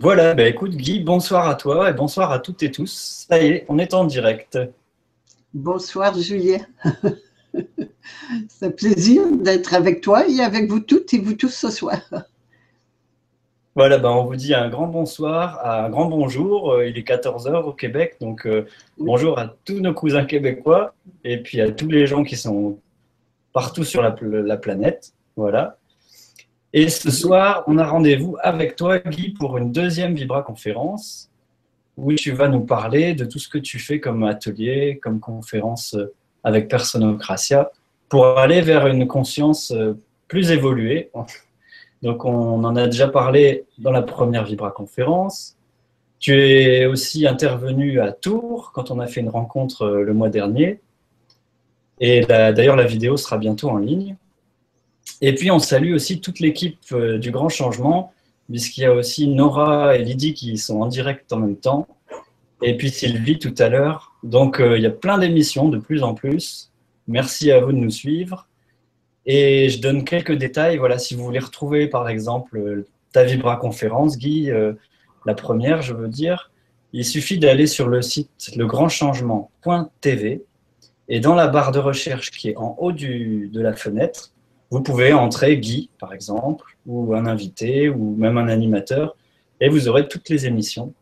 Voilà, bah écoute Guy, bonsoir à toi et bonsoir à toutes et tous. Ça y est, on est en direct. Bonsoir Julien. C'est un plaisir d'être avec toi et avec vous toutes et vous tous ce soir. Voilà, ben on vous dit un grand bonsoir, un grand bonjour. Il est 14h au Québec, donc bonjour à tous nos cousins québécois et puis à tous les gens qui sont partout sur la planète. Voilà. Et ce soir, on a rendez-vous avec toi, Guy, pour une deuxième Vibra-Conférence où tu vas nous parler de tout ce que tu fais comme atelier, comme conférence avec Personocratia, pour aller vers une conscience plus évoluée. Donc, on en a déjà parlé dans la première Vibra-Conférence. Tu es aussi intervenu à Tours, quand on a fait une rencontre le mois dernier. Et d'ailleurs, la vidéo sera bientôt en ligne. Et puis, on salue aussi toute l'équipe du Grand Changement, puisqu'il y a aussi Nora et Lydie qui sont en direct en même temps, et puis Sylvie tout à l'heure. Donc, il y a plein d'émissions de plus en plus. Merci à vous de nous suivre. Et je donne quelques détails. Voilà, si vous voulez retrouver, par exemple, ta Vibra-Conférence, Guy, la première, je veux dire, il suffit d'aller sur le site legrandchangement.tv et dans la barre de recherche qui est en haut de la fenêtre, vous pouvez entrer Guy, par exemple, ou un invité, ou même un animateur, et vous aurez toutes les émissions.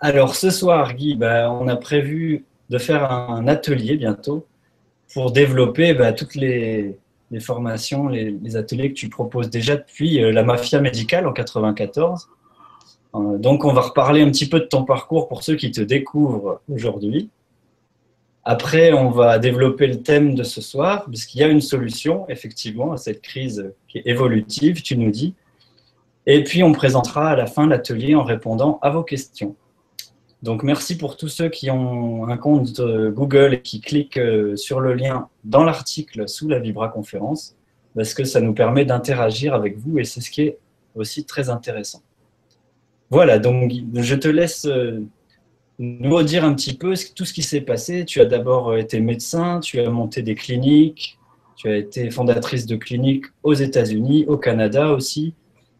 Alors, ce soir, Guy, on a prévu de faire un atelier bientôt pour développer toutes les formations, les ateliers que tu proposes déjà depuis la mafia médicale en 1994. Donc, on va reparler un petit peu de ton parcours pour ceux qui te découvrent aujourd'hui. Après, on va développer le thème de ce soir, puisqu'il y a une solution, effectivement, à cette crise qui est évolutive, tu nous dis. Et puis, on présentera à la fin l'atelier en répondant à vos questions. Donc, merci pour tous ceux qui ont un compte Google et qui cliquent sur le lien dans l'article sous la Vibra-Conférence, parce que ça nous permet d'interagir avec vous et c'est ce qui est aussi très intéressant. Voilà, donc je te laisse nous redire un petit peu tout ce qui s'est passé. Tu as d'abord été médecin, tu as monté des cliniques, tu as été fondatrice de cliniques aux États-Unis, au Canada aussi.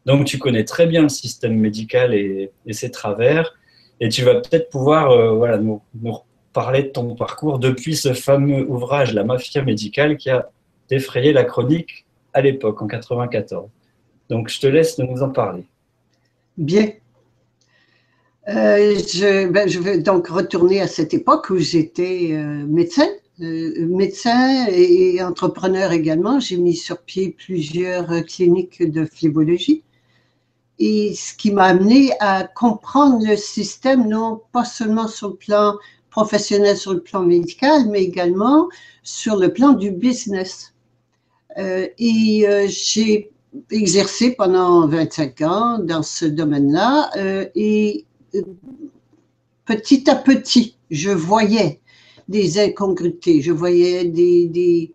Donc, tu connais très bien le système médical et ses travers. Et tu vas peut-être pouvoir voilà, nous parler de ton parcours depuis ce fameux ouvrage, La mafia médicale, qui a défrayé la chronique à l'époque, en 1994. Donc, je te laisse nous en parler. Bien. Je vais donc retourner à cette époque où j'étais médecin et entrepreneur également. J'ai mis sur pied plusieurs cliniques de phlébologie et ce qui m'a amené à comprendre le système, non pas seulement sur le plan professionnel, sur le plan médical, mais également sur le plan du business. J'ai exercé pendant 25 ans dans ce domaine-là et petit à petit, je voyais des incongruités, je voyais des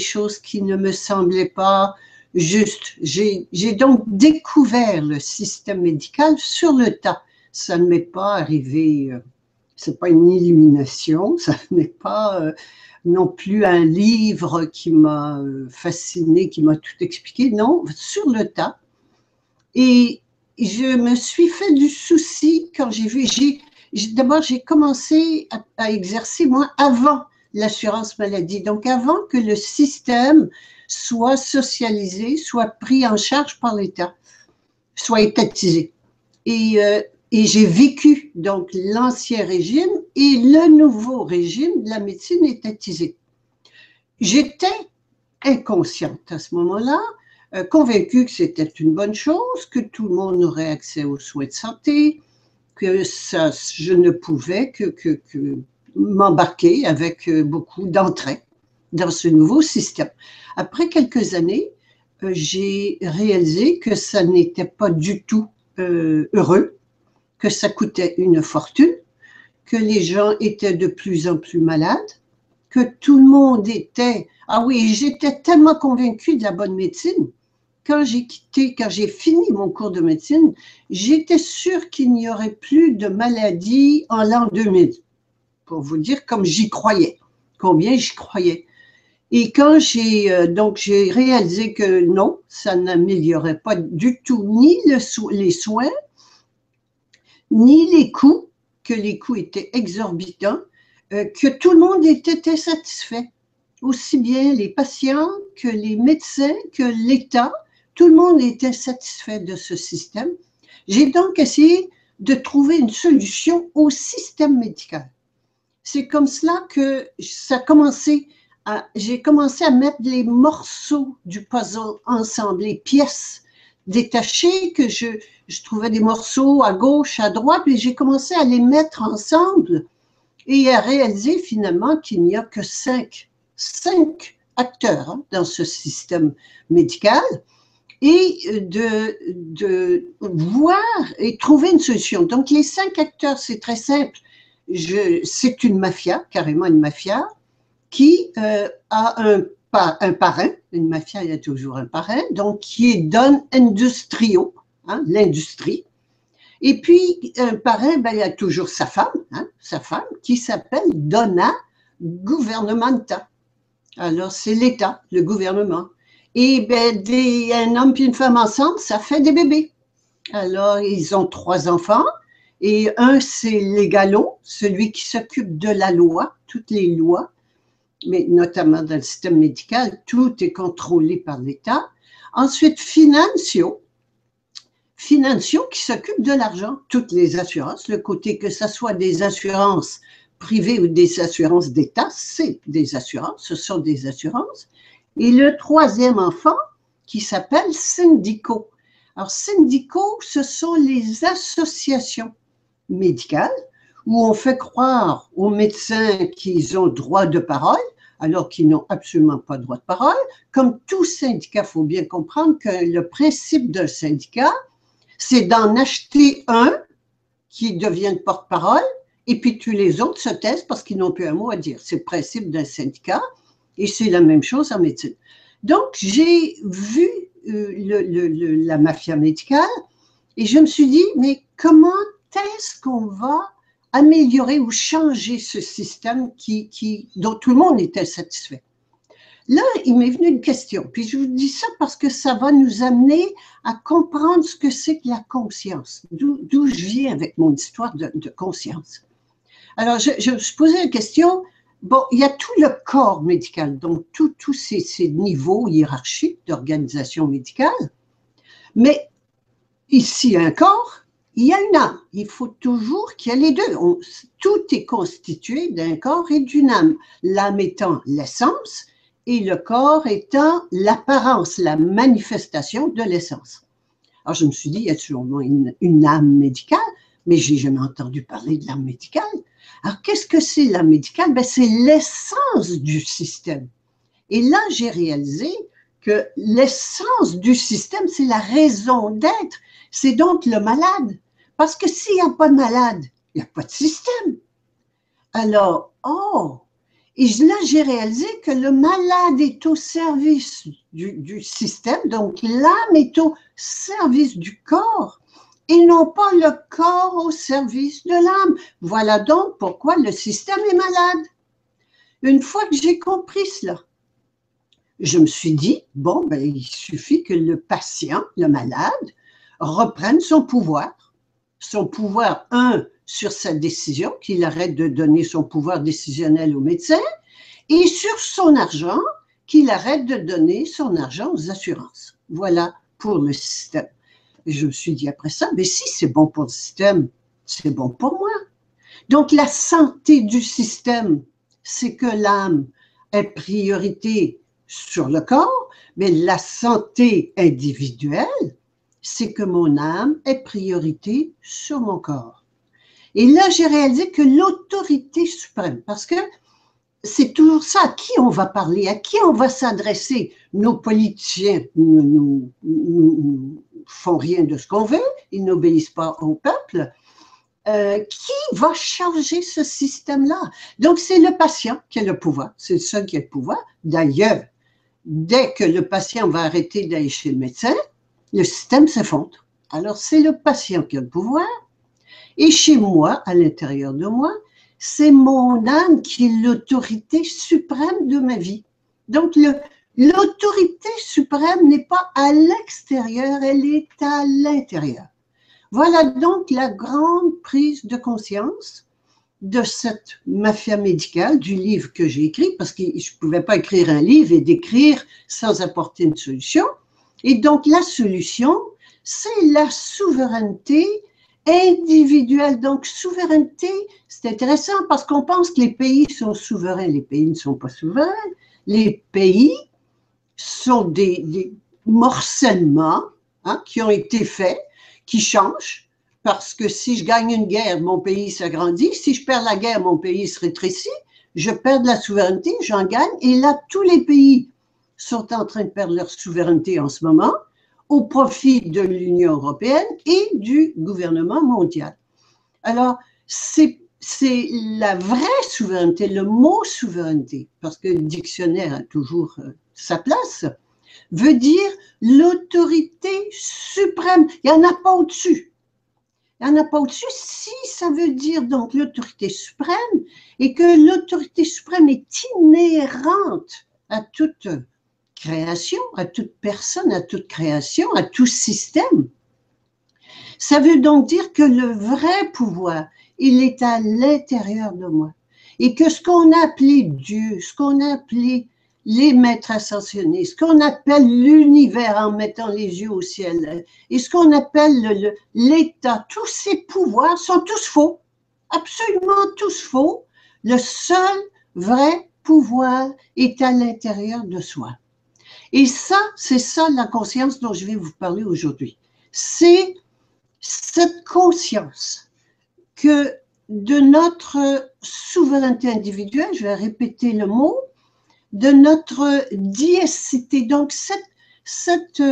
choses qui ne me semblaient pas justes. J'ai donc découvert le système médical sur le tas. Ça ne m'est pas arrivé, ce n'est pas une illumination, ça n'est pas non plus un livre qui m'a fasciné, qui m'a tout expliqué, non, sur le tas. Et je me suis fait du souci quand j'ai vu, d'abord j'ai commencé à exercer moi avant l'assurance maladie, donc avant que le système soit socialisé, soit pris en charge par l'État, soit étatisé. Et j'ai vécu donc l'ancien régime et le nouveau régime de la médecine étatisée. J'étais inconsciente à ce moment-là, convaincue que c'était une bonne chose, que tout le monde aurait accès aux soins de santé, que ça, je ne pouvais que m'embarquer avec beaucoup d'entrain dans ce nouveau système. Après quelques années, j'ai réalisé que ça n'était pas du tout heureux, que ça coûtait une fortune, que les gens étaient de plus en plus malades, que tout le monde était… Ah oui, j'étais tellement convaincue de la bonne médecine. Quand j'ai fini mon cours de médecine, j'étais sûre qu'il n'y aurait plus de maladies en l'an 2000. Pour vous dire comme j'y croyais, combien j'y croyais. Et quand j'ai réalisé que non, ça n'améliorait pas du tout ni les soins, ni les coûts, que les coûts étaient exorbitants, que tout le monde était insatisfait, aussi bien les patients que les médecins, que l'État, tout le monde était insatisfait de ce système. J'ai donc essayé de trouver une solution au système médical. C'est comme cela que ça a commencé. J'ai commencé à mettre les morceaux du puzzle ensemble, les pièces détachées que je trouvais des morceaux à gauche, à droite, et j'ai commencé à les mettre ensemble et à réaliser finalement qu'il n'y a que cinq acteurs dans ce système médical et de voir et trouver une solution. Donc les 5 acteurs, c'est très simple. C'est une mafia, carrément une mafia, qui a un parrain, une mafia, il y a toujours un parrain, donc qui est Don Industrio, hein, l'industrie. Et puis, un parrain, ben, il y a toujours sa femme qui s'appelle Donna Governmenta. Alors, c'est l'État, le gouvernement. Et ben, un homme et une femme ensemble, ça fait des bébés. Alors, ils ont 3 enfants. Et un, c'est l'égalo, celui qui s'occupe de la loi, toutes les lois, mais notamment dans le système médical, tout est contrôlé par l'État. Ensuite, Financio qui s'occupe de l'argent, toutes les assurances, le côté que ce soit des assurances privées ou des assurances d'État, c'est des assurances, ce sont des assurances. Et le 3e enfant qui s'appelle syndico. Alors, syndicaux, ce sont les associations médicales où on fait croire aux médecins qu'ils ont droit de parole, alors qu'ils n'ont absolument pas droit de parole. Comme tout syndicat, il faut bien comprendre que le principe d'un syndicat, c'est d'en acheter un qui devient porte-parole et puis tous les autres se taisent parce qu'ils n'ont plus un mot à dire. C'est le principe d'un syndicat et c'est la même chose en médecine. Donc, j'ai vu la mafia médicale et je me suis dit, mais comment est-ce qu'on va améliorer ou changer ce système dont tout le monde est insatisfait? Là, il m'est venu une question, puis je vous dis ça parce que ça va nous amener à comprendre ce que c'est que la conscience, d'où je viens avec mon histoire de conscience. Alors, je me suis posé la question, bon, il y a tout le corps médical, donc tous ces niveaux hiérarchiques d'organisation médicale, mais ici, il y a un corps, il y a une âme, il faut toujours qu'il y ait les deux. Tout est constitué d'un corps et d'une âme, l'âme étant l'essence et le corps étant l'apparence, la manifestation de l'essence. Alors je me suis dit, il y a sûrement une âme médicale, mais je n'ai jamais entendu parler de l'âme médicale. Alors qu'est-ce que c'est l'âme médicale? Ben, c'est l'essence du système. Et là, j'ai réalisé que l'essence du système, c'est la raison d'être, c'est donc le malade. Parce que s'il n'y a pas de malade, il n'y a pas de système. Alors, et là, j'ai réalisé que le malade est au service du système, donc l'âme est au service du corps, et non pas le corps au service de l'âme. Voilà donc pourquoi le système est malade. Une fois que j'ai compris cela, je me suis dit, bon, ben, il suffit que le patient, le malade, reprenne son pouvoir, un, sur sa décision, qu'il arrête de donner son pouvoir décisionnel aux médecins, et sur son argent, qu'il arrête de donner son argent aux assurances. Voilà pour le système. Et je me suis dit après ça, mais si c'est bon pour le système, c'est bon pour moi. Donc la santé du système, c'est que l'âme ait priorité sur le corps, mais la santé individuelle, c'est que mon âme est priorité sur mon corps. Et là, j'ai réalisé que l'autorité suprême, parce que c'est toujours ça, à qui on va parler, à qui on va s'adresser. Nos politiciens ne font rien de ce qu'on veut, ils n'obéissent pas au peuple. Qui va changer ce système-là? Donc, c'est le patient qui a le pouvoir, c'est le seul qui a le pouvoir. D'ailleurs, dès que le patient va arrêter d'aller chez le médecin, le système s'effondre. Alors, c'est le patient qui a le pouvoir. Et chez moi, à l'intérieur de moi, c'est mon âme qui est l'autorité suprême de ma vie. Donc, l'autorité suprême n'est pas à l'extérieur, elle est à l'intérieur. Voilà donc la grande prise de conscience de cette mafia médicale, du livre que j'ai écrit, parce que je ne pouvais pas écrire un livre et décrire sans apporter une solution. Et donc la solution, c'est la souveraineté individuelle. Donc souveraineté, c'est intéressant parce qu'on pense que les pays sont souverains. Les pays ne sont pas souverains. Les pays sont des morcellements qui ont été faits, qui changent. Parce que si je gagne une guerre, mon pays s'agrandit. Si je perds la guerre, mon pays se rétrécit. Je perds de la souveraineté, j'en gagne. Et là, tous les pays sont en train de perdre leur souveraineté en ce moment au profit de l'Union européenne et du gouvernement mondial. Alors, c'est la vraie souveraineté, le mot souveraineté, parce que le dictionnaire a toujours sa place, veut dire l'autorité suprême. Il n'y en a pas au-dessus. Il n'y en a pas au-dessus, si ça veut dire donc l'autorité suprême et que l'autorité suprême est inhérente à toute création, à toute personne, à toute création, à tout système. Ça veut donc dire que le vrai pouvoir, il est à l'intérieur de moi et que ce qu'on a appelé Dieu, ce qu'on a appelé les maîtres ascensionnés, ce qu'on appelle l'univers en mettant les yeux au ciel, et ce qu'on appelle l'État, tous ces pouvoirs sont tous faux, absolument tous faux. Le seul vrai pouvoir est à l'intérieur de soi. Et ça, c'est ça la conscience dont je vais vous parler aujourd'hui. C'est cette conscience que de notre souveraineté individuelle, je vais répéter le mot, de notre diesté, donc cette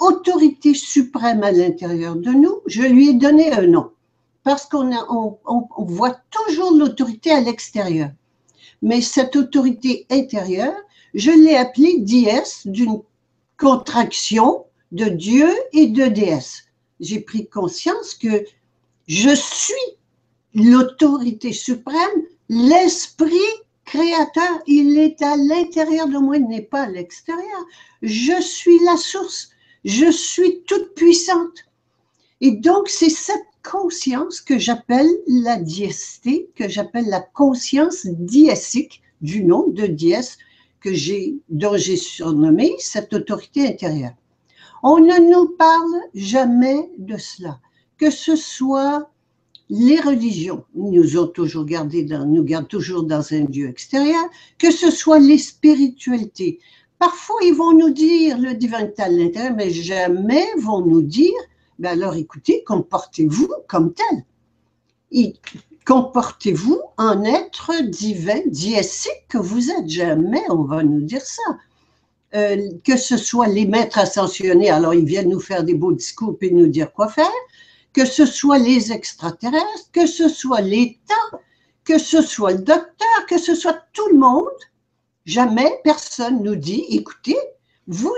autorité suprême à l'intérieur de nous, je lui ai donné un nom, parce qu'on voit toujours l'autorité à l'extérieur. Mais cette autorité intérieure, je l'ai appelée dièse, d'une contraction de Dieu et de déesse. J'ai pris conscience que je suis l'autorité suprême, l'esprit créateur, il est à l'intérieur de moi, il n'est pas à l'extérieur. Je suis la source, je suis toute puissante. Et donc, c'est cette conscience que j'appelle la diesté, que j'appelle la conscience diestique, du nom de dièse dont j'ai surnommé cette autorité intérieure. On ne nous parle jamais de cela, que ce soit les religions nous gardent toujours dans un Dieu extérieur, que ce soit les spiritualités. Parfois, ils vont nous dire le divin est à l'intérieur, mais jamais vont nous dire, ben alors écoutez, comportez-vous comme tel. Comportez-vous en être divin, dièstique que vous êtes. Jamais on va nous dire ça. Que ce soit les maîtres ascensionnés, alors ils viennent nous faire des beaux discours et nous dire quoi faire. Que ce soit les extraterrestres, que ce soit l'État, que ce soit le docteur, que ce soit tout le monde, jamais personne ne nous dit, écoutez, vous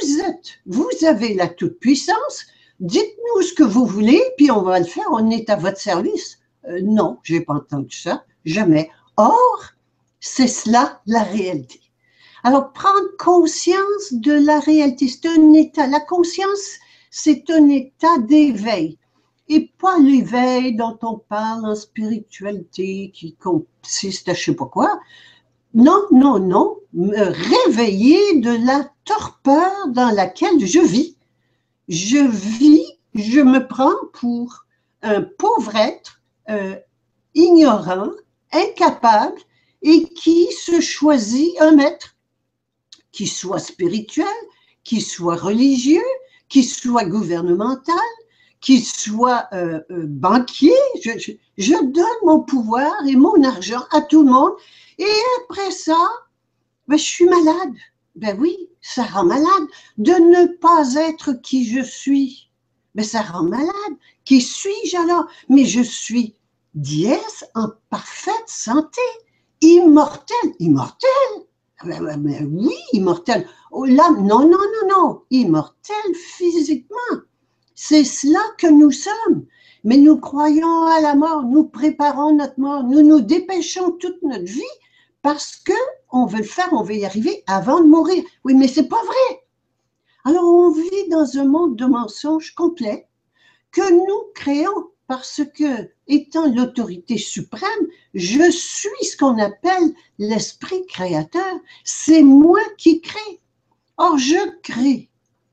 avez la toute-puissance, dites-nous ce que vous voulez, puis on va le faire, on est à votre service. Non, je n'ai pas entendu ça, jamais. Or, c'est cela la réalité. Alors, prendre conscience de la réalité, c'est un état. La conscience, c'est un état d'éveil. Et pas l'éveil dont on parle en spiritualité qui consiste à je ne sais pas quoi. Non, non, non. Me réveiller de la torpeur dans laquelle je vis. Je me prends pour un pauvre être ignorant, incapable et qui se choisit un maître, qui soit spirituel, qui soit religieux, qui soit gouvernemental, qu'il soit banquier, je donne mon pouvoir et mon argent à tout le monde. Et après ça, ben, je suis malade. Ben oui, ça rend malade. De ne pas être qui je suis, ben, ça rend malade. Qui suis-je alors? Mais je suis dièse en parfaite santé, immortelle. Immortelle? Ben, oui, immortelle. Oh, là, non, non, non, non, immortelle physiquement. C'est cela que nous sommes, mais nous croyons à la mort, nous préparons notre mort, nous nous dépêchons toute notre vie parce qu'on veut le faire, on veut y arriver avant de mourir. Oui, mais ce n'est pas vrai. Alors on vit dans un monde de mensonges complet que nous créons, parce que, étant l'autorité suprême, je suis ce qu'on appelle l'esprit créateur. C'est moi qui crée. Or, je crée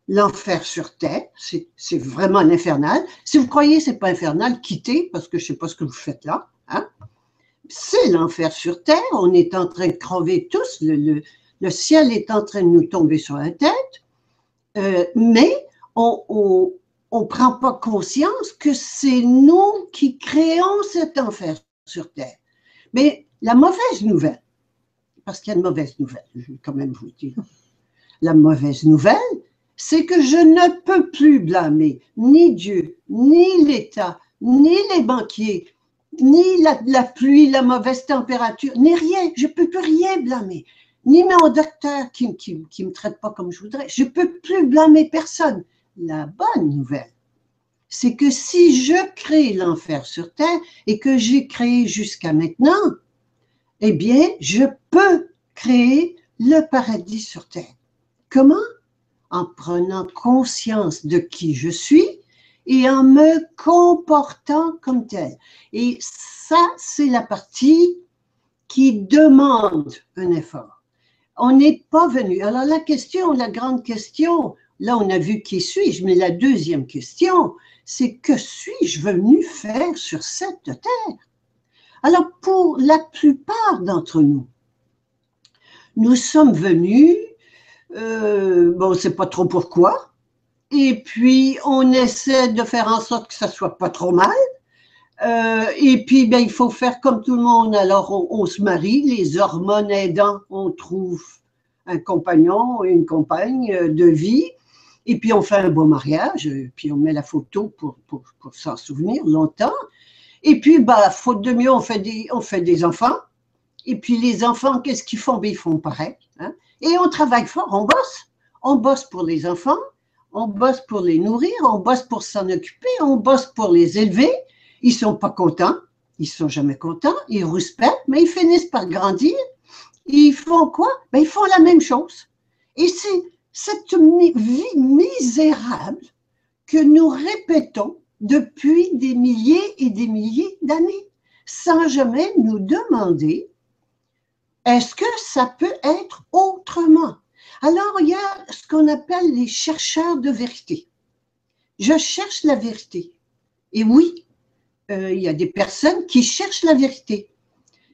l'enfer sur terre. C'est vraiment infernal. Si vous croyez que ce n'est pas infernal, quittez, parce que je ne sais pas ce que vous faites là. Hein? C'est l'enfer sur terre. On est en train de crever tous. Le ciel est en train de nous tomber sur la tête. Mais on ne prend pas conscience que c'est nous qui créons cet enfer sur terre. Mais la mauvaise nouvelle, parce qu'il y a de mauvaises nouvelles, je vais quand même vous le dire, la mauvaise nouvelle, c'est que je ne peux plus blâmer ni Dieu, ni l'État, ni les banquiers, ni la pluie, la mauvaise température, ni rien, je ne peux plus rien blâmer. Ni mon docteur qui ne me traite pas comme je voudrais. Je ne peux plus blâmer personne. La bonne nouvelle, c'est que si je crée l'enfer sur terre et que j'ai créé jusqu'à maintenant, eh bien, je peux créer le paradis sur terre. Comment? En prenant conscience de qui je suis et en me comportant comme tel. Et ça, c'est la partie qui demande un effort. On n'est pas venu. Alors la question, la grande question, là on a vu qui suis-je, mais la deuxième question, c'est que suis-je venu faire sur cette terre? Alors pour la plupart d'entre nous, nous sommes venus, bon on ne sait pas trop pourquoi, et puis on essaie de faire en sorte que ça ne soit pas trop mal, et puis, ben, il faut faire comme tout le monde. Alors, on se marie, les hormones aidant, on trouve un compagnon, une compagne de vie, et puis on fait un beau mariage, et puis on met la photo pour s'en souvenir longtemps. Et puis, ben, faute de mieux, on fait des enfants, et puis les enfants, qu'est-ce qu'ils font? Ben, ils font pareil. Hein? Et on travaille fort, on bosse pour les enfants, on bosse pour les nourrir, on bosse pour s'en occuper, on bosse pour les élever. Ils ne sont pas contents, ils ne sont jamais contents, ils rouspètent, mais ils finissent par grandir. Ils font quoi? Ben, ils font la même chose. Et c'est cette vie misérable que nous répétons depuis des milliers et des milliers d'années, sans jamais nous demander est-ce que ça peut être autrement? Alors, il y a ce qu'on appelle les chercheurs de vérité. Je cherche la vérité. Et oui, il y a des personnes qui cherchent la vérité.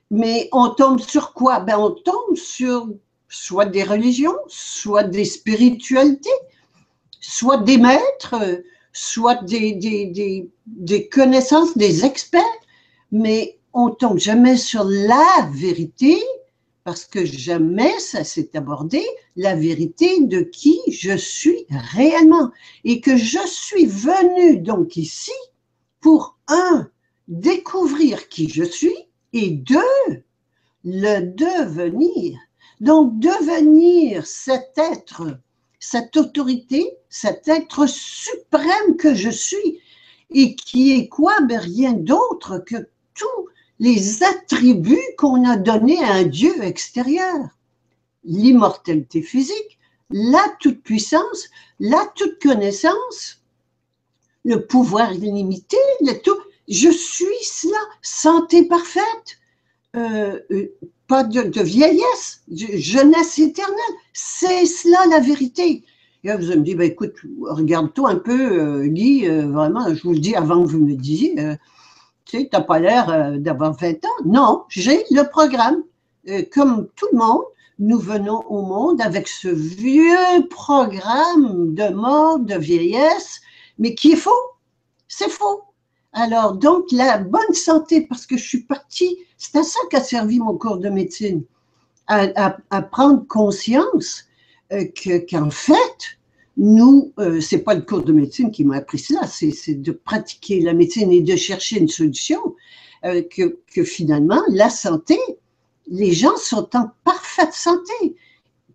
Mais on tombe sur quoi? Ben, on tombe sur soit des religions, soit des spiritualités, soit des maîtres, soit des connaissances, des experts. Mais on ne tombe jamais sur la vérité parce que jamais ça s'est abordé, la vérité de qui je suis réellement. Et que je suis venue donc ici pour, un, découvrir qui je suis, et deux, le devenir. Donc, devenir cet être, cette autorité, cet être suprême que je suis, et qui est quoi? Ben, rien d'autre que tous les attributs qu'on a donnés à un Dieu extérieur. L'immortalité physique, la toute-puissance, la toute-connaissance, le pouvoir illimité, le tout. Je suis cela, santé parfaite, pas de vieillesse, jeunesse éternelle. C'est cela la vérité. Et là, vous allez me dire, ben, écoute, regarde-toi un peu, Guy, vraiment, je vous le dis avant que vous me le disiez, tu sais, tu n'as pas l'air d'avoir 20 ans. Non, j'ai le programme. Comme tout le monde, nous venons au monde avec ce vieux programme de mort, de vieillesse, mais qui est faux, c'est faux. Alors donc la bonne santé, parce que je suis partie, c'est à ça qu'a servi mon cours de médecine, à prendre conscience qu'en fait, nous, c'est pas le cours de médecine qui m'a appris cela, c'est de pratiquer la médecine et de chercher une solution, que finalement la santé, les gens sont en parfaite santé.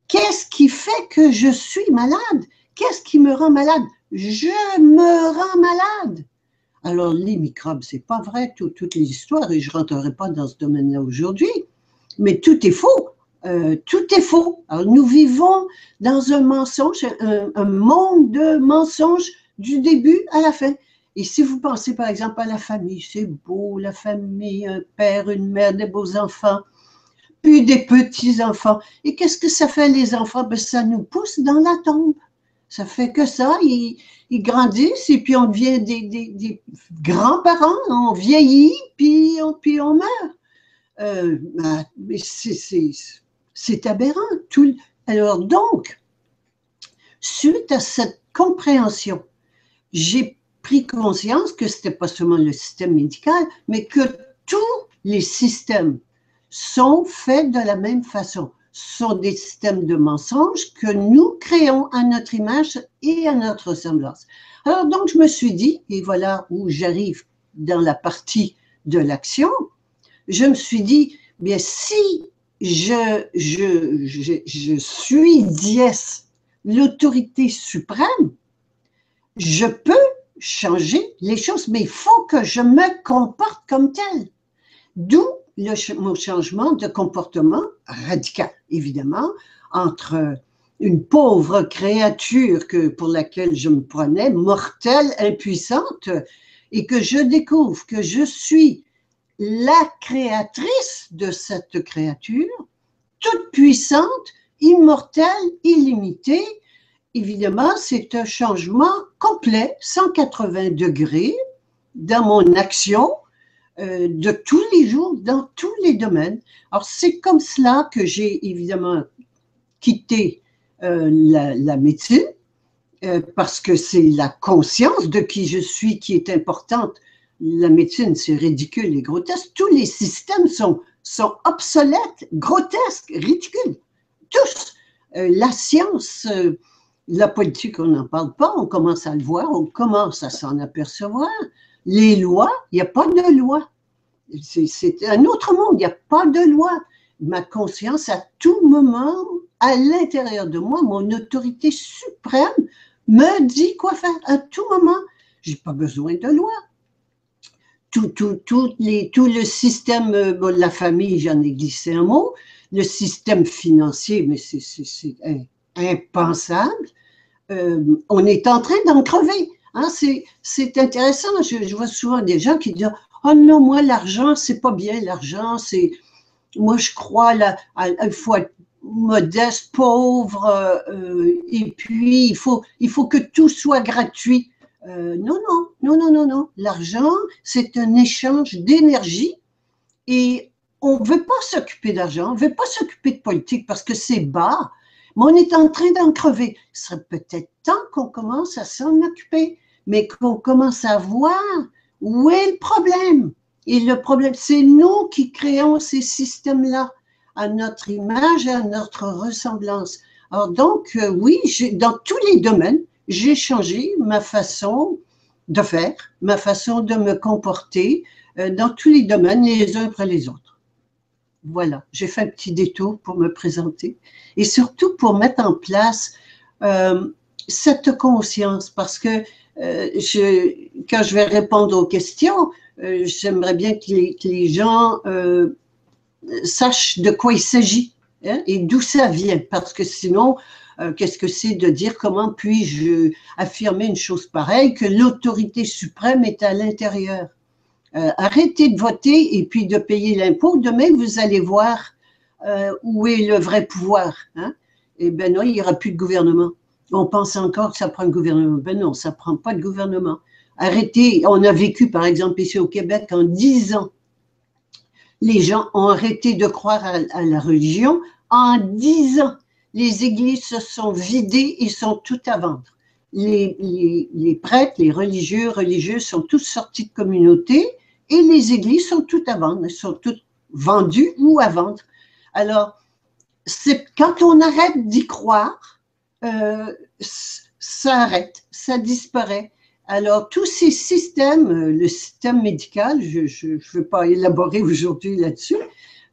Qu'est-ce qui fait que je suis malade? Qu'est-ce qui me rend malade? Je me rends malade. Alors, les microbes, c'est pas vrai, toutes les histoires, et je rentrerai pas dans ce domaine-là aujourd'hui, mais tout est faux. Tout est faux. Alors, nous vivons dans un mensonge, un monde de mensonges du début à la fin. Et si vous pensez par exemple à la famille, c'est beau, la famille, un père, une mère, des beaux enfants, puis des petits-enfants. Et qu'est-ce que ça fait les enfants? Ben, ça nous pousse dans la tombe. Ça fait que ça, ils grandissent et puis on devient des grands-parents, on vieillit puis on meurt. C'est aberrant. Alors donc, suite à cette compréhension, j'ai pris conscience que ce n'était pas seulement le système médical, mais que tous les systèmes sont faits de la même façon. Ce sont des systèmes de mensonges que nous créons à notre image et à notre ressemblance. Alors donc, je me suis dit, et voilà où j'arrive dans la partie de l'action, je me suis dit, bien si je suis dièse, l'autorité suprême, je peux changer les choses, mais il faut que je me comporte comme tel. D'où mon changement de comportement radical, évidemment, entre une pauvre créature pour laquelle je me prenais, mortelle, impuissante, et que je découvre que je suis la créatrice de cette créature, toute puissante, immortelle, illimitée. Évidemment, c'est un changement complet, 180 degrés, dans mon action, de tous les jours, dans tous les domaines. Alors, c'est comme cela que j'ai évidemment quitté la médecine, parce que c'est la conscience de qui je suis qui est importante. La médecine, c'est ridicule et grotesque. Tous les systèmes sont obsolètes, grotesques, ridicules. Tous. La science, la politique, on n'en parle pas, on commence à le voir, on commence à s'en apercevoir. Les lois, il n'y a pas de loi. C'est un autre monde, il n'y a pas de loi. Ma conscience, à tout moment, à l'intérieur de moi, mon autorité suprême me dit quoi faire à tout moment. Je n'ai pas besoin de loi. Tout le système, bon, la famille, j'en ai glissé un mot, le système financier, mais c'est impensable. On est en train d'en crever. Hein, c'est intéressant, je vois souvent des gens qui disent « Oh non, moi l'argent, c'est pas bien l'argent, c'est moi je crois il faut être modeste, pauvre, et puis il faut que tout soit gratuit. » Non, l'argent c'est un échange d'énergie et on ne veut pas s'occuper d'argent, on ne veut pas s'occuper de politique parce que c'est bas. Mais on est en train d'en crever. Ce serait peut-être temps qu'on commence à s'en occuper, mais qu'on commence à voir où est le problème. Et le problème, c'est nous qui créons ces systèmes-là, à notre image, à notre ressemblance. Alors donc, oui, dans tous les domaines, j'ai changé ma façon de faire, ma façon de me comporter, dans tous les domaines, les uns après les autres. Voilà, j'ai fait un petit détour pour me présenter et surtout pour mettre en place cette conscience parce que quand je vais répondre aux questions, j'aimerais bien que les gens sachent de quoi il s'agit hein, et d'où ça vient parce que sinon, qu'est-ce que c'est de dire comment puis-je affirmer une chose pareille que l'autorité suprême est à l'intérieur? Arrêtez de voter et puis de payer l'impôt. Demain, vous allez voir où est le vrai pouvoir. Hein? Eh bien non, il n'y aura plus de gouvernement. On pense encore que ça prend un gouvernement. Ben non, ça ne prend pas de gouvernement. Arrêtez. On a vécu, par exemple, ici au Québec, en 10 ans. Les gens ont arrêté de croire à la religion. En 10 ans, les églises se sont vidées et sont toutes à vendre. Les prêtres, les religieux, religieuses sont tous sortis de communauté. Et les églises sont toutes à vendre, elles sont toutes vendues ou à vendre. Alors, quand on arrête d'y croire, ça arrête, ça disparaît. Alors, tous ces systèmes, le système médical, je ne veux pas élaborer aujourd'hui là-dessus,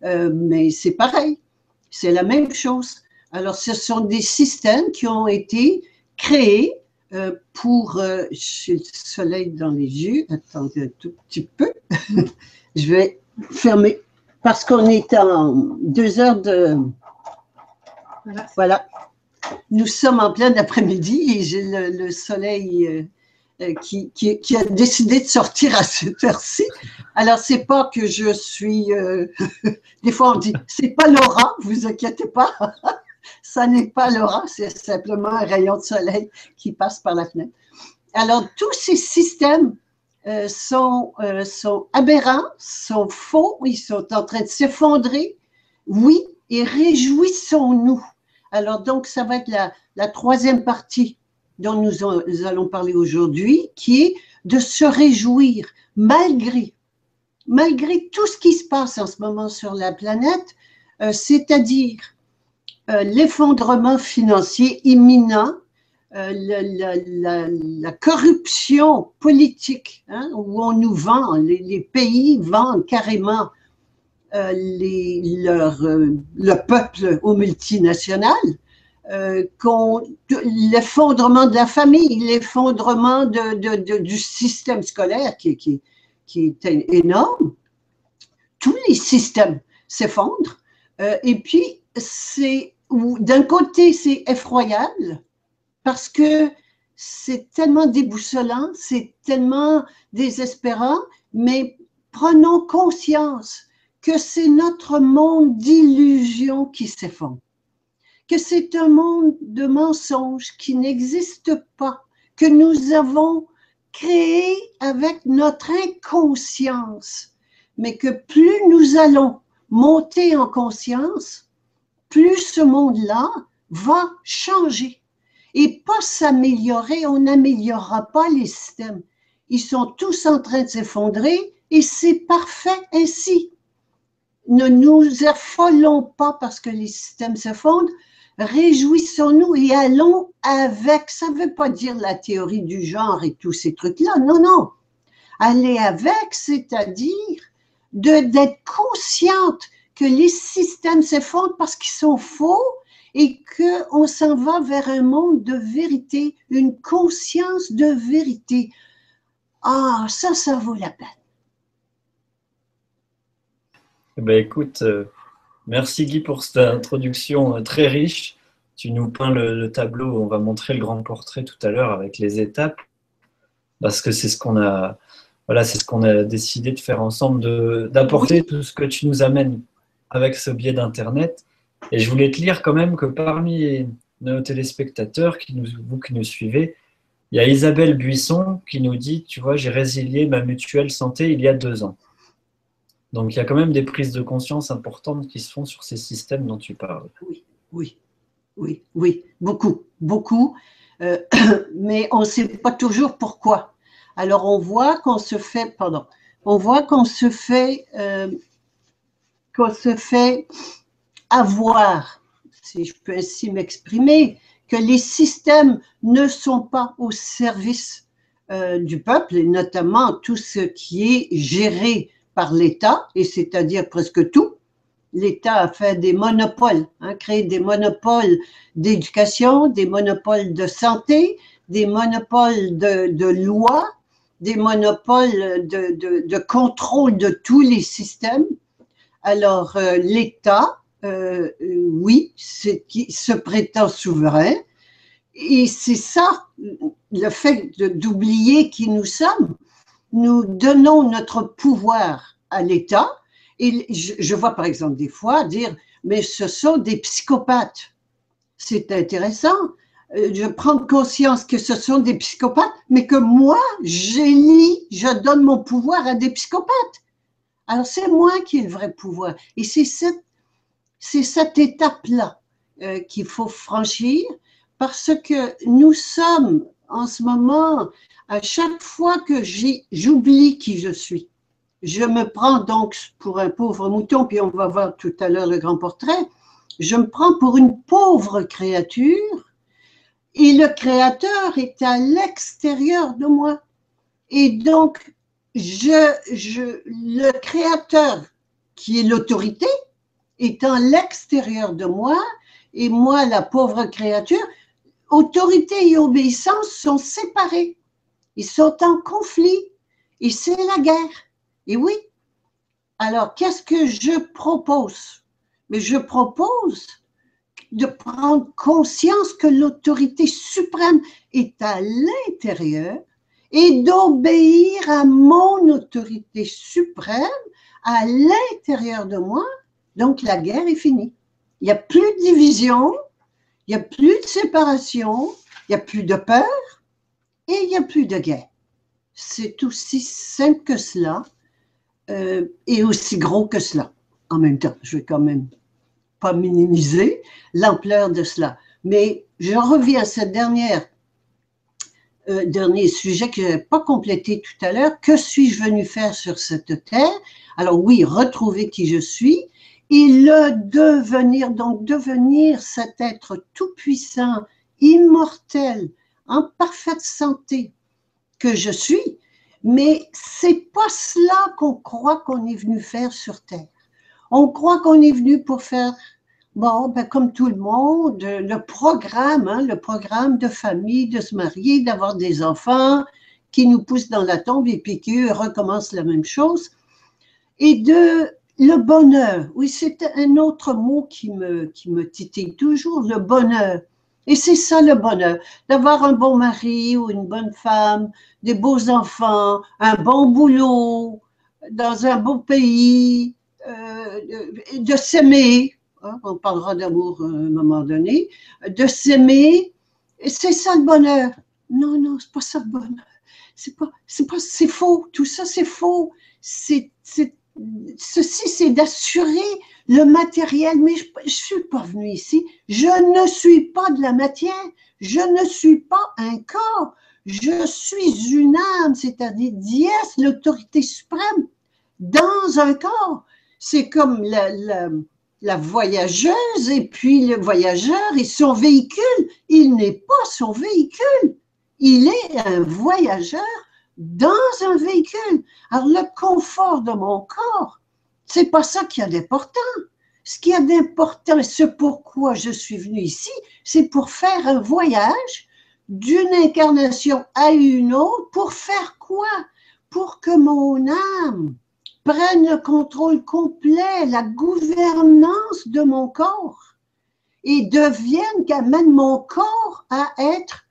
mais c'est pareil, c'est la même chose. Alors, ce sont des systèmes qui ont été créés pour, j'ai le soleil dans les yeux, attendez un tout petit peu, je vais fermer, parce qu'on est en 2 heures de, voilà, nous sommes en plein après-midi et j'ai le soleil qui a décidé de sortir à cette heure-ci. Alors, c'est pas que je suis… des fois, on dit « c'est pas Laura, vous inquiétez pas ». Ça n'est pas Laura, c'est simplement un rayon de soleil qui passe par la fenêtre. Alors, tous ces systèmes sont aberrants, sont faux, ils sont en train de s'effondrer. Oui, et réjouissons-nous. Alors, donc, ça va être la troisième partie dont nous allons parler aujourd'hui, qui est de se réjouir malgré tout ce qui se passe en ce moment sur la planète, c'est-à-dire… l'effondrement financier imminent, la corruption politique, hein, où on nous vend, les pays vendent carrément le peuple aux multinationales, l'effondrement de la famille, l'effondrement du système scolaire qui est énorme. Tous les systèmes s'effondrent et puis c'est… D'un côté, c'est effroyable parce que c'est tellement déboussolant, c'est tellement désespérant, mais prenons conscience que c'est notre monde d'illusions qui s'effondre, que c'est un monde de mensonges qui n'existe pas, que nous avons créé avec notre inconscience, mais que plus nous allons monter en conscience, plus ce monde-là va changer et pas s'améliorer. On n'améliorera pas les systèmes. Ils sont tous en train de s'effondrer et c'est parfait ainsi. Ne nous affolons pas parce que les systèmes s'effondrent. Réjouissons-nous et allons avec. Ça ne veut pas dire la théorie du genre et tous ces trucs-là. Non, non. Aller avec, c'est-à-dire d'être consciente que les systèmes s'effondrent parce qu'ils sont faux et qu'on s'en va vers un monde de vérité, une conscience de vérité. Ah, ça vaut la peine. Ben écoute, merci Guy pour cette introduction très riche. Tu nous peins le tableau, on va montrer le grand portrait tout à l'heure avec les étapes, parce que c'est ce qu'on a, voilà, c'est ce qu'on a décidé de faire ensemble, d'apporter tout ce que tu nous amènes avec ce biais d'Internet. Et je voulais te lire quand même que parmi nos téléspectateurs, vous qui nous suivez, il y a Isabelle Buisson qui nous dit « Tu vois, j'ai résilié ma mutuelle santé il y a 2 ans. » Donc, il y a quand même des prises de conscience importantes qui se font sur ces systèmes dont tu parles. Oui, oui, oui, oui, beaucoup, beaucoup. Mais on ne sait pas toujours pourquoi. Alors, on voit qu'on se fait… Pardon. On voit qu'on se fait avoir, si je peux ainsi m'exprimer, que les systèmes ne sont pas au service du peuple, et notamment tout ce qui est géré par l'État, et c'est-à-dire presque tout. L'État a fait des monopoles, hein, créé des monopoles d'éducation, des monopoles de santé, des monopoles de loi, des monopoles de contrôle de tous les systèmes. Alors, l'État, oui, qui se prétend souverain, et c'est ça, le fait d'oublier qui nous sommes. Nous donnons notre pouvoir à l'État, et je vois par exemple des fois dire « mais ce sont des psychopathes ». C'est intéressant, je prends conscience que ce sont des psychopathes, mais que moi, je donne mon pouvoir à des psychopathes. Alors, c'est moi qui ai le vrai pouvoir. Et c'est cette étape-là qu'il faut franchir parce que nous sommes en ce moment, à chaque fois que j'oublie qui je suis, je me prends donc pour un pauvre mouton, puis on va voir tout à l'heure le grand portrait, je me prends pour une pauvre créature et le créateur est à l'extérieur de moi. Et donc, le créateur, qui est l'autorité, est à l'extérieur de moi, et moi, la pauvre créature, autorité et obéissance sont séparés. Ils sont en conflit, et c'est la guerre. Et oui, alors qu'est-ce que je propose? Mais je propose de prendre conscience que l'autorité suprême est à l'intérieur, et d'obéir à mon autorité suprême à l'intérieur de moi, donc la guerre est finie. Il n'y a plus de division, il n'y a plus de séparation, il n'y a plus de peur et il n'y a plus de guerre. C'est aussi simple que cela et aussi gros que cela. En même temps, je ne vais quand même pas minimiser l'ampleur de cela. Mais je reviens à ce dernier sujet que je n'ai pas complété tout à l'heure. Que suis-je venu faire sur cette terre? Alors oui, retrouver qui je suis et le devenir, donc devenir cet être tout-puissant, immortel, en parfaite santé que je suis. Mais ce n'est pas cela qu'on croit qu'on est venu faire sur terre. On croit qu'on est venu pour faire, bon, ben comme tout le monde, le programme de famille, de se marier, d'avoir des enfants qui nous poussent dans la tombe et puis qui eux recommencent la même chose. Et de le bonheur, oui, c'est un autre mot qui me titille toujours, le bonheur. Et c'est ça le bonheur, d'avoir un bon mari ou une bonne femme, des beaux enfants, un bon boulot, dans un beau pays. De s'aimer, hein, on parlera d'amour à un moment donné, de s'aimer, c'est ça le bonheur. Non, non, c'est pas ça le bonheur. C'est faux, tout ça c'est faux. Ceci c'est d'assurer le matériel, mais je ne suis pas venue ici, je ne suis pas de la matière, je ne suis pas un corps, je suis une âme, c'est-à-dire dièse, l'autorité suprême dans un corps. C'est comme la voyageuse et puis le voyageur et son véhicule. Il n'est pas son véhicule. Il est un voyageur dans un véhicule. Alors, le confort de mon corps, c'est pas ça qui est important. Ce qui est important, ce pourquoi je suis venue ici, c'est pour faire un voyage d'une incarnation à une autre. Pour faire quoi? Pour que mon âme prennent le contrôle complet, la gouvernance de mon corps et deviennent, qu'amènent mon corps à être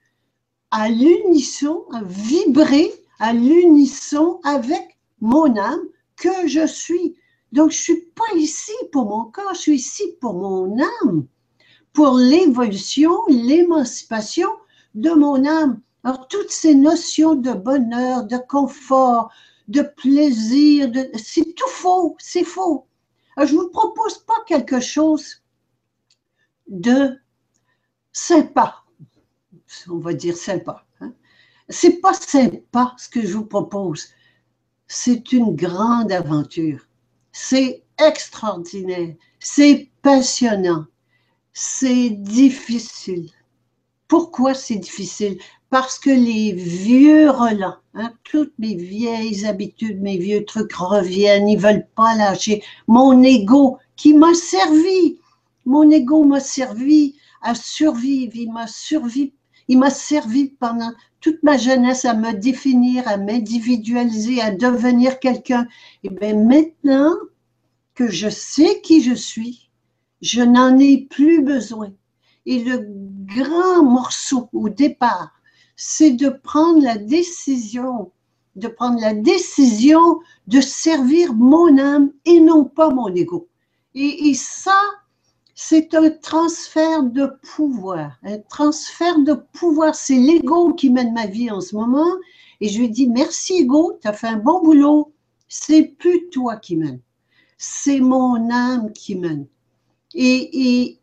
à l'unisson, à vibrer à l'unisson avec mon âme que je suis. Donc, je ne suis pas ici pour mon corps, je suis ici pour mon âme, pour l'évolution, l'émancipation de mon âme. Alors, toutes ces notions de bonheur, de confort, de plaisir, c'est tout faux, c'est faux. Alors, je ne vous propose pas quelque chose de sympa, on va dire sympa. Hein? Ce n'est pas sympa ce que je vous propose, c'est une grande aventure, c'est extraordinaire, c'est passionnant, c'est difficile. Pourquoi c'est difficile? Parce que les vieux relents, hein, toutes mes vieilles habitudes, mes vieux trucs reviennent, ils ne veulent pas lâcher. Mon ego qui m'a servi, mon ego m'a servi à survivre, il m'a servi pendant toute ma jeunesse à me définir, à m'individualiser, à devenir quelqu'un. Et bien maintenant que je sais qui je suis, je n'en ai plus besoin. Et le grand morceau au départ, c'est de prendre la décision, de servir mon âme et non pas mon ego. Et ça, c'est un transfert de pouvoir. Un transfert de pouvoir, c'est l'ego qui mène ma vie en ce moment. Et je lui dis, merci ego, tu as fait un bon boulot. C'est plus toi qui mène, c'est mon âme qui mène. Et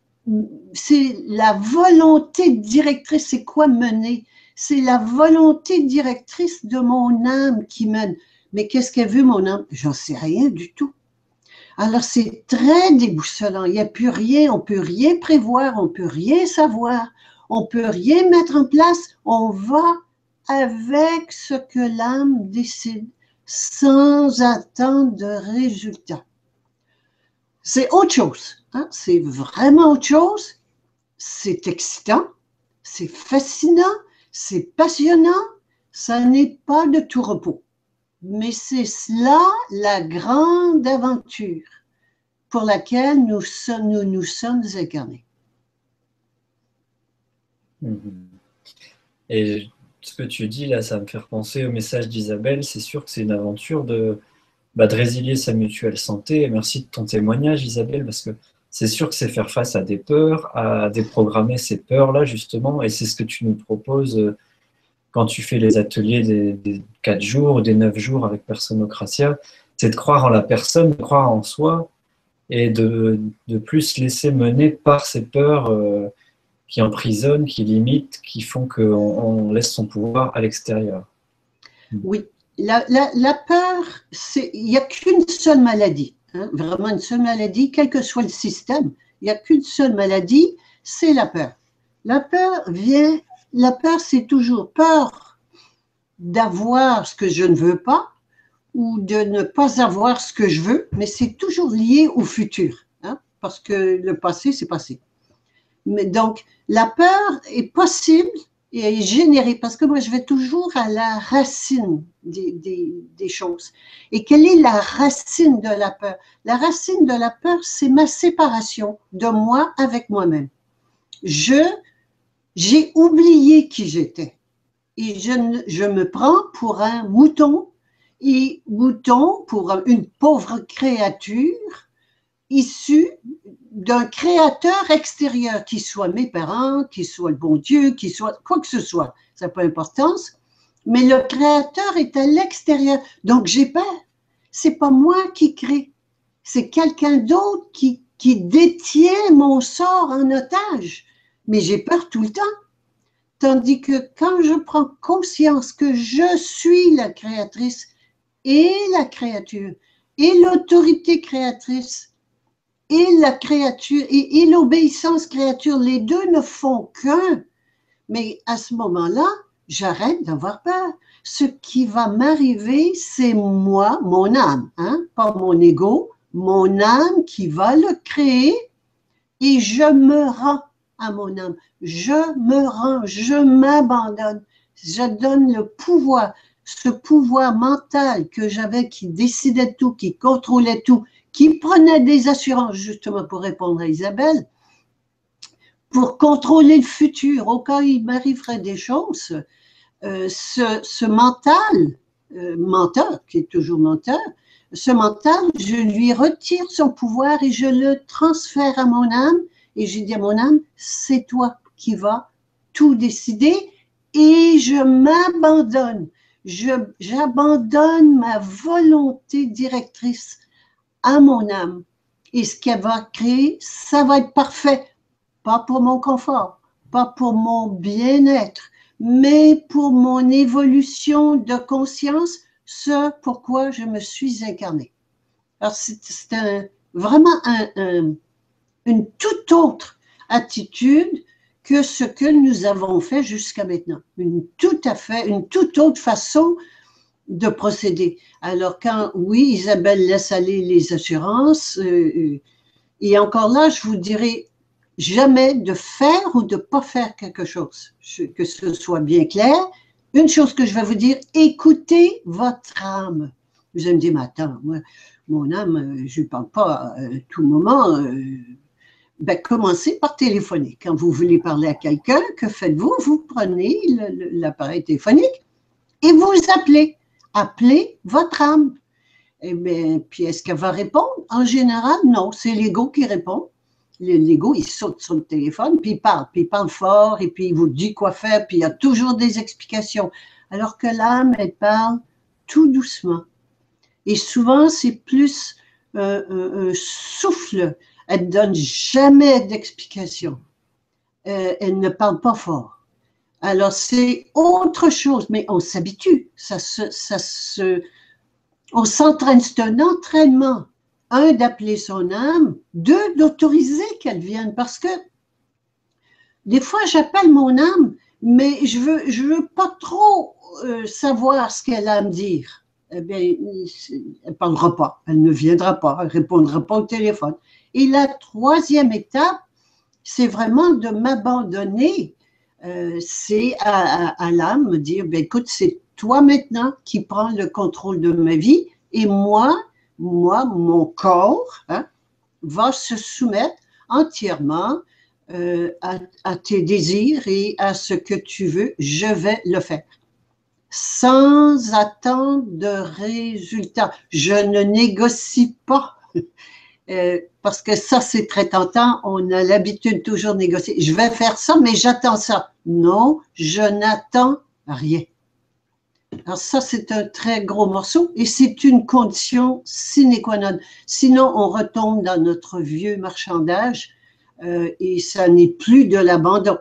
c'est la volonté directrice, c'est quoi mener? C'est la volonté directrice de mon âme qui mène. Mais qu'est-ce qu'elle veut mon âme? J'en sais rien du tout. Alors c'est très déboussolant, il n'y a plus rien, on ne peut rien prévoir, on ne peut rien savoir, on ne peut rien mettre en place, on va avec ce que l'âme décide, sans attendre de résultat. C'est autre chose, hein? C'est vraiment autre chose, c'est excitant, c'est fascinant, c'est passionnant, ça n'est pas de tout repos. Mais c'est cela la grande aventure pour laquelle nous sommes incarnés. Et ce que tu dis là, ça me fait repenser au message d'Isabelle. C'est sûr que c'est une aventure de résilier sa mutuelle santé. Merci de ton témoignage, Isabelle, parce que c'est sûr que c'est faire face à des peurs, à déprogrammer ces peurs-là, justement, et c'est ce que tu nous proposes quand tu fais les ateliers des 4 jours, des 9 jours avec Personocratia, c'est de croire en la personne, de croire en soi, et de plus laisser mener par ces peurs qui emprisonnent, qui limitent, qui font qu'on laisse son pouvoir à l'extérieur. Oui. La peur, il n'y a qu'une seule maladie, hein, vraiment une seule maladie, quel que soit le système, il n'y a qu'une seule maladie, c'est la peur. La peur vient, la peur c'est toujours peur d'avoir ce que je ne veux pas ou de ne pas avoir ce que je veux, mais c'est toujours lié au futur, hein, parce que le passé c'est passé. Mais donc la peur est possible et générer, parce que moi je vais toujours à la racine des choses. Et quelle est la racine de la peur? La racine de la peur, c'est ma séparation de moi avec moi-même. J'ai oublié qui j'étais et je me prends pour un mouton et mouton pour une pauvre créature issu d'un créateur extérieur, qui soit mes parents, qui soit le bon Dieu, qui soit quoi que ce soit, ça n'a pas d'importance, mais le créateur est à l'extérieur, donc j'ai peur. C'est pas moi qui crée, c'est quelqu'un d'autre qui détient mon sort en otage, mais j'ai peur tout le temps. Tandis que quand je prends conscience que je suis la créatrice et la créature, et l'autorité créatrice, et la créature, et l'obéissance créature, les deux ne font qu'un. Mais à ce moment-là, j'arrête d'avoir peur. Ce qui va m'arriver, c'est moi, mon âme, hein, pas mon ego, mon âme qui va le créer, et je me rends à mon âme. Je me rends, je m'abandonne, je donne le pouvoir, ce pouvoir mental que j'avais qui décidait tout, qui contrôlait tout, qui prenait des assurances, justement pour répondre à Isabelle, pour contrôler le futur, au cas où il m'arriverait des choses, ce mental, menteur, qui est toujours menteur, ce mental, je lui retire son pouvoir et je le transfère à mon âme, et je dis à mon âme, c'est toi qui vas tout décider, et je m'abandonne, j'abandonne ma volonté directrice à mon âme, et ce qu'elle va créer, ça va être parfait, pas pour mon confort, pas pour mon bien-être, mais pour mon évolution de conscience, ce pourquoi je me suis incarnée. Alors c'est vraiment une toute autre attitude que ce que nous avons fait jusqu'à maintenant, une toute autre façon de procéder. Alors quand, oui, Isabelle laisse aller les assurances, et encore là, je vous dirai jamais de faire ou de ne pas faire quelque chose, que ce soit bien clair. Une chose que je vais vous dire, écoutez votre âme. Vous allez me dire, mais attends, moi, mon âme, je ne parle pas à tout moment. Ben, commencez par téléphoner. Quand vous voulez parler à quelqu'un, que faites-vous? Vous prenez l'appareil téléphonique et vous appelez. Appelez votre âme. Et bien, puis est-ce qu'elle va répondre? En général, non. C'est l'ego qui répond. L'ego, il saute sur le téléphone, puis il parle fort, et puis il vous dit quoi faire, puis il y a toujours des explications. Alors que l'âme, elle parle tout doucement. Et souvent, c'est plus un souffle. Elle ne donne jamais d'explications. Elle ne parle pas fort. Alors, c'est autre chose, mais on s'habitue, on s'entraîne, c'est un entraînement. Un, d'appeler son âme, deux, d'autoriser qu'elle vienne, parce que des fois, j'appelle mon âme, mais je veux pas trop savoir ce qu'elle a à me dire. Eh bien, elle ne parlera pas, elle ne viendra pas, elle ne répondra pas au téléphone. Et la troisième étape, c'est vraiment de m'abandonner. C'est à l'âme me dire, ben écoute, c'est toi maintenant qui prends le contrôle de ma vie, et mon corps, hein, va se soumettre entièrement à tes désirs et à ce que tu veux, je vais le faire. sans attendre de résultats. Je ne négocie pas, parce que ça, c'est très tentant. On a l'habitude toujours de négocier. Je vais faire ça, mais j'attends ça. Non, je n'attends rien. Alors ça, c'est un très gros morceau et c'est une condition sine qua non. Sinon, on retombe dans notre vieux marchandage et ça n'est plus de l'abandon.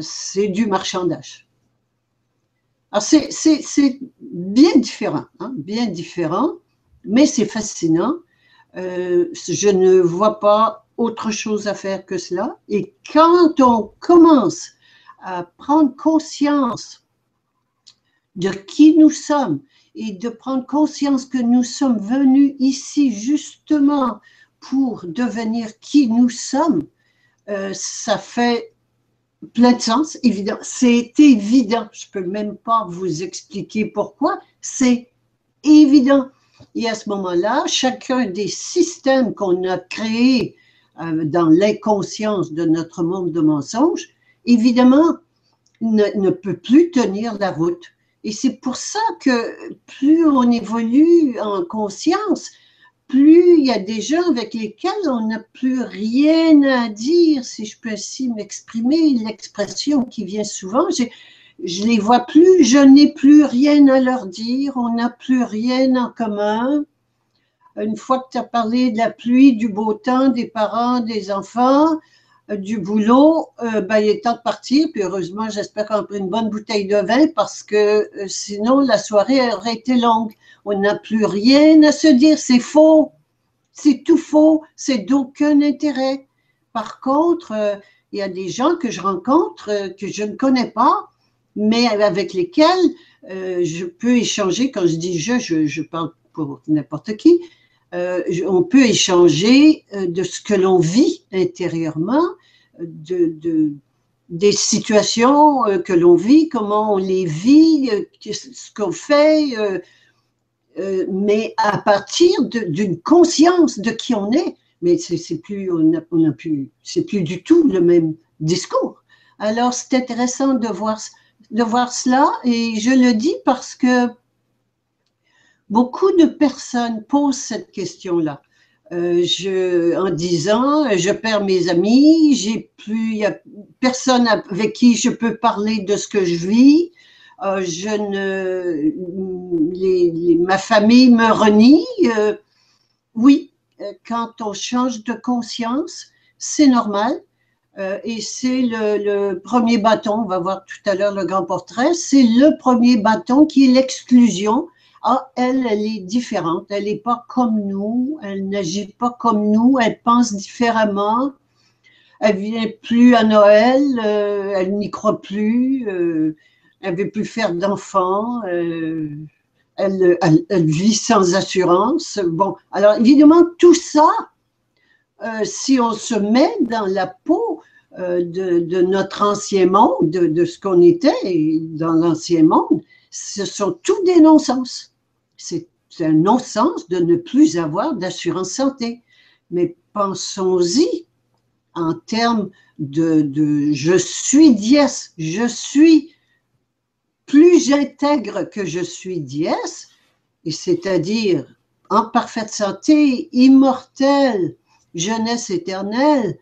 C'est du marchandage. Alors, c'est bien différent, mais c'est fascinant. Je ne vois pas autre chose à faire que cela. Et quand on commence à prendre conscience de qui nous sommes et de prendre conscience que nous sommes venus ici justement pour devenir qui nous sommes, ça fait plein de sens, évident. C'est évident, je ne peux même pas vous expliquer pourquoi, c'est évident. Et à ce moment-là, chacun des systèmes qu'on a créés dans l'inconscience de notre monde de mensonges, évidemment, ne peut plus tenir la route. Et c'est pour ça que plus on évolue en conscience, plus il y a des gens avec lesquels on n'a plus rien à dire, si je peux ainsi m'exprimer, l'expression qui vient souvent, je ne les vois plus, je n'ai plus rien à leur dire, on n'a plus rien en commun. Une fois que tu as parlé de la pluie, du beau temps, des parents, des enfants, du boulot, ben, il est temps de partir, puis heureusement, j'espère qu'on a pris une bonne bouteille de vin parce que sinon, la soirée aurait été longue. On n'a plus rien à se dire, c'est faux, c'est tout faux, c'est d'aucun intérêt. Par contre, il y a des gens que je rencontre, que je ne connais pas, mais avec lesquels je peux échanger. Quand je dis je parle pour n'importe qui, on peut échanger de ce que l'on vit intérieurement, des situations que l'on vit, comment on les vit, ce qu'on fait, mais à partir d'une conscience de qui on est. Mais c'est plus du tout le même discours. Alors c'est intéressant de voir cela, et je le dis parce que beaucoup de personnes posent cette question-là. En disant, je perds mes amis, il n'y a personne avec qui je peux parler de ce que je vis. Ma famille me renie. Oui, quand on change de conscience, c'est normal. Et c'est le premier bâton, on va voir tout à l'heure le grand portrait, c'est le premier bâton qui est l'exclusion. Ah, elle est différente, elle n'est pas comme nous, elle n'agit pas comme nous, elle pense différemment, elle ne vient plus à Noël, elle n'y croit plus, elle ne veut plus faire d'enfants, elle vit sans assurance. Bon, alors évidemment, tout ça, si on se met dans la peau de notre ancien monde, de ce qu'on était dans l'ancien monde, ce sont tous des non-sens. C'est un non-sens de ne plus avoir d'assurance santé. Mais pensons-y en termes de je suis dièse, je suis, plus j'intègre que je suis dièse, et c'est-à-dire en parfaite santé, immortelle, jeunesse éternelle,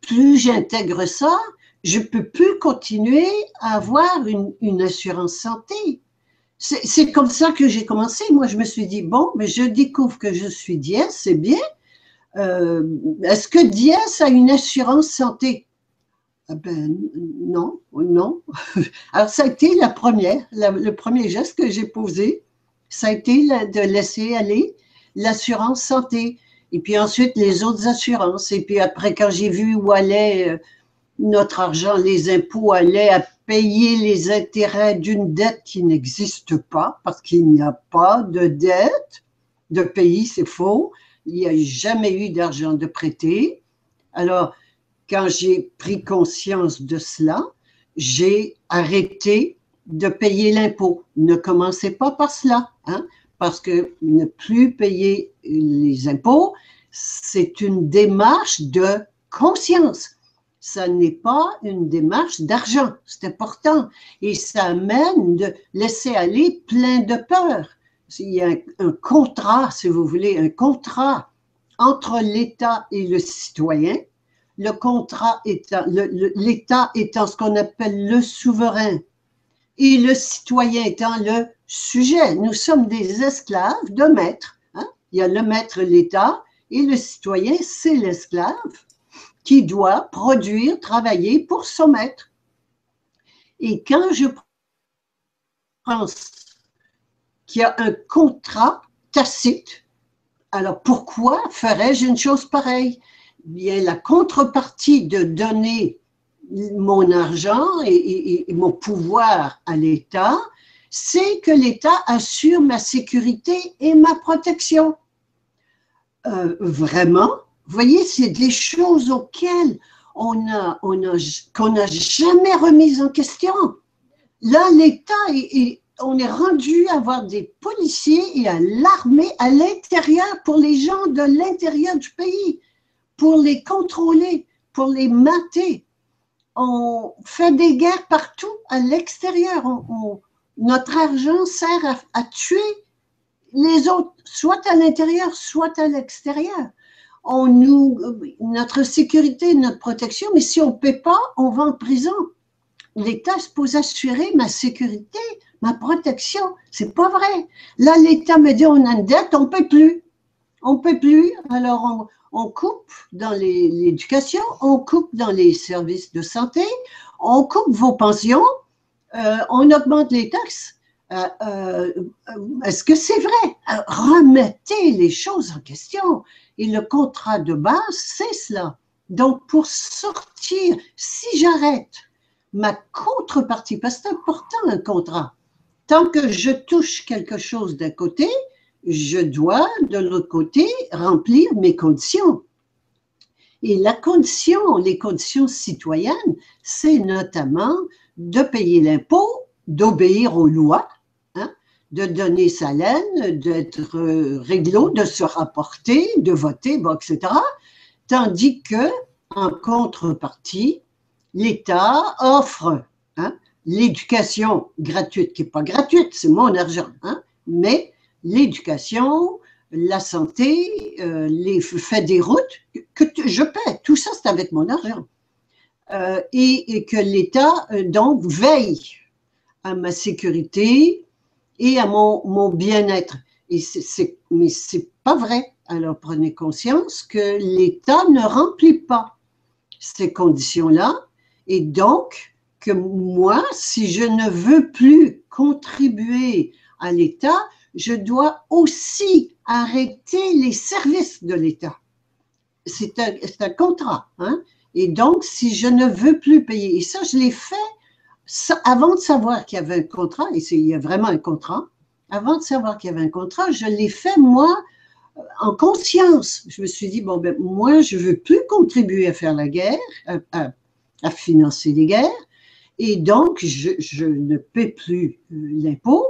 plus j'intègre ça, je ne peux plus continuer à avoir une assurance santé. C'est comme ça que j'ai commencé. Moi, je me suis dit, bon, mais je découvre que je suis dièse, c'est bien. Est-ce que dièse a une assurance santé? Ben non, non. Alors, ça a été le premier geste que j'ai posé. Ça a été de laisser aller l'assurance santé. Et puis ensuite, les autres assurances. Et puis après, quand j'ai vu où allait notre argent, les impôts allaient à payer les intérêts d'une dette qui n'existe pas, parce qu'il n'y a pas de dette de pays, c'est faux. Il n'y a jamais eu d'argent de prêté. Alors, quand j'ai pris conscience de cela, j'ai arrêté de payer l'impôt. Ne commencez pas par cela, hein, parce que ne plus payer les impôts, c'est une démarche de conscience. ça n'est pas une démarche d'argent, c'est important. Et ça amène de laisser aller plein de peurs. Il y a un contrat, si vous voulez, un contrat entre l'État et le citoyen. Le contrat étant, l'État étant ce qu'on appelle le souverain et le citoyen étant le sujet. Nous sommes des esclaves de maître. Hein? Il y a le maître, l'État, et le citoyen, c'est l'esclave qui doit produire, travailler pour son maître. Et quand je pense qu'il y a un contrat tacite, alors pourquoi ferais-je une chose pareille? Bien, la contrepartie de donner mon argent et mon pouvoir à l'État, c'est que l'État assure ma sécurité et ma protection. Vraiment, vous voyez, c'est des choses auxquelles qu'on n'a jamais remises en question. Là, l'État, on est rendu à avoir des policiers et à l'armée à l'intérieur pour les gens de l'intérieur du pays, pour les contrôler, pour les mater. On fait des guerres partout à l'extérieur. Notre argent sert à tuer les autres, soit à l'intérieur, soit à l'extérieur. Notre sécurité, notre protection, mais si on ne paie pas, on va en prison. L'État se pose à assurer ma sécurité, ma protection. C'est pas vrai. Là, l'État me dit, on a une dette, on ne paie plus. On ne paie plus, alors on coupe dans l'éducation, on coupe dans les services de santé, on coupe vos pensions, on augmente les taxes. Est-ce que c'est vrai? Remettez les choses en question. Et le contrat de base, c'est cela. Donc, pour sortir, si j'arrête ma contrepartie, parce que c'est important un contrat, tant que je touche quelque chose d'un côté, je dois, de l'autre côté, remplir mes conditions. Et les conditions citoyennes, c'est notamment de payer l'impôt, d'obéir aux lois, hein, de donner sa laine, d'être réglo, de se rapporter, de voter, bon, etc. Tandis que, en contrepartie, l'État offre hein, l'éducation gratuite, qui n'est pas gratuite, c'est mon argent, hein, mais l'éducation, la santé, les faits des routes, que je paie, tout ça c'est avec mon argent. Et que l'État, donc, veille à ma sécurité et à mon bien-être. Mais ce n'est pas vrai. Alors prenez conscience que l'État ne remplit pas ces conditions-là et donc que moi, si je ne veux plus contribuer à l'État, je dois aussi arrêter les services de l'État. C'est un contrat. Hein? Et donc, si je ne veux plus payer, et ça, je l'ai fait avant de savoir qu'il y avait un contrat, et il y a vraiment un contrat, avant de savoir qu'il y avait un contrat, je l'ai fait, moi, en conscience. Je me suis dit, bon, ben, moi, je ne veux plus contribuer à faire la guerre, à financer les guerres, et donc, je ne paie plus l'impôt.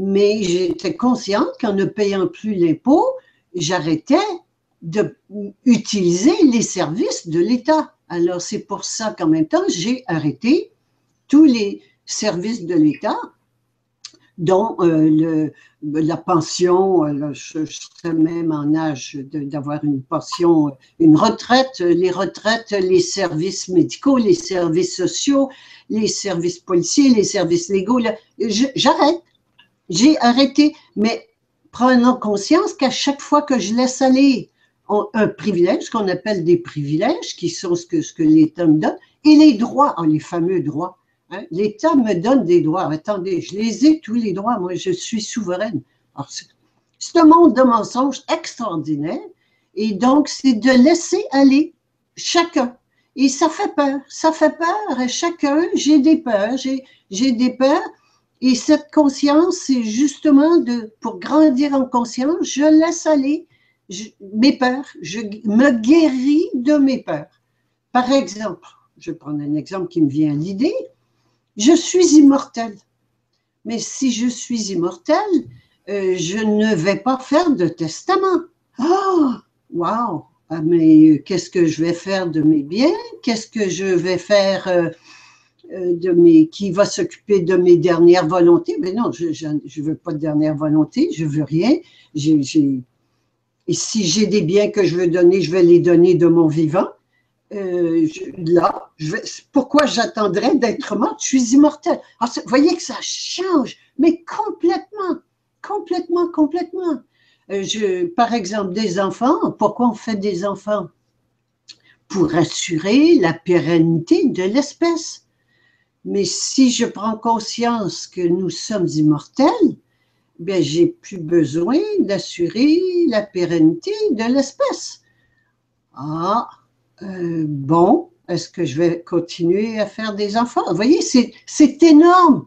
Mais j'étais consciente qu'en ne payant plus l'impôt, j'arrêtais d'utiliser les services de l'État. Alors, c'est pour ça qu'en même temps, j'ai arrêté tous les services de l'État, dont la pension, je serais même en âge d'avoir une pension, une retraite, les services médicaux, les services sociaux, les services policiers, les services légaux. J'arrête. J'ai arrêté, mais prenons conscience qu'à chaque fois que je laisse aller un privilège, qu'on appelle des privilèges, qui sont ce que l'État me donne, et les droits, les fameux droits. Hein, l'État me donne des droits. Attendez, je les ai tous les droits, moi je suis souveraine. C'est un monde de mensonges extraordinaire, et donc c'est de laisser aller chacun. Et ça fait peur à chacun, j'ai des peurs, j'ai des peurs. Et cette conscience, c'est justement pour grandir en conscience, je laisse aller mes peurs, je me guéris de mes peurs. Par exemple, je vais prendre un exemple qui me vient à l'idée, je suis immortelle. Mais si je suis immortelle, je ne vais pas faire de testament. Oh, wow, mais qu'est-ce que je vais faire de mes biens? Qu'est-ce que je vais faire de mes… Qui va s'occuper de mes dernières volontés? Mais non, je ne veux pas de dernières volontés, je ne veux rien. Et si j'ai des biens que je veux donner, je vais les donner de mon vivant. Pourquoi j'attendrais d'être morte? Je suis immortelle. Alors, vous voyez que ça change, mais complètement, complètement, complètement. Par exemple, des enfants, pourquoi on fait des enfants? Pour assurer la pérennité de l'espèce. Mais si je prends conscience que nous sommes immortels, bien, j'ai plus besoin d'assurer la pérennité de l'espèce. Ah, bon, est-ce que je vais continuer à faire des enfants? Vous voyez, c'est énorme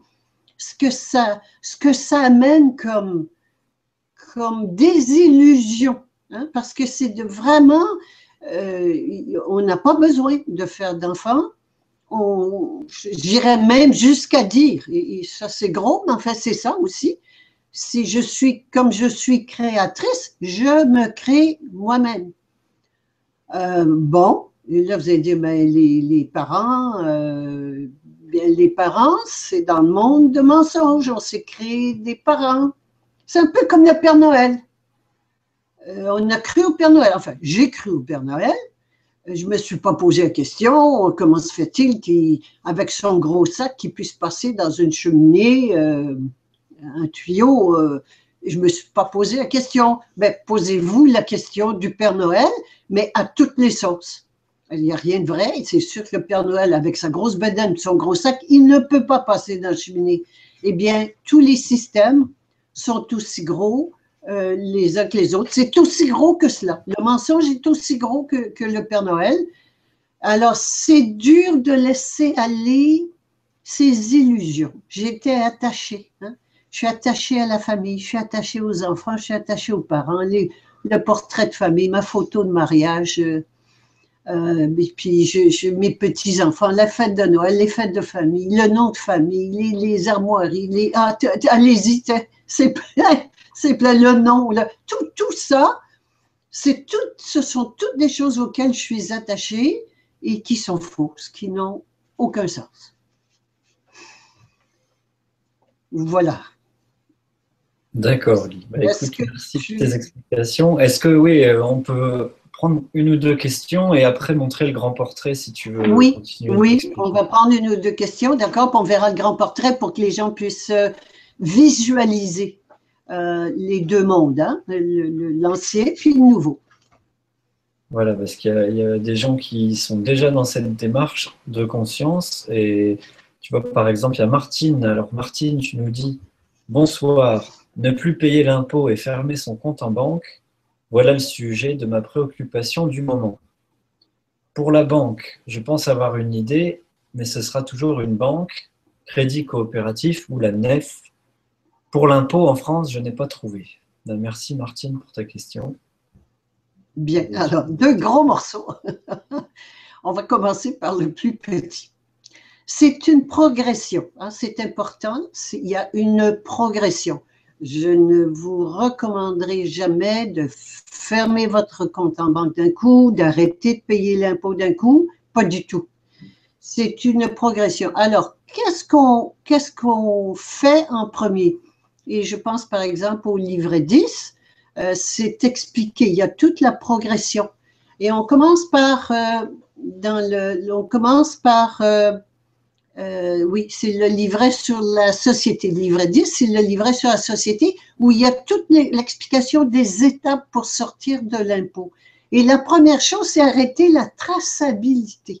ce que ça amène comme désillusion, hein, parce que c'est vraiment, on n'a pas besoin de faire d'enfants, j'irais même jusqu'à dire, et ça c'est gros, mais en fait c'est ça aussi, si je suis, comme je suis créatrice, je me crée moi-même. Bon, et là vous allez dire, ben, les parents, c'est dans le monde de mensonges, on s'est créé des parents. C'est un peu comme le Père Noël. On a cru au Père Noël. Enfin, j'ai cru au Père Noël. Je ne me suis pas posé la question, comment se fait-il qu'avec son gros sac, qu'il puisse passer dans une cheminée, un tuyau. Je ne me suis pas posé la question. Ben, posez-vous la question du Père Noël, mais à toutes les sauces. Il n'y a rien de vrai. C'est sûr que le Père Noël, avec sa grosse bedaine, son gros sac, il ne peut pas passer dans la cheminée. Eh bien, tous les systèmes sont aussi gros les uns que les autres. C'est aussi gros que cela. Le mensonge est aussi gros que le Père Noël. Alors, c'est dur de laisser aller ces illusions. J'étais attachée. Hein? Je suis attachée à la famille, je suis attachée aux enfants, je suis attachée aux parents, le portrait de famille, ma photo de mariage, et puis mes petits-enfants, la fête de Noël, les fêtes de famille, le nom de famille, les armoiries, allez-y, c'est plein, le nom, tout ça, ce sont toutes des choses auxquelles je suis attachée et qui sont fausses, qui n'ont aucun sens. Voilà. D'accord, Guy. Bah, écoute, merci pour tes explications. Est-ce que, oui, on peut prendre une ou deux questions et après montrer le grand portrait, si tu veux. Oui, oui, on va prendre une ou deux questions, d'accord, puis on verra le grand portrait pour que les gens puissent visualiser les deux mondes, hein, l'ancien puis le nouveau. Voilà, parce qu'il y a des gens qui sont déjà dans cette démarche de conscience et tu vois, par exemple, il y a Martine. Alors, Martine, tu nous dis « Bonsoir, ne plus payer l'impôt et fermer son compte en banque, voilà le sujet de ma préoccupation du moment. Pour la banque, je pense avoir une idée, mais ce sera toujours une banque, Crédit Coopératif ou la NEF. Pour l'impôt en France, je n'ai pas trouvé. » Ben, merci Martine pour ta question. Bien, alors, deux gros morceaux. On va commencer par le plus petit. C'est une progression, hein, c'est important, il y a une progression. Je ne vous recommanderai jamais de fermer votre compte en banque d'un coup, d'arrêter de payer l'impôt d'un coup, pas du tout. C'est une progression. Alors, qu'est-ce qu'on fait en premier? Et je pense par exemple au livret 10, c'est expliqué, il y a toute la progression. Et on commence par… oui, c'est le livret sur la société. Le livret 10, c'est le livret sur la société où il y a toute l'explication des étapes pour sortir de l'impôt. Et la première chose, c'est arrêter la traçabilité.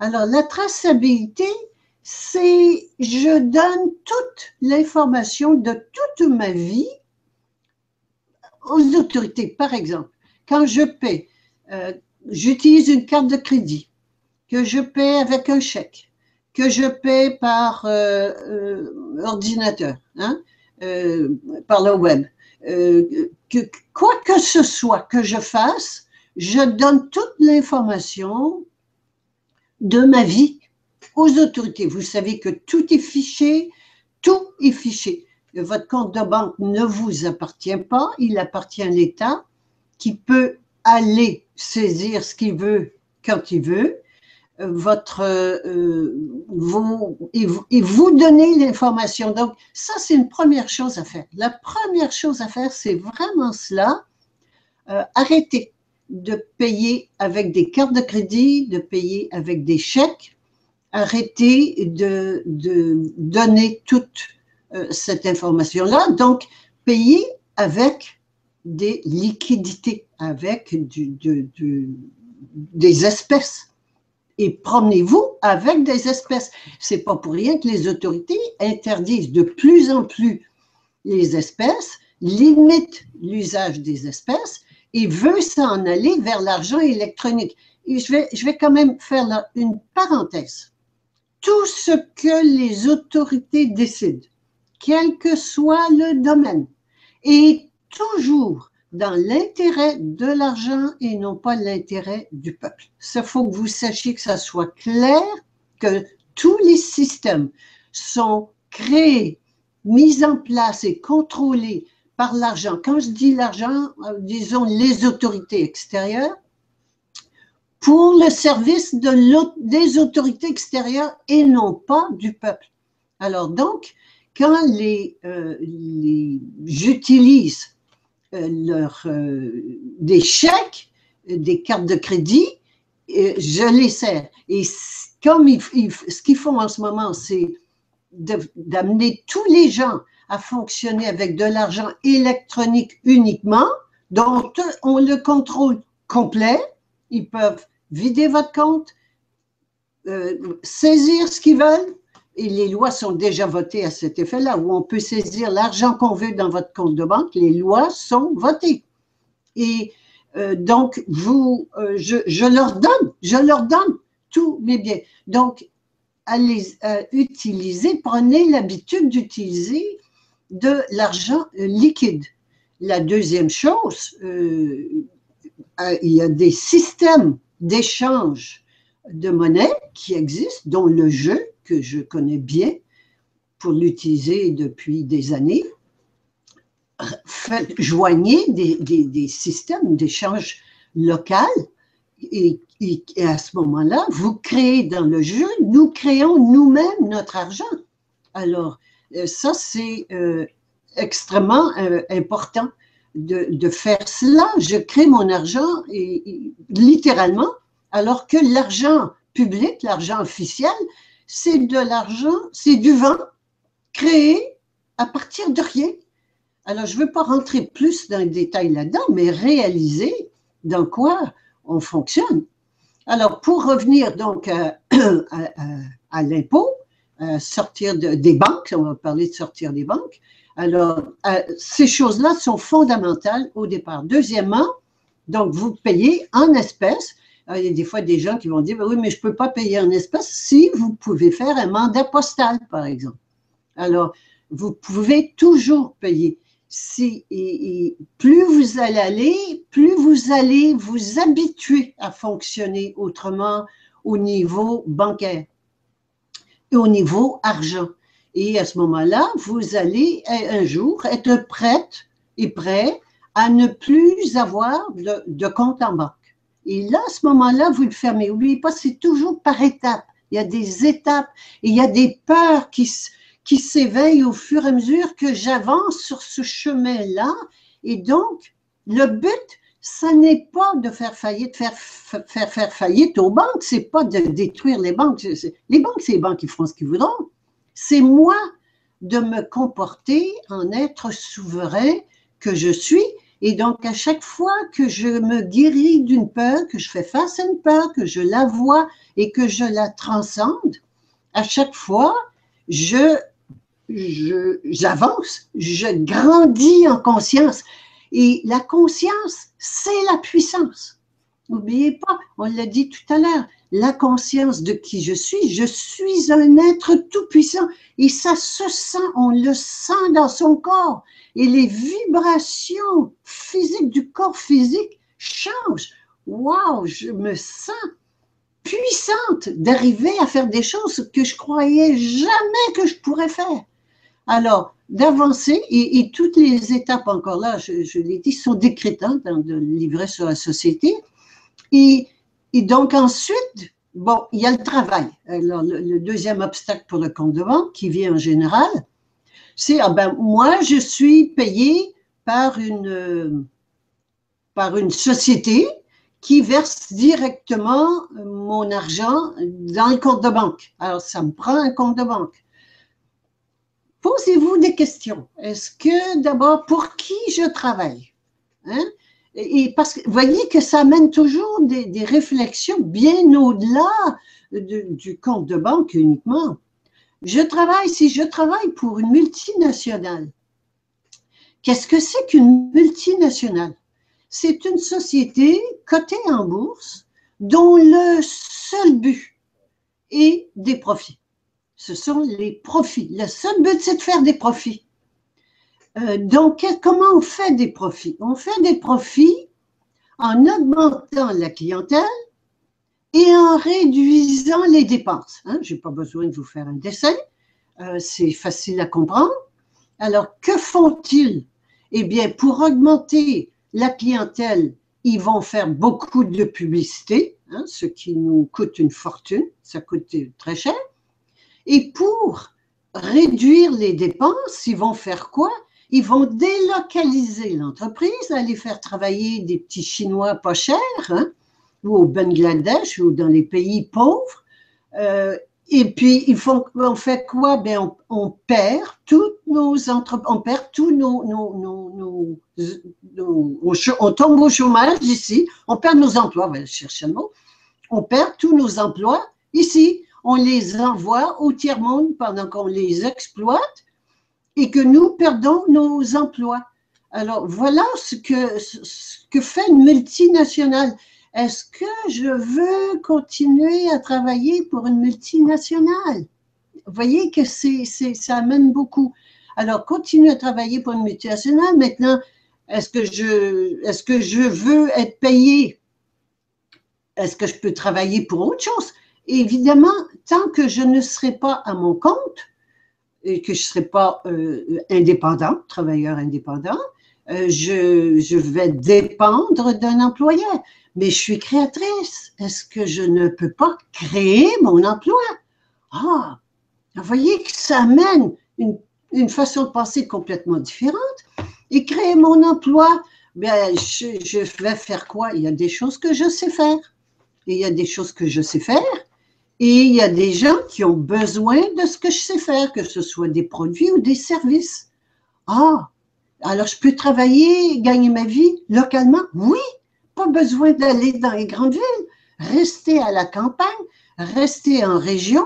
Alors, la traçabilité, c'est je donne toute l'information de toute ma vie aux autorités. Par exemple, quand je paie, j'utilise une carte de crédit, que je paie avec un chèque, que je paie par ordinateur, hein, par le web. Quoi que ce soit que je fasse, je donne toute l'information de ma vie aux autorités. Vous savez que tout est fiché, tout est fiché. Votre compte de banque ne vous appartient pas, il appartient à l'État qui peut aller saisir ce qu'il veut quand il veut, et vous donner l'information. Donc, ça, c'est une première chose à faire. La première chose à faire, c'est vraiment cela. Arrêtez de payer avec des cartes de crédit, de payer avec des chèques. Arrêtez de donner toute cette information-là. Donc, payez avec des liquidités, avec des espèces. Et promenez-vous avec des espèces. C'est pas pour rien que les autorités interdisent de plus en plus les espèces, limitent l'usage des espèces et veulent s'en aller vers l'argent électronique. Et je vais quand même faire là une parenthèse. Tout ce que les autorités décident, quel que soit le domaine, est toujours dans l'intérêt de l'argent et non pas l'intérêt du peuple. Ça, faut que vous sachiez, que ça soit clair, que tous les systèmes sont créés, mis en place et contrôlés par l'argent. Quand je dis l'argent, disons les autorités extérieures, pour le service des autorités extérieures et non pas du peuple. Alors donc, quand j'utilise des chèques, des cartes de crédit, je les sers. Et comme ce qu'ils font en ce moment, c'est d'amener tous les gens à fonctionner avec de l'argent électronique uniquement, dont on le contrôle complet. Ils peuvent vider votre compte, saisir ce qu'ils veulent, et les lois sont déjà votées à cet effet-là, où on peut saisir l'argent qu'on veut dans votre compte de banque, les lois sont votées. Et donc, je leur donne tous mes biens. Donc, allez prenez l'habitude d'utiliser de l'argent liquide. La deuxième chose, il y a des systèmes d'échange de monnaie qui existent, dont le jeu, que je connais bien pour l'utiliser depuis des années. Joignez des systèmes d'échange local et à ce moment-là, vous créez dans le jeu, nous créons nous-mêmes notre argent. Alors, ça, c'est extrêmement important de faire cela. Je crée mon argent et littéralement, alors que l'argent public, l'argent officiel, c'est de l'argent, c'est du vent créé à partir de rien. Alors, je ne veux pas rentrer plus dans les détails là-dedans, mais réaliser dans quoi on fonctionne. Alors, pour revenir donc à l'impôt, sortir des banques, on va parler de sortir des banques. Alors, ces choses-là sont fondamentales au départ. Deuxièmement, donc, vous payez en espèces. Il y a des fois des gens qui vont dire, ben oui, mais je ne peux pas payer en espèces. Si vous pouvez faire un mandat postal, par exemple. Alors, vous pouvez toujours payer. Plus vous allez aller, plus vous allez vous habituer à fonctionner autrement au niveau bancaire et au niveau argent. Et à ce moment-là, vous allez un jour être prête et prêt à ne plus avoir de compte en banque. Et là, à ce moment-là, vous le fermez. N'oubliez pas, c'est toujours par étapes. Il y a des étapes et il y a des peurs qui s'éveillent au fur et à mesure que j'avance sur ce chemin-là. Et donc, le but, ça n'est pas de faire faillite aux banques. Ce n'est pas de détruire les banques. Les banques, c'est les banques qui feront ce qu'ils voudront. C'est moi de me comporter en être souverain que je suis. Et donc, à chaque fois que je me guéris d'une peur, que je fais face à une peur, que je la vois et que je la transcende, à chaque fois, j'avance, je grandis en conscience. Et la conscience, c'est la puissance. N'oubliez pas, on l'a dit tout à l'heure, la conscience de qui je suis un être tout-puissant et ça se sent, on le sent dans son corps et les vibrations physiques du corps physique changent. Waouh, je me sens puissante d'arriver à faire des choses que je croyais jamais que je pourrais faire. Alors, d'avancer, et toutes les étapes, encore là, je l'ai dit, sont décrétantes dans le livret sur la société. Et donc ensuite, bon, il y a le travail. Alors, le deuxième obstacle pour le compte de banque qui vient en général, c'est, ah ben, moi, je suis payé par une société qui verse directement mon argent dans le compte de banque. Alors, ça me prend un compte de banque. Posez-vous des questions. Est-ce que, d'abord, pour qui je travaille? Hein? Et parce que, voyez que ça amène toujours des réflexions bien au-delà du compte de banque uniquement. Je travaille, si je travaille pour une multinationale, qu'est-ce que c'est qu'une multinationale? C'est une société cotée en bourse dont le seul but est des profits. Ce sont les profits. Le seul but, c'est de faire des profits. Donc, comment on fait des profits? On fait des profits en augmentant la clientèle et en réduisant les dépenses. Hein? Je n'ai pas besoin de vous faire un dessin. C'est facile à comprendre. Alors, que font-ils? Eh bien, pour augmenter la clientèle, ils vont faire beaucoup de publicité, hein, ce qui nous coûte une fortune, ça coûte très cher. Et pour réduire les dépenses, ils vont faire quoi? Ils vont délocaliser l'entreprise, aller faire travailler des petits Chinois pas chers, hein, ou au Bangladesh, ou dans les pays pauvres. Et puis, on fait quoi? Ben, on perd toutes nos entreprises, on perd tous on tombe au chômage ici, on perd nos emplois, ben, je cherche le mot, on perd tous nos emplois ici, on les envoie au tiers-monde pendant qu'on les exploite et que nous perdons nos emplois. Alors, voilà ce que fait une multinationale. Est-ce que je veux continuer à travailler pour une multinationale? Vous voyez que ça amène beaucoup. Alors, continuer à travailler pour une multinationale. Maintenant, est-ce que je veux être payé? Est-ce que je peux travailler pour autre chose? Et évidemment, tant que je ne serai pas à mon compte et que je ne serai pas indépendant, travailleur indépendant, je vais dépendre d'un employeur. Mais je suis créatrice. Est-ce que je ne peux pas créer mon emploi? Ah, vous voyez que ça amène une façon de penser complètement différente. Et créer mon emploi, ben, je vais faire quoi? Il y a des choses que je sais faire. Et il y a des choses que je sais faire. Et il y a des gens qui ont besoin de ce que je sais faire, que ce soit des produits ou des services. Ah, alors je peux travailler, gagner ma vie localement? Oui, pas besoin d'aller dans les grandes villes. Restez à la campagne, restez en région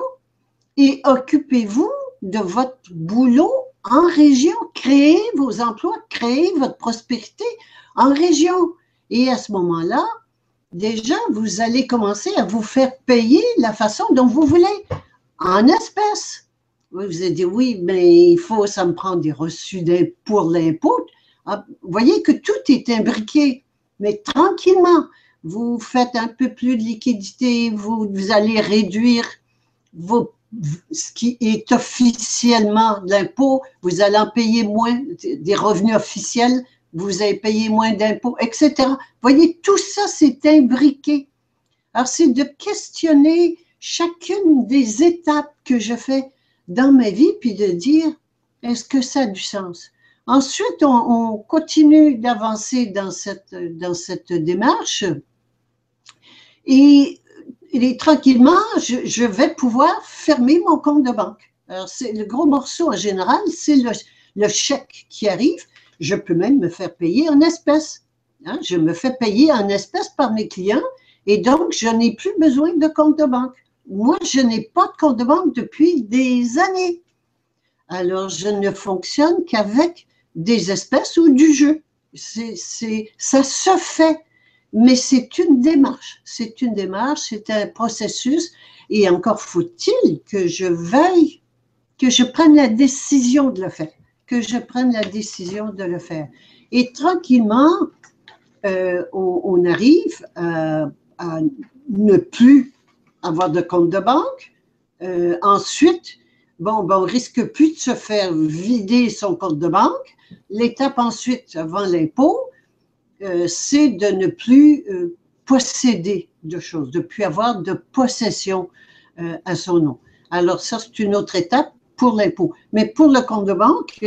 et occupez-vous de votre boulot en région. Créez vos emplois, créez votre prospérité en région. Et à ce moment-là, déjà, vous allez commencer à vous faire payer la façon dont vous voulez, en espèces. Vous vous allez dire, oui, mais ça me prend des reçus pour l'impôt. Vous voyez que tout est imbriqué, mais tranquillement. Vous faites un peu plus de liquidité, vous allez réduire ce qui est officiellement de l'impôt, vous allez en payer moins, des revenus officiels, vous avez payé moins d'impôts, etc. Vous voyez, tout ça, c'est imbriqué. Alors, c'est de questionner chacune des étapes que je fais dans ma vie, puis de dire, est-ce que ça a du sens? Ensuite, on continue d'avancer dans cette démarche et tranquillement, je vais pouvoir fermer mon compte de banque. Alors, le gros morceau en général, c'est le chèque qui arrive. Je peux même me faire payer en espèces. Hein? Je me fais payer en espèces par mes clients et donc, je n'ai plus besoin de compte de banque. Moi, je n'ai pas de compte de banque depuis des années. Alors, je ne fonctionne qu'avec des espèces ou du jeu. Ça se fait, mais c'est une démarche. C'est une démarche, c'est un processus et encore faut-il que je veille, que je prenne la décision de le faire. Et tranquillement, on arrive à ne plus avoir de compte de banque. Ensuite, bon, ben, on ne risque plus de se faire vider son compte de banque. L'étape ensuite, avant l'impôt, c'est de ne plus posséder de choses, de ne plus avoir de possession à son nom. Alors ça, c'est une autre étape pour l'impôt. Mais pour le compte de banque,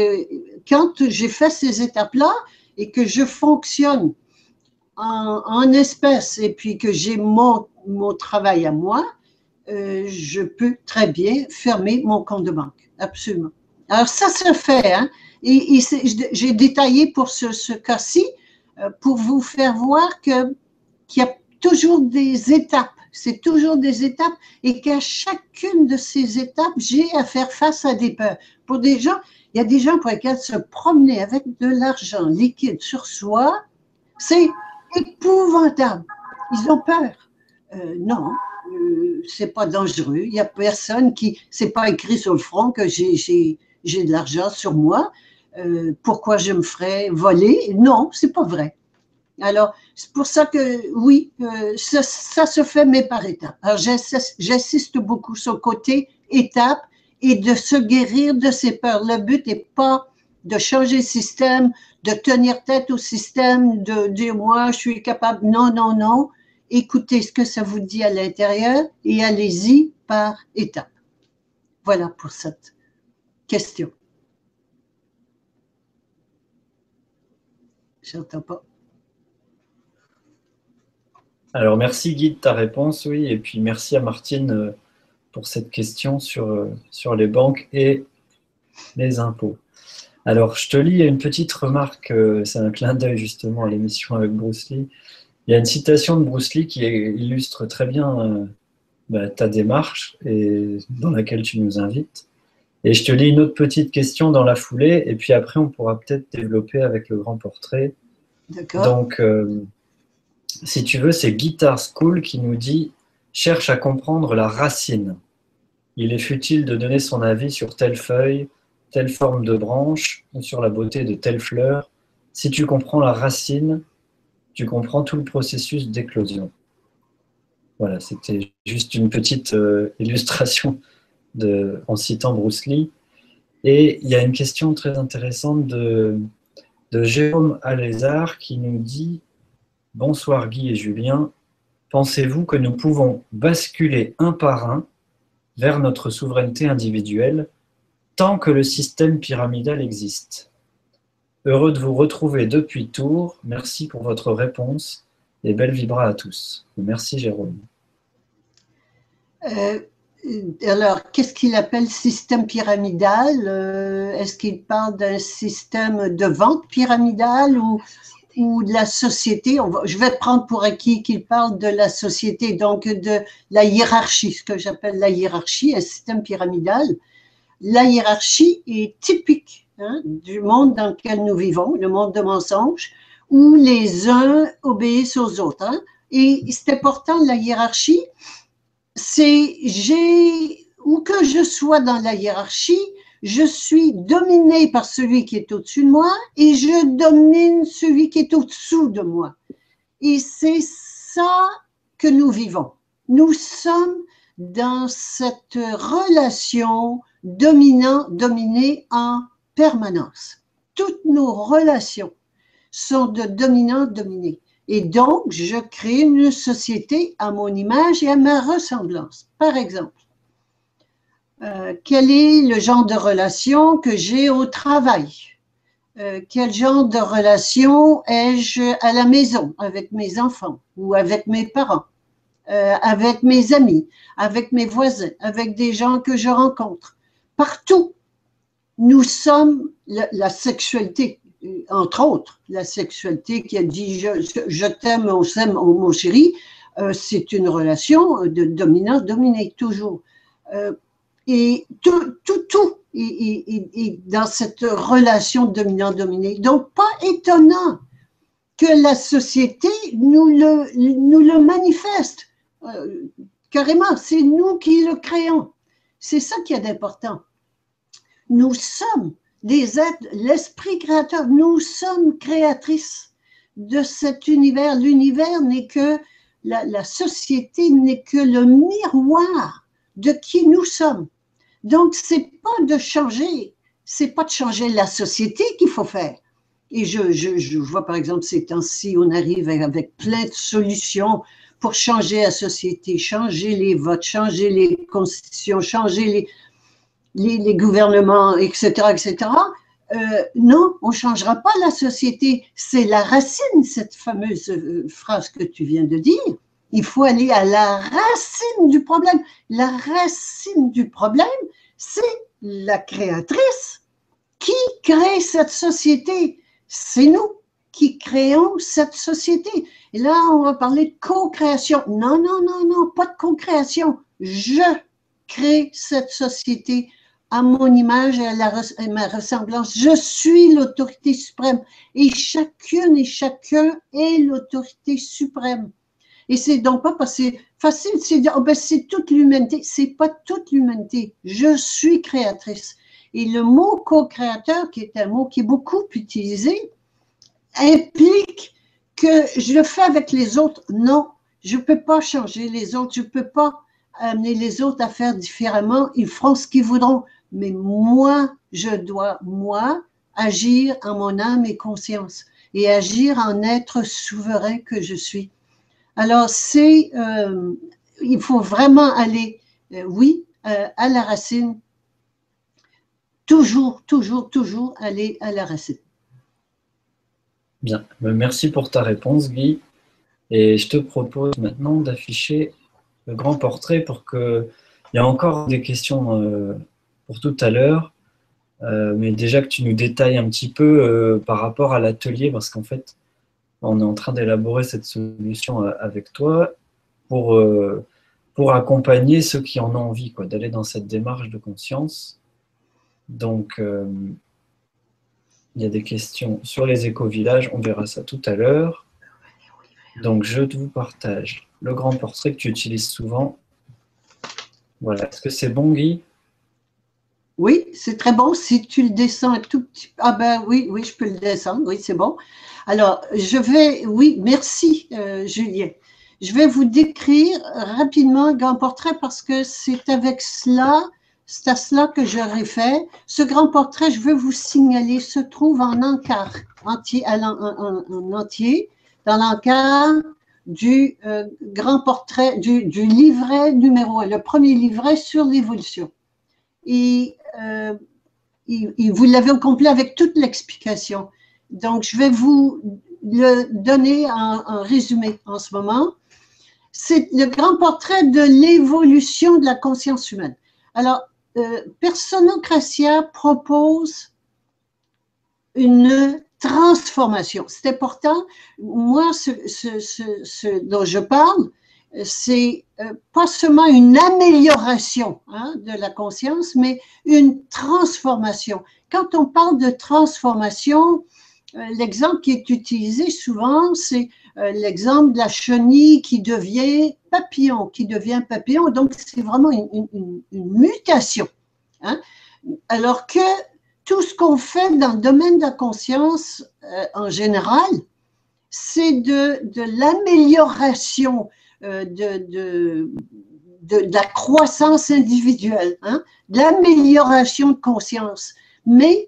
quand j'ai fait ces étapes-là et que je fonctionne en espèces et puis que j'ai mon travail à moi, je peux très bien fermer mon compte de banque, absolument. Alors ça se fait, hein? Et j'ai détaillé pour ce cas-ci, pour vous faire voir qu'il y a toujours des étapes, c'est toujours des étapes, et qu'à chacune de ces étapes, j'ai à faire face à des peurs. Pour des gens, il y a des gens pour lesquels se promener avec de l'argent liquide sur soi, c'est épouvantable. Ils ont peur. Non, c'est pas dangereux. Il n'y a personne qui… C'est pas écrit sur le front que j'ai de l'argent sur moi. Pourquoi je me ferais voler? Non, c'est pas vrai. Alors, c'est pour ça que, oui, ça se fait, mais par étapes. Alors, j'insiste beaucoup sur le côté étape et de se guérir de ses peurs. Le but n'est pas de changer le système, de tenir tête au système, de dire « moi, je suis capable ». Non, non, non. Écoutez ce que ça vous dit à l'intérieur et allez-y par étapes. Voilà pour cette question. J'entends pas. Alors, merci Guy de ta réponse, oui, et puis merci à Martine pour cette question sur les banques et les impôts. Alors, je te lis une petite remarque, c'est un clin d'œil justement à l'émission avec Bruce Lee. Il y a une citation de Bruce Lee qui illustre très bien ta démarche et dans laquelle tu nous invites. Et je te lis une autre petite question dans la foulée, et puis après, on pourra peut-être développer avec le grand portrait. D'accord. Donc, si tu veux, c'est Guitar School qui nous dit « Cherche à comprendre la racine. Il est futile de donner son avis sur telle feuille, telle forme de branche, ou sur la beauté de telle fleur. Si tu comprends la racine, tu comprends tout le processus d'éclosion. » Voilà, c'était juste une petite illustration en citant Bruce Lee. Et il y a une question très intéressante de Jérôme Alézard qui nous dit « Bonsoir Guy et Julien, pensez-vous que nous pouvons basculer un par un vers notre souveraineté individuelle tant que le système pyramidal existe? Heureux de vous retrouver depuis Tours, merci pour votre réponse et belle vibra à tous. » Merci Jérôme. Alors, qu'est-ce qu'il appelle système pyramidal? Est-ce qu'il parle d'un système de vente pyramidale ou de la société? Je vais prendre pour acquis qu'il parle de la société, donc de la hiérarchie, ce que j'appelle la hiérarchie, un système pyramidal. La hiérarchie est typique, hein, du monde dans lequel nous vivons, le monde de mensonges, où les uns obéissent aux autres. Hein. Et c'est important, la hiérarchie, c'est où que je sois dans la hiérarchie, je suis dominé par celui qui est au-dessus de moi et je domine celui qui est au-dessous de moi. Et c'est ça que nous vivons. Nous sommes dans cette relation dominant-dominé en permanence. Toutes nos relations sont de dominant-dominé. Et donc, je crée une société à mon image et à ma ressemblance. Par exemple, quel est le genre de relation que j'ai au travail? Quel genre de relation ai-je à la maison, avec mes enfants ou avec mes parents, avec mes amis, avec mes voisins, avec des gens que je rencontre? Partout, nous sommes la sexualité. Entre autres, la sexualité qui a dit « je t'aime, on s'aime, mon chéri », c'est une relation de dominance-dominée, toujours. Et tout est dans cette relation dominant-dominée. Donc, pas étonnant que la société nous le manifeste. Carrément, c'est nous qui le créons. C'est ça qui est d'important. Nous sommes des êtres, l'esprit créateur, nous sommes créatrices de cet univers. L'univers n'est que, la société n'est que le miroir de qui nous sommes. Donc, c'est pas de changer, c'est pas de changer la société qu'il faut faire. Et je vois, par exemple, ces temps-ci, on arrive avec plein de solutions pour changer la société, changer les votes, changer les constitutions, changer les gouvernements, etc., etc. Non, on ne changera pas la société. C'est la racine, cette fameuse phrase que tu viens de dire. Il faut aller à la racine du problème. La racine du problème, c'est la créatrice qui crée cette société. C'est nous qui créons cette société. Et là, on va parler de co-création. Non, non, non, non, pas de co-création. Je crée cette société à mon image et à, à ma ressemblance. Je suis l'autorité suprême. Et chacune et chacun est l'autorité suprême. Et c'est donc pas parce que c'est facile, c'est dire, oh ben c'est toute l'humanité. C'est pas toute l'humanité. Je suis créatrice. Et le mot co-créateur, qui est un mot qui est beaucoup utilisé, implique que je le fais avec les autres. Non, je ne peux pas changer les autres. Je ne peux pas amener les autres à faire différemment. Ils feront ce qu'ils voudront. Mais moi, je dois, moi, agir en mon âme et conscience et agir en être souverain que je suis. Alors, c'est, il faut vraiment aller, oui, à la racine. Toujours, toujours, toujours aller à la racine. Bien. Merci pour ta réponse, Guy. Et je te propose maintenant d'afficher le grand portrait pour que... Il y a encore des questions pour tout à l'heure, mais déjà que tu nous détailles un petit peu par rapport à l'atelier, parce qu'en fait, on est en train d'élaborer cette solution avec toi pour accompagner ceux qui en ont envie, quoi, d'aller dans cette démarche de conscience. Donc, il y a des questions sur les éco-villages, on verra ça tout à l'heure. Donc, je vous partage le grand portrait que tu utilises souvent. Voilà, est-ce que c'est bon, Guy? Oui, c'est très bon. Si tu le descends un tout petit peu... Ah ben oui, oui, je peux le descendre, oui, c'est bon. Alors, je vais... Oui, merci, Julien. Je vais vous décrire rapidement le grand portrait parce que c'est avec cela... C'est à cela que je réfère. Ce grand portrait, je veux vous signaler, se trouve en encart, en entier, dans l'encart du grand portrait, du livret numéro 1, le premier livret sur l'évolution. Et, vous l'avez au complet avec toute l'explication. Donc, je vais vous le donner en résumé en ce moment. C'est le grand portrait de l'évolution de la conscience humaine. Alors, Personocratia propose une transformation. C'est important. Moi, ce dont je parle, c'est pas seulement une amélioration de la conscience, mais une transformation. Quand on parle de transformation, l'exemple qui est utilisé souvent, c'est l'exemple de la chenille qui devient papillon, donc c'est vraiment une mutation. Hein? Alors que tout ce qu'on fait dans le domaine de la conscience en général, c'est de l'amélioration, de la croissance individuelle, hein? De l'amélioration de conscience. Mais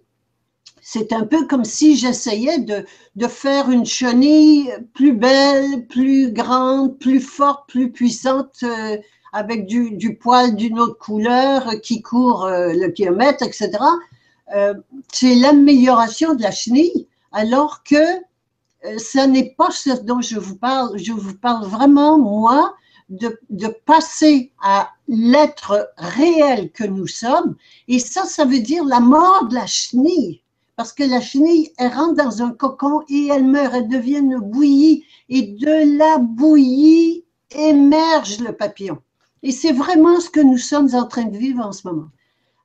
c'est un peu comme si j'essayais de faire une chenille plus belle, plus grande, plus forte, plus puissante, avec du poil d'une autre couleur qui court le kilomètre, etc. C'est l'amélioration de la chenille, alors que ça n'est pas ce dont je vous parle. Je vous parle vraiment, moi, de passer à l'être réel que nous sommes. Et ça, ça veut dire la mort de la chenille. Parce que la chenille, elle rentre dans un cocon et elle meurt, elle devient une bouillie. Et de la bouillie émerge le papillon. Et c'est vraiment ce que nous sommes en train de vivre en ce moment.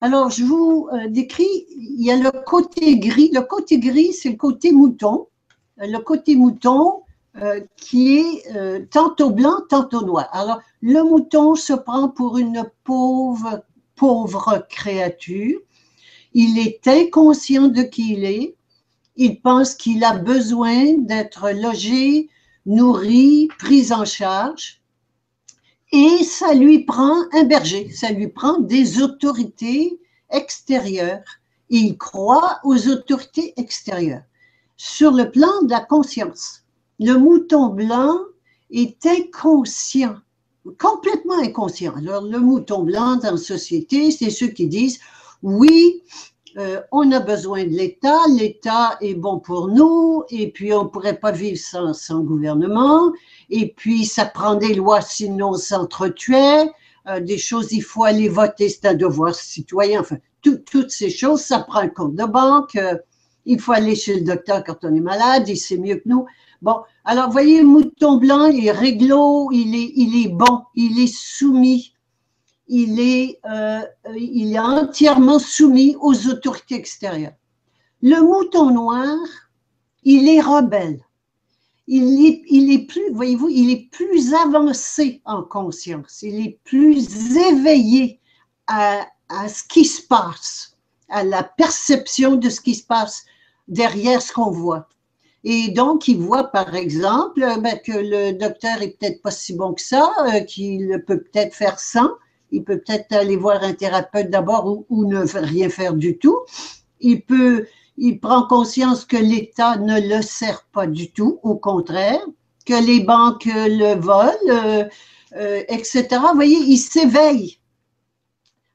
Alors, je vous décris, il y a le côté gris. Le côté gris, c'est le côté mouton. Le côté mouton qui est tantôt blanc, tantôt noir. Alors, le mouton se prend pour une pauvre créature. Il est inconscient de qui il est. Il pense qu'il a besoin d'être logé, nourri, pris en charge. Et ça lui prend un berger, ça lui prend des autorités extérieures. Et il croit aux autorités extérieures. Sur le plan de la conscience, le mouton blanc est inconscient, complètement inconscient. Alors, le mouton blanc dans la société, c'est ceux qui disent « oui, on a besoin de l'État, l'État est bon pour nous, et puis on ne pourrait pas vivre sans gouvernement, et puis ça prend des lois sinon on s'entretuait, des choses, il faut aller voter, c'est un devoir citoyen, enfin, toutes ces choses, ça prend un compte de banque, il faut aller chez le docteur quand on est malade, il sait mieux que nous. Bon, alors voyez, mouton blanc, il est réglo, il est bon, il est soumis, il est entièrement soumis aux autorités extérieures. Le mouton noir, il est rebelle, il est plus, voyez-vous, il est plus avancé en conscience, il est plus éveillé à ce qui se passe, à la perception de ce qui se passe derrière ce qu'on voit. Et donc, il voit, par exemple, ben, que le docteur est peut-être pas si bon que ça, qu'il peut peut-être faire sans, il peut peut-être aller voir un thérapeute d'abord ou ne rien faire du tout. Il prend conscience que l'État ne le sert pas du tout, au contraire, que les banques le volent, etc. Vous voyez, il s'éveille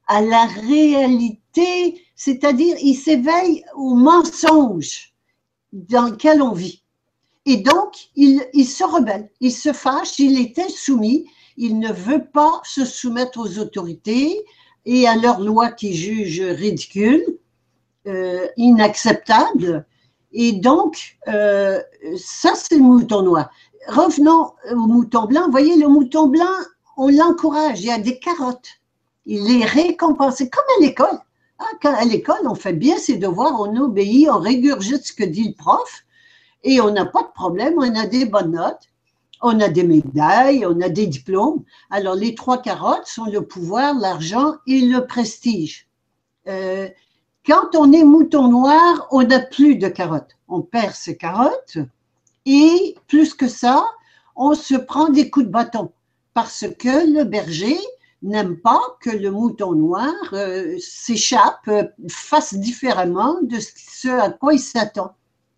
à la réalité, c'est-à-dire il s'éveille au mensonge dans lequel on vit. Et donc, il se rebelle, il se fâche, il est insoumis, il ne veut pas se soumettre aux autorités et à leurs lois qu'il juge ridicules, inacceptables. Et donc, ça c'est le mouton noir. Revenons au mouton blanc. Vous voyez, le mouton blanc, on l'encourage, il y a des carottes. Il est récompensé, comme à l'école. Quand à l'école, on fait bien ses devoirs, on obéit, on régurgite ce que dit le prof et on n'a pas de problème, on a des bonnes notes, on a des médailles, on a des diplômes. Alors, les trois carottes sont le pouvoir, l'argent et le prestige. Quand on est mouton noir, on n'a plus de carottes. On perd ses carottes et plus que ça, on se prend des coups de bâton parce que le berger n'aime pas que le mouton noir s'échappe, fasse différemment de ce à quoi il s'attend.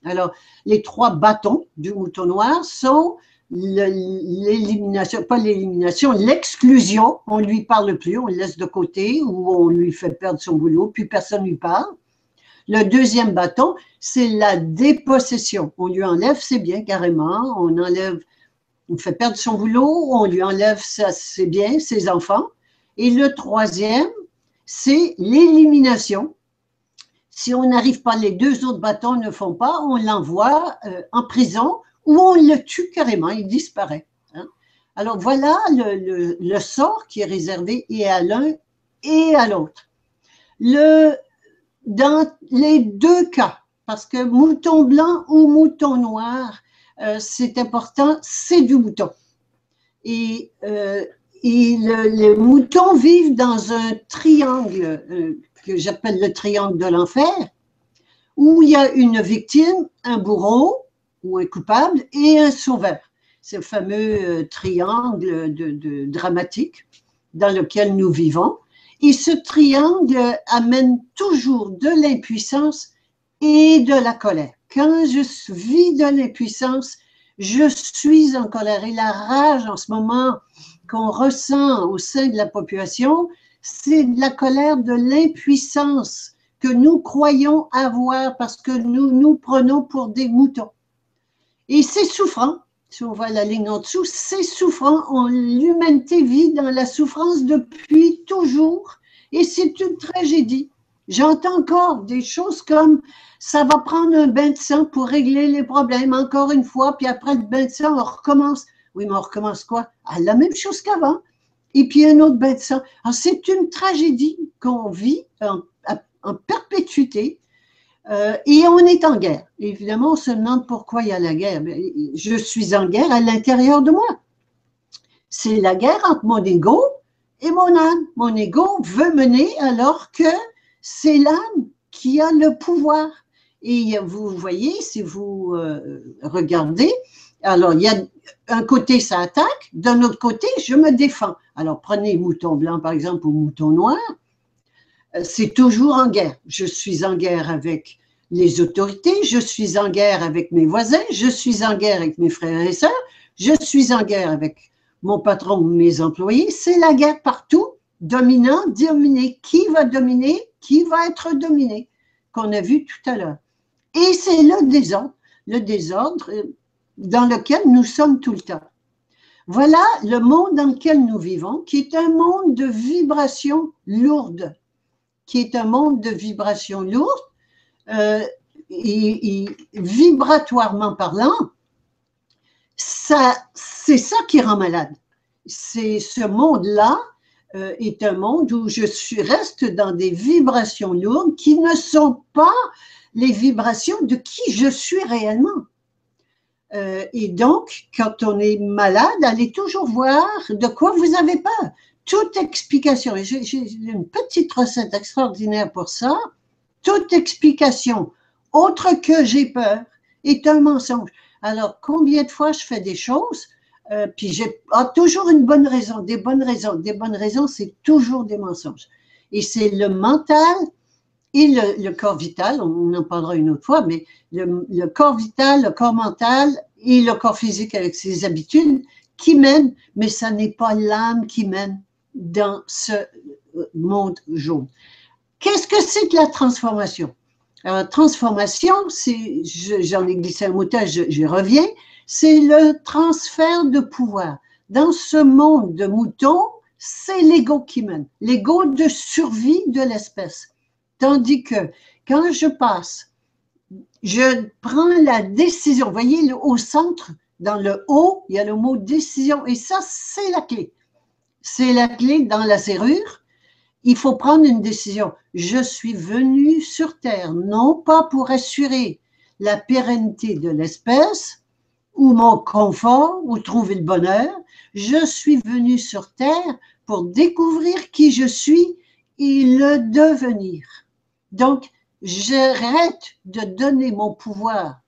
Alors, les trois bâtons du mouton noir sont l'élimination, pas l'élimination, l'exclusion. On ne lui parle plus, on le laisse de côté ou on lui fait perdre son boulot, puis personne ne lui parle. Le deuxième bâton, c'est la dépossession. On lui enlève ses biens carrément, on fait perdre son boulot, on lui enlève ses biens, ses enfants. Et le troisième, c'est l'élimination. Si on n'arrive pas, les deux autres bâtons ne font pas, on l'envoie en prison ou on le tue carrément, il disparaît. Hein? Alors voilà le sort qui est réservé et à l'un et à l'autre. Dans les deux cas, parce que mouton blanc ou mouton noir, c'est important, c'est du mouton. Et les moutons vivent dans un triangle que j'appelle le triangle de l'enfer, où il y a une victime, un bourreau ou un coupable et un sauveur. C'est le fameux triangle dramatique dans lequel nous vivons. Et ce triangle amène toujours de l'impuissance et de la colère. Quand je vis de l'impuissance, je suis en colère. Et la rage en ce moment qu'on ressent au sein de la population, c'est de la colère de l'impuissance que nous croyons avoir parce que nous nous prenons pour des moutons. Et c'est souffrant. Si on voit la ligne en dessous, c'est souffrant. L'humanité vit dans la souffrance depuis toujours et c'est une tragédie. J'entends encore des choses comme « ça va prendre un bain de sang pour régler les problèmes encore une fois, puis après le bain de sang, on recommence. » Oui, mais on recommence quoi? La même chose qu'avant. Et puis un autre bain de sang. C'est une tragédie qu'on vit en perpétuité et on est en guerre. Et évidemment, on se demande pourquoi il y a la guerre. Je suis en guerre à l'intérieur de moi. C'est la guerre entre mon ego et mon âme. Mon ego veut mener alors que c'est l'âme qui a le pouvoir. Et vous voyez, si vous regardez, Alors, il y a un côté, ça attaque, d'un autre côté, je me défends. Alors, prenez mouton blanc, par exemple, ou mouton noir, c'est toujours en guerre. Je suis en guerre avec les autorités, je suis en guerre avec mes voisins, je suis en guerre avec mes frères et sœurs, je suis en guerre avec mon patron ou mes employés. C'est la guerre partout, dominant, dominé. Qui va dominer? Qui va être dominé? Qu'on a vu tout à l'heure. Et c'est le désordre dans lequel nous sommes tout le temps. Voilà le monde dans lequel nous vivons, qui est un monde de vibrations lourdes, et vibratoirement parlant, c'est ça qui rend malade. Ce monde-là est un monde où je reste dans des vibrations lourdes qui ne sont pas les vibrations de qui je suis réellement. Et donc, quand on est malade, allez toujours voir de quoi vous avez peur. Toute explication, et j'ai une petite recette extraordinaire pour ça, toute explication autre que j'ai peur est un mensonge. Alors, combien de fois je fais des choses, puis j'ai toujours une bonne raison, des bonnes raisons, c'est toujours des mensonges. Et c'est le mental et le corps vital, on en parlera une autre fois, mais le corps vital, le corps mental et le corps physique avec ses habitudes qui mènent, mais ça n'est pas l'âme qui mène dans ce monde jaune. Qu'est-ce que c'est que la transformation? Alors, transformation, j'en ai glissé un mot, j'y reviens, c'est le transfert de pouvoir. Dans ce monde de moutons, c'est l'ego qui mène, l'ego de survie de l'espèce. Tandis que quand je passe, je prends la décision. Vous voyez, au centre, dans le haut, il y a le mot décision, et ça, c'est la clé. C'est la clé dans la serrure. Il faut prendre une décision. Je suis venu sur Terre, non pas pour assurer la pérennité de l'espèce ou mon confort ou trouver le bonheur. Je suis venu sur Terre pour découvrir qui je suis et le devenir. Donc, j'arrête de donner mon pouvoir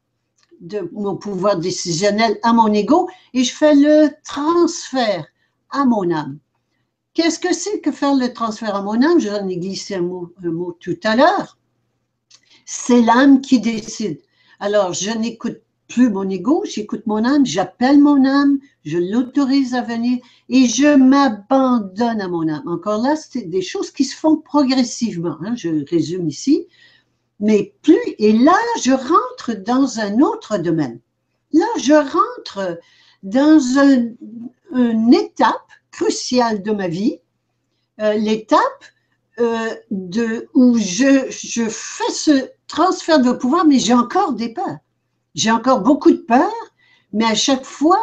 décisionnel à mon ego et je fais le transfert à mon âme. Qu'est-ce que c'est que faire le transfert à mon âme? J'en ai glissé un mot tout à l'heure. C'est l'âme qui décide. Alors, je n'écoute plus mon ego, j'écoute mon âme, j'appelle mon âme, je l'autorise à venir et je m'abandonne à mon âme. Encore là, c'est des choses qui se font progressivement, hein, je résume ici. Mais plus, et là, je rentre dans un autre domaine. Là, je rentre dans une étape cruciale de ma vie, l'étape où je fais ce transfert de pouvoir, mais j'ai encore des peurs. J'ai encore beaucoup de peurs, mais à chaque fois,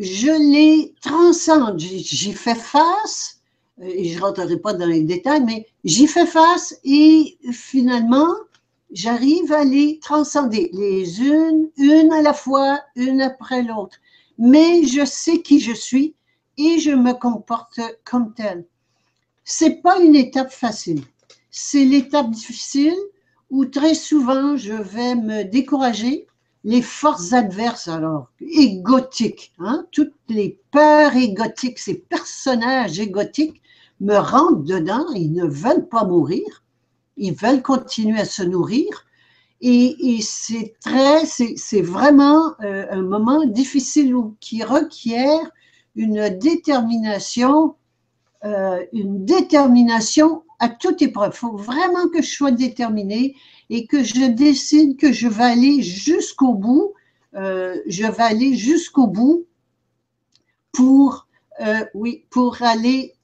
je les transcende, j'y fais face, et je ne rentrerai pas dans les détails, mais j'y fais face et finalement, j'arrive à les transcender, les une à la fois, une après l'autre. Mais je sais qui je suis et je me comporte comme telle. Ce n'est pas une étape facile. C'est l'étape difficile où très souvent je vais me décourager. Les forces adverses, alors, égotiques, hein, toutes les peurs égotiques, ces personnages égotiques me rentrent dedans, ils ne veulent pas mourir, ils veulent continuer à se nourrir. Et c'est vraiment un moment difficile qui requiert une détermination à toute épreuve. Il faut vraiment que je sois déterminée et que je décide que je vais aller jusqu'au bout. Pour aller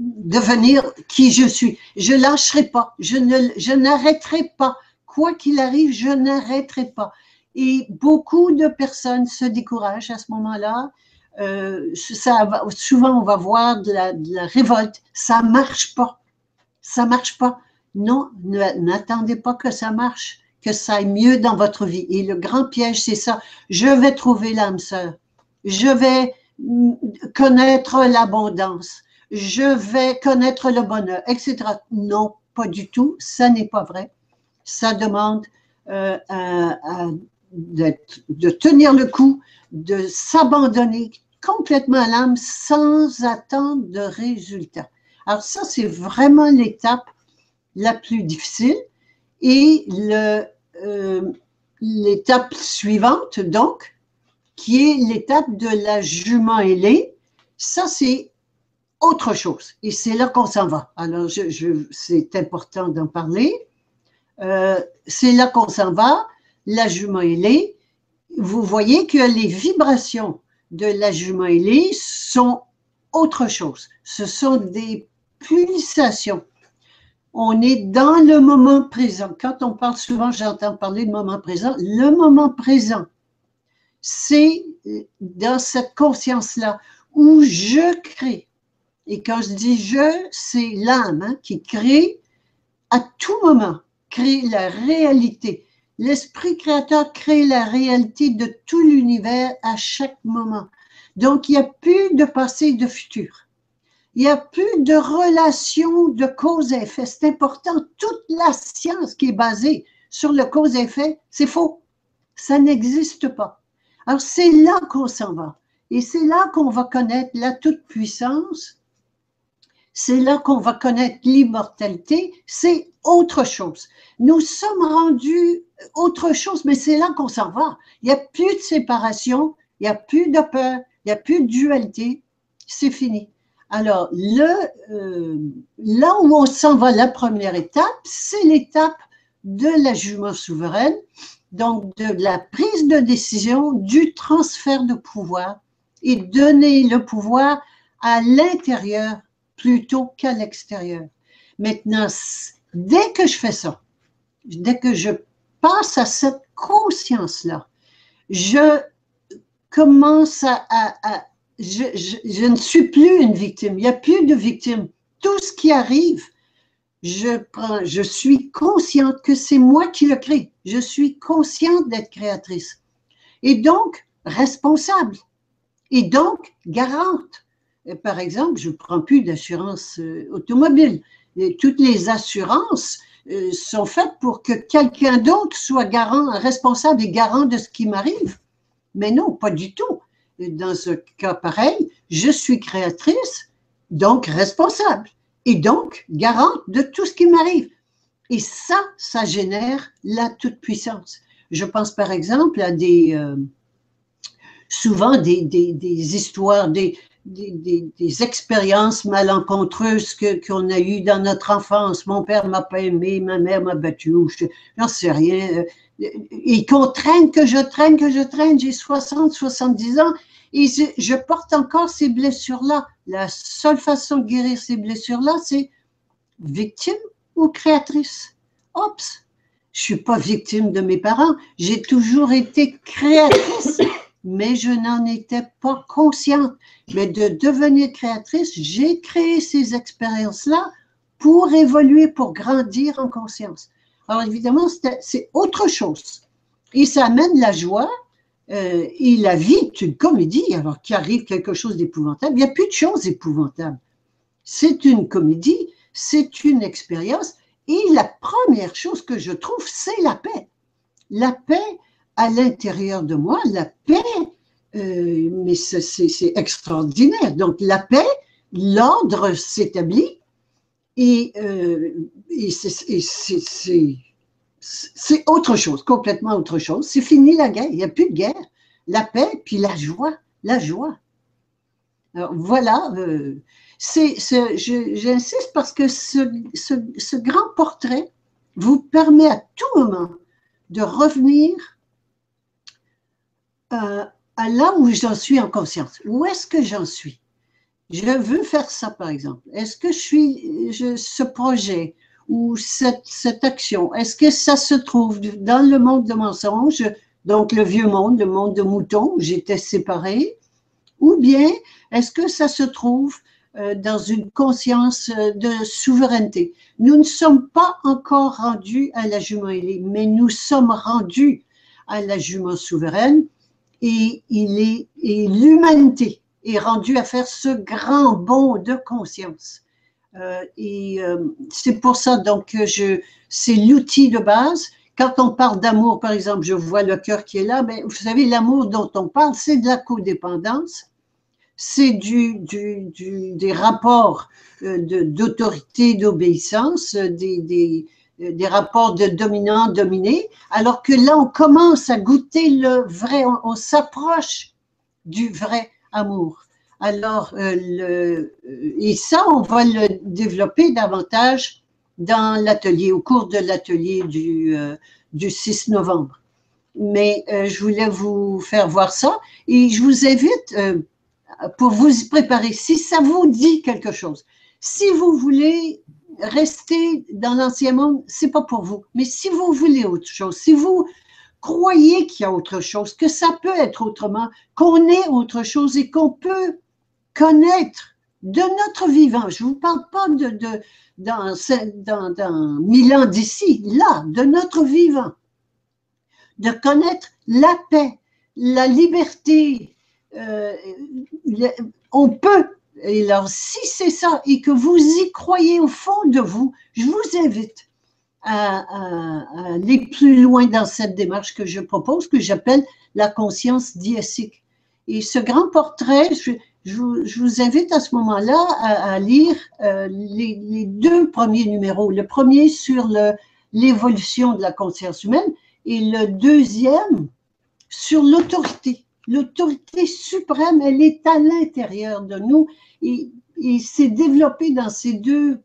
devenir qui je suis. Je ne lâcherai pas, je n'arrêterai pas. Quoi qu'il arrive, je n'arrêterai pas. Et beaucoup de personnes se découragent à ce moment-là. Souvent, on va voir de la révolte. Ça ne marche pas. Ça ne marche pas. Non, n'attendez pas que ça marche, que ça aille mieux dans votre vie. Et le grand piège, c'est ça. Je vais trouver l'âme sœur. Je vais connaître l'abondance. Je vais connaître le bonheur, etc. Non, pas du tout. Ça n'est pas vrai. Ça demande de tenir le coup, de s'abandonner complètement à l'âme sans attendre de résultat. Alors ça, c'est vraiment l'étape la plus difficile. Et l'étape suivante, donc, qui est l'étape de la jument ailée, ça, c'est autre chose. Et c'est là qu'on s'en va. Alors, c'est important d'en parler. C'est là qu'on s'en va. La jument ailée, vous voyez que les vibrations de la jument ailée sont autre chose. Ce sont des pulsations. On est dans le moment présent. Quand on parle souvent, j'entends parler de moment présent. Le moment présent, c'est dans cette conscience-là où je crée. Et quand je dis « je », c'est l'âme hein, qui crée à tout moment, crée la réalité. L'esprit créateur crée la réalité de tout l'univers à chaque moment. Donc, il n'y a plus de passé et de futur. Il n'y a plus de relation de cause et effet. C'est important. Toute la science qui est basée sur le cause et effet, c'est faux. Ça n'existe pas. Alors, c'est là qu'on s'en va. Et c'est là qu'on va connaître la toute-puissance. C'est là qu'on va connaître l'immortalité. C'est autre chose. Nous sommes rendus autre chose, mais c'est là qu'on s'en va. Il n'y a plus de séparation. Il n'y a plus de peur. Il n'y a plus de dualité. C'est fini. Alors, là où on s'en va, la première étape, c'est l'étape de la jument souveraine, donc de la prise de décision, du transfert de pouvoir et donner le pouvoir à l'intérieur plutôt qu'à l'extérieur. Maintenant, dès que je fais ça, dès que je passe à cette conscience-là, je commence je ne suis plus une victime. Il n'y a plus de victime. Tout ce qui arrive, je suis consciente que c'est moi qui le crée. Je suis consciente d'être créatrice. Et donc, responsable. Et donc, garante. Et par exemple, je ne prends plus d'assurance automobile. Et toutes les assurances sont faites pour que quelqu'un d'autre soit garant, responsable et garant de ce qui m'arrive. Mais non, pas du tout. Dans ce cas pareil, je suis créatrice, donc responsable et donc garante de tout ce qui m'arrive. Et ça, ça génère la toute-puissance. Je pense par exemple à souvent des histoires, des expériences malencontreuses qu'on a eues dans notre enfance. Mon père m'a pas aimé, ma mère m'a battu, j'en sais rien. Et qu'on traîne, que je traîne, j'ai 60, 70 ans et je porte encore ces blessures-là. La seule façon de guérir ces blessures-là, c'est victime ou créatrice. Oups, je ne suis pas victime de mes parents, j'ai toujours été créatrice, mais je n'en étais pas consciente. Mais de devenir créatrice, j'ai créé ces expériences-là pour évoluer, pour grandir en conscience. Alors, évidemment, c'est autre chose. Et ça amène la joie et la vie est une comédie. Alors qu'il arrive quelque chose d'épouvantable, il n'y a plus de choses épouvantables. C'est une comédie, c'est une expérience. Et la première chose que je trouve, c'est la paix. La paix à l'intérieur de moi, la paix, mais c'est extraordinaire. Donc, la paix, l'ordre s'établit. Et c'est autre chose, complètement autre chose. C'est fini la guerre, il n'y a plus de guerre. La paix, puis la joie, la joie. Alors voilà, j'insiste parce que ce grand portrait vous permet à tout moment de revenir à là où j'en suis en conscience. Où est-ce que j'en suis? Je veux faire ça, par exemple. Est-ce que ce projet ou cette action, est-ce que ça se trouve dans le monde de mensonges, donc le vieux monde, le monde de moutons, où j'étais séparée, ou bien est-ce que ça se trouve dans une conscience de souveraineté? Nous ne sommes pas encore rendus à la jument ailée, mais nous sommes rendus à la jument souveraine et l'humanité est rendu à faire ce grand bond de conscience. C'est pour ça donc que c'est l'outil de base Quand on parle d'amour, par exemple, je vois le cœur qui est là, mais vous savez, l'amour dont on parle, c'est de la codépendance, c'est des rapports d'autorité, d'obéissance, des rapports de dominant-dominé, alors que là, on commence à goûter le vrai, on s'approche du vrai amour. Alors, et ça, on va le développer davantage dans l'atelier, au cours de l'atelier du 6 novembre. Mais je voulais vous faire voir ça et je vous invite, pour vous y préparer, si ça vous dit quelque chose. Si vous voulez rester dans l'ancien monde, ce n'est pas pour vous. Mais si vous voulez autre chose, si vous croyez qu'il y a autre chose, que ça peut être autrement, qu'on est autre chose et qu'on peut connaître de notre vivant. Je ne vous parle pas dans 1000 ans d'ici, là, de notre vivant. De connaître la paix, la liberté. On peut. Et alors, si c'est ça et que vous y croyez au fond de vous, je vous invite à aller plus loin dans cette démarche que je propose, que j'appelle la conscience diestique. Et ce grand portrait, je vous invite à ce moment-là à lire les deux premiers numéros. Le premier sur l'évolution de la conscience humaine et le deuxième sur l'autorité. L'autorité suprême, elle est à l'intérieur de nous et c'est développé dans ces deux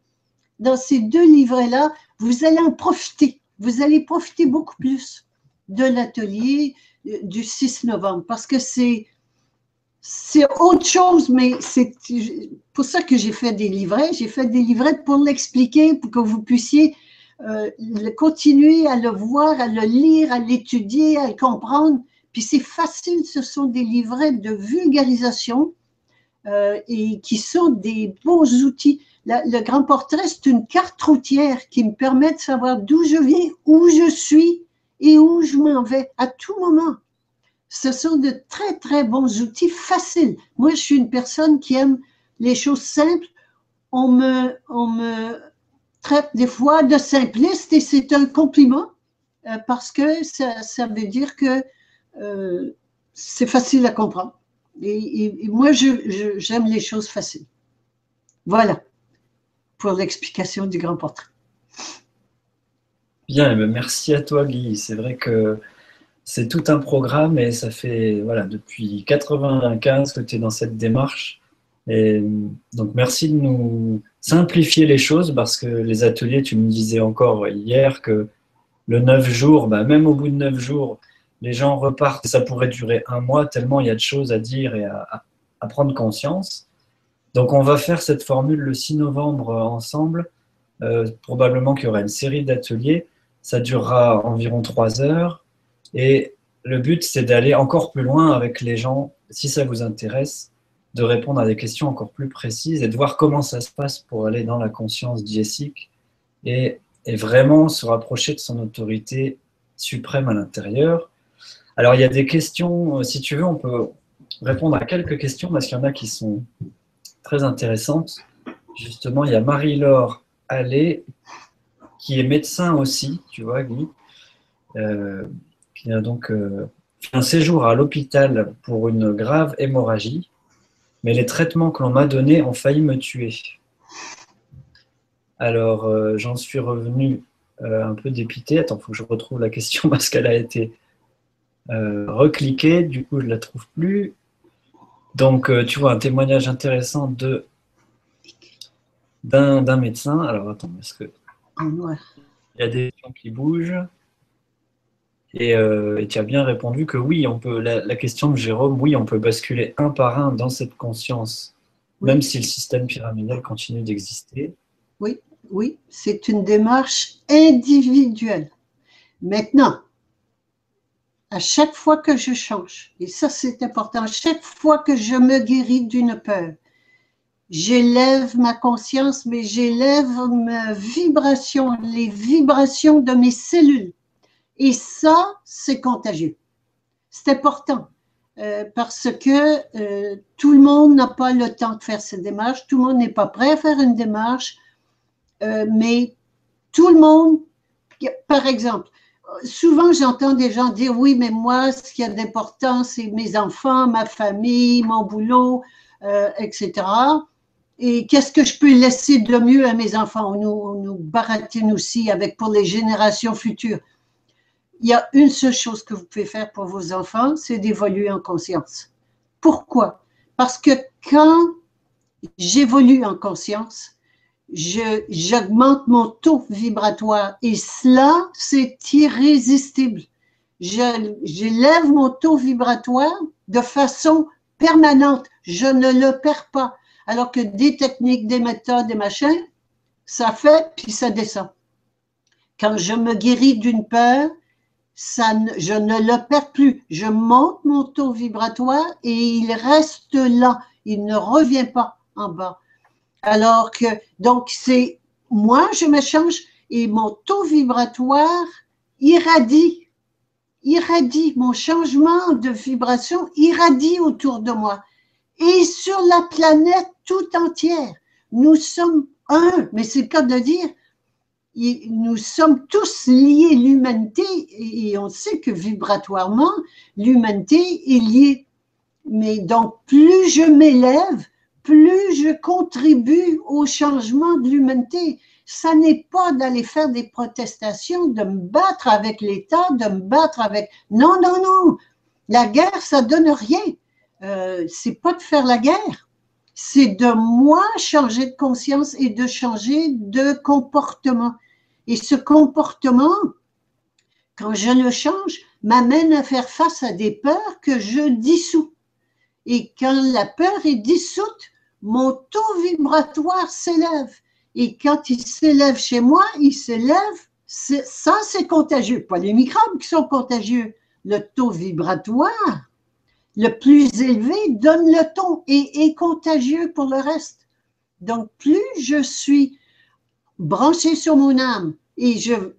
livrets-là. Vous allez en profiter. Vous allez profiter beaucoup plus de l'atelier du 6 novembre parce que c'est autre chose, mais c'est pour ça que j'ai fait des livrets. J'ai fait des livrets pour l'expliquer, pour que vous puissiez continuer à le voir, à le lire, à l'étudier, à le comprendre. Puis c'est facile, ce sont des livrets de vulgarisation et qui sont des beaux outils. Le grand portrait, c'est une carte routière qui me permet de savoir d'où je viens, où je suis et où je m'en vais à tout moment. Ce sont de très, très bons outils faciles. Moi, je suis une personne qui aime les choses simples. On me traite des fois de simpliste et c'est un compliment parce que ça veut dire que c'est facile à comprendre. Et moi, j'aime les choses faciles. Voilà pour l'explication du grand portrait. Bien, merci à toi, Guy. C'est vrai que c'est tout un programme et ça fait, voilà, depuis 1995 que tu es dans cette démarche. Et donc, merci de nous simplifier les choses parce que les ateliers, tu me disais encore hier que le 9 jours, bah, même au bout de 9 jours, les gens repartent, ça pourrait durer un mois tellement il y a de choses à dire et à prendre conscience. Donc on va faire cette formule le 6 novembre ensemble. Probablement qu'il y aura une série d'ateliers. Ça durera environ 3 heures. Et le but, c'est d'aller encore plus loin avec les gens, si ça vous intéresse, de répondre à des questions encore plus précises et de voir comment ça se passe pour aller dans la conscience diésique et vraiment se rapprocher de son autorité suprême à l'intérieur. Alors, il y a des questions, si tu veux, on peut répondre à quelques questions parce qu'il y en a qui sont très intéressantes. Justement, il y a Marie-Laure Allais, qui est médecin aussi, tu vois, Guy, qui a donc fait un séjour à l'hôpital pour une grave hémorragie, mais les traitements que l'on m'a donnés ont failli me tuer. Alors, j'en suis revenu un peu dépité. Attends, il faut que je retrouve la question parce qu'elle a été... recliquer, du coup je ne la trouve plus. Donc tu vois un témoignage intéressant d'un médecin. Alors attends, est-ce que il y a des gens qui bougent et tu as bien répondu que oui, on peut la question de Jérôme, oui, on peut basculer un par un dans cette conscience, oui. Même si le système pyramidal continue d'exister. Oui, oui, c'est une démarche individuelle. Maintenant, à chaque fois que je change, et ça c'est important, à chaque fois que je me guéris d'une peur, j'élève ma conscience, mais j'élève ma vibration, les vibrations de mes cellules. Et ça, c'est contagieux. C'est important parce que tout le monde n'a pas le temps de faire cette démarche, tout le monde n'est pas prêt à faire une démarche, mais tout le monde, par exemple, souvent j'entends des gens dire « oui, mais moi, ce qui a d'important, c'est mes enfants, ma famille, mon boulot, etc. » Et qu'est-ce que je peux laisser de mieux à mes enfants? On nous baratine aussi avec pour les générations futures. Il y a une seule chose que vous pouvez faire pour vos enfants, c'est d'évoluer en conscience. Pourquoi? Parce que quand j'évolue en conscience, j'augmente mon taux vibratoire et cela, c'est irrésistible. J'élève mon taux vibratoire de façon permanente. Je ne le perds pas. Alors que des techniques, des méthodes, des machins, ça fait puis ça descend. Quand je me guéris d'une peur, je ne le perds plus. Je monte mon taux vibratoire et il reste là. Il ne revient pas en bas. Alors que, donc, c'est moi, je me change et mon taux vibratoire irradie, mon changement de vibration irradie autour de moi. Et sur la planète tout entière, nous sommes un, mais c'est le cas de dire, nous sommes tous liés, l'humanité, et on sait que vibratoirement, l'humanité est liée. Mais donc, plus je m'élève, plus je contribue au changement de l'humanité. Ça n'est pas d'aller faire des protestations, de me battre avec l'État, de me battre avec… Non, non, non! La guerre, ça donne rien. C'est pas de faire la guerre. C'est de moi changer de conscience et de changer de comportement. Et ce comportement, quand je le change, m'amène à faire face à des peurs que je dissous. Et quand la peur est dissoute, mon taux vibratoire s'élève. Et quand il s'élève chez moi, il s'élève, ça c'est contagieux. Pas les microbes qui sont contagieux. Le taux vibratoire le plus élevé donne le ton et est contagieux pour le reste. Donc plus je suis branché sur mon âme et je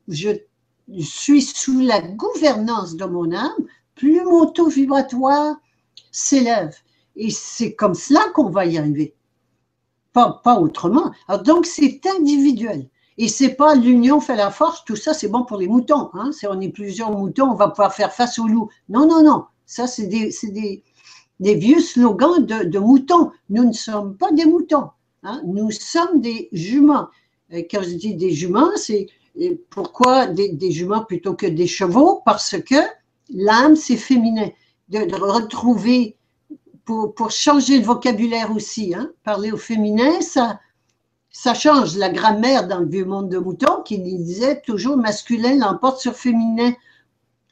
suis sous la gouvernance de mon âme, plus mon taux vibratoire s'élève. Et c'est comme cela qu'on va y arriver. Pas autrement. Alors donc, c'est individuel. Et c'est pas l'union fait la force, tout ça, c'est bon pour les moutons. Hein? Si on est plusieurs moutons, on va pouvoir faire face au loup. Non, non, non. Ça, c'est des vieux slogans de moutons. Nous ne sommes pas des moutons. Hein? Nous sommes des juments. Et quand je dis des juments, c'est pourquoi des juments plutôt que des chevaux? Parce que l'âme, c'est féminin. De retrouver, pour changer le vocabulaire aussi, hein, parler au féminin, ça change la grammaire dans le vieux monde de moutons qui disait toujours masculin l'emporte sur féminin.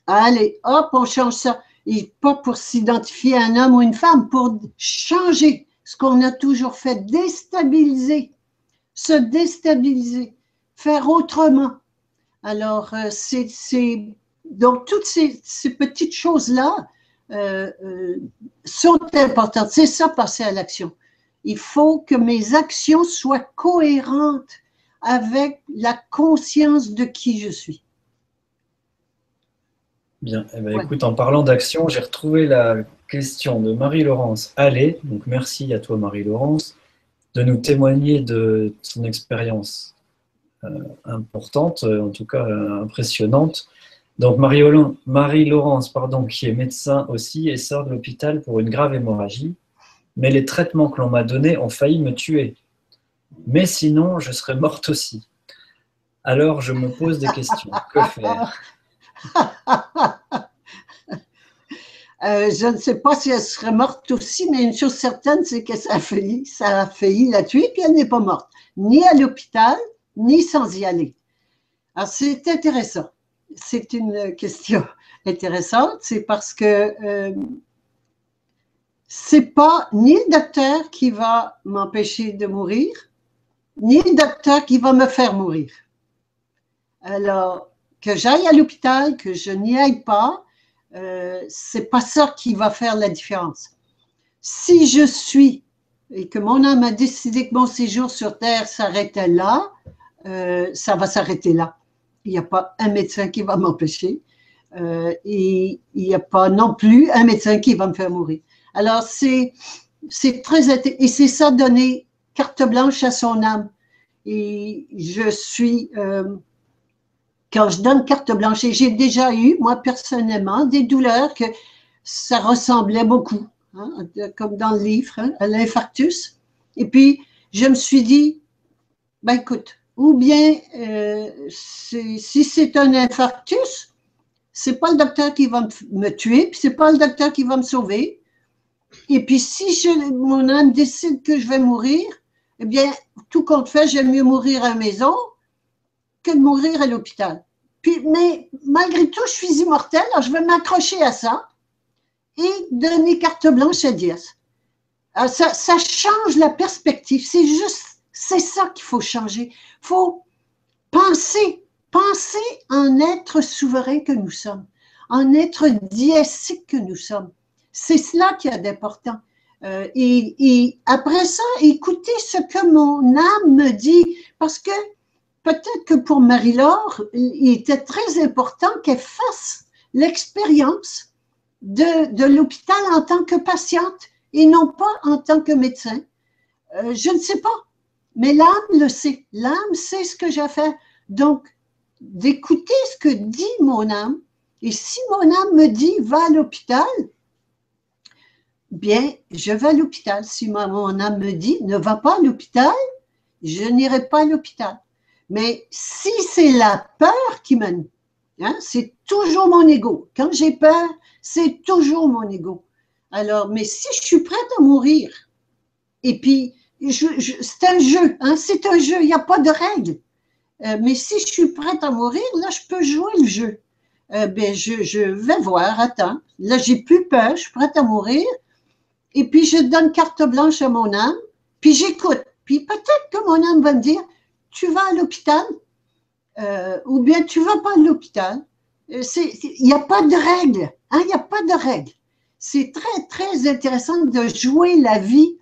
Allez, hop, on change ça. Et pas pour s'identifier à un homme ou une femme, pour changer ce qu'on a toujours fait, déstabiliser, se déstabiliser, faire autrement. Alors, donc, toutes ces petites choses-là, sont importantes. C'est ça, passer à l'action. Il faut que mes actions soient cohérentes avec la conscience de qui je suis. Bien. Eh bien, ouais. Écoute, en parlant d'action, j'ai retrouvé la question de Marie-Laure Allais. Donc, merci à toi, Marie-Laure, de nous témoigner de ton expérience importante, en tout cas impressionnante. Donc Marie-Laure, qui est médecin aussi et sort de l'hôpital pour une grave hémorragie. Mais les traitements que l'on m'a donnés ont failli me tuer. Mais sinon, je serais morte aussi. Alors, je me pose des questions. Que faire? Je ne sais pas si elle serait morte aussi, mais une chose certaine, c'est que ça a failli la tuer, puis elle n'est pas morte. Ni à l'hôpital, ni sans y aller. Alors, c'est intéressant. C'est une question intéressante, c'est parce que c'est pas ni le docteur qui va m'empêcher de mourir, ni le docteur qui va me faire mourir. Alors, que j'aille à l'hôpital, que je n'y aille pas, c'est pas ça qui va faire la différence. Si je suis, et que mon âme a décidé que mon séjour sur Terre s'arrêtait là, ça va s'arrêter là. Il n'y a pas un médecin qui va m'empêcher et il n'y a pas non plus un médecin qui va me faire mourir. Alors, c'est très et c'est ça, donner carte blanche à son âme. Et je suis quand je donne carte blanche, et j'ai déjà eu, moi personnellement, des douleurs que ça ressemblait beaucoup, hein, comme dans le livre, hein, à l'infarctus. Et puis, je me suis dit, ben écoute, ou bien, si c'est un infarctus, c'est pas le docteur qui va me tuer, puis c'est pas le docteur qui va me sauver. Et puis, si mon âme décide que je vais mourir, eh bien, tout compte fait, j'aime mieux mourir à la maison que de mourir à l'hôpital. Mais malgré tout, je suis immortelle, alors je vais m'accrocher à ça et donner carte blanche à dièse. Ça change la perspective. C'est juste, c'est ça qu'il faut changer. Il faut penser en être souverain que nous sommes, en être dièstique que nous sommes. C'est cela qui est d'important. Et après ça, écoutez ce que mon âme me dit, parce que peut-être que pour Marie-Laure, il était très important qu'elle fasse l'expérience de l'hôpital en tant que patiente et non pas en tant que médecin. Je ne sais pas, mais l'âme le sait. L'âme sait ce que j'ai fait. Donc, d'écouter ce que dit mon âme. Et si mon âme me dit « va à l'hôpital », bien, je vais à l'hôpital. Si mon âme me dit « ne va pas à l'hôpital », je n'irai pas à l'hôpital. Mais si c'est la peur qui mène, hein, c'est toujours mon ego. Quand j'ai peur, c'est toujours mon ego. Alors, mais si je suis prête à mourir, et puis, c'est un jeu, hein, c'est un jeu, il n'y a pas de règle. Mais si je suis prête à mourir, là, je peux jouer le jeu. Ben, je vais voir, attends, là, j'ai plus peur, je suis prête à mourir. Et puis, je donne carte blanche à mon âme, puis j'écoute. Puis, peut-être que mon âme va me dire, tu vas à l'hôpital, ou bien tu ne vas pas à l'hôpital. Il n'y a pas de règle, hein, il n'y a pas de règle. C'est très, très intéressant de jouer la vie.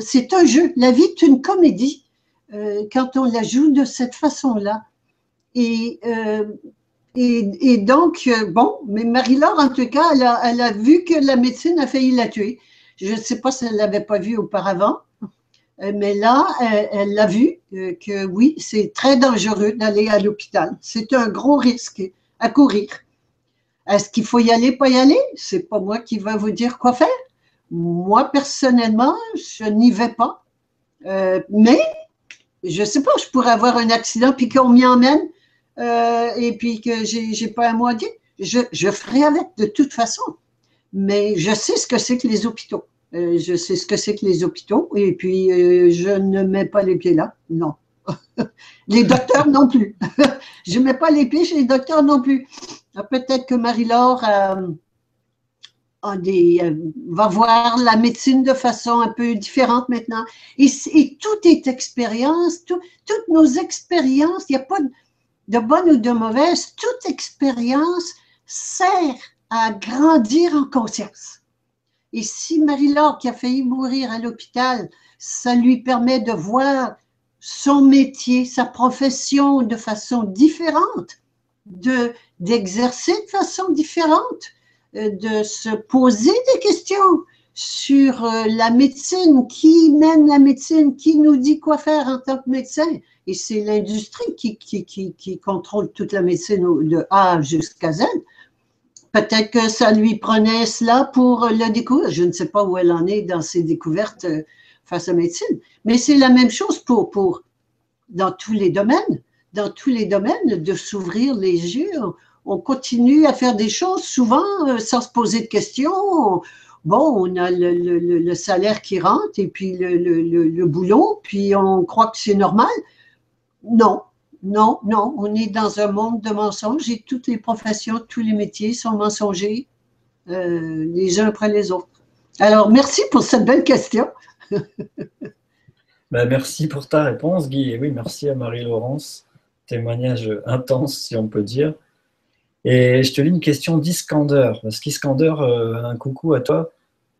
C'est un jeu. La vie est une comédie quand on la joue de cette façon-là. Et donc, bon, mais Marie-Laure, en tout cas, elle a vu que la médecine a failli la tuer. Je ne sais pas si elle ne l'avait pas vu auparavant, mais là, elle l'a vu que oui, c'est très dangereux d'aller à l'hôpital. C'est un gros risque à courir. Est-ce qu'il faut y aller, pas y aller? C'est pas moi qui vais vous dire quoi faire. Moi, personnellement, je n'y vais pas. Mais, je sais pas, je pourrais avoir un accident puis qu'on m'y emmène et puis que j'ai pas à moi dire. Je ferai avec de toute façon. Mais je sais ce que c'est que les hôpitaux. Je sais ce que c'est que les hôpitaux et puis je ne mets pas les pieds là. Non. Les docteurs non plus. Je ne mets pas les pieds chez les docteurs non plus. Peut-être que Marie-Laure va voir la médecine de façon un peu différente maintenant. Et tout est expérience, toutes nos expériences, il n'y a pas de bonne ou de mauvaise, toute expérience sert à grandir en conscience. Et si Marie-Laure, qui a failli mourir à l'hôpital, ça lui permet de voir son métier, sa profession de façon différente, d'exercer de façon différente, de se poser des questions sur la médecine, qui mène la médecine, qui nous dit quoi faire en tant que médecin. Et c'est l'industrie qui contrôle toute la médecine de A jusqu'à Z. Peut-être que ça lui prenait cela pour le découvrir. Je ne sais pas où elle en est dans ses découvertes face à la médecine. Mais c'est la même chose pour dans tous les domaines. Dans tous les domaines, de s'ouvrir les yeux. On continue à faire des choses souvent sans se poser de questions. Bon, on a le salaire qui rentre et puis le boulot, puis on croit que c'est normal. Non, non, non. On est dans un monde de mensonges et toutes les professions, tous les métiers sont mensongers les uns après les autres. Alors, merci pour cette belle question. Ben, merci pour ta réponse, Guy. Et oui, merci à Marie-Laurence. Témoignage intense, si on peut dire. Et je te lis une question d'Iskander, parce qu'Iskander, un coucou à toi,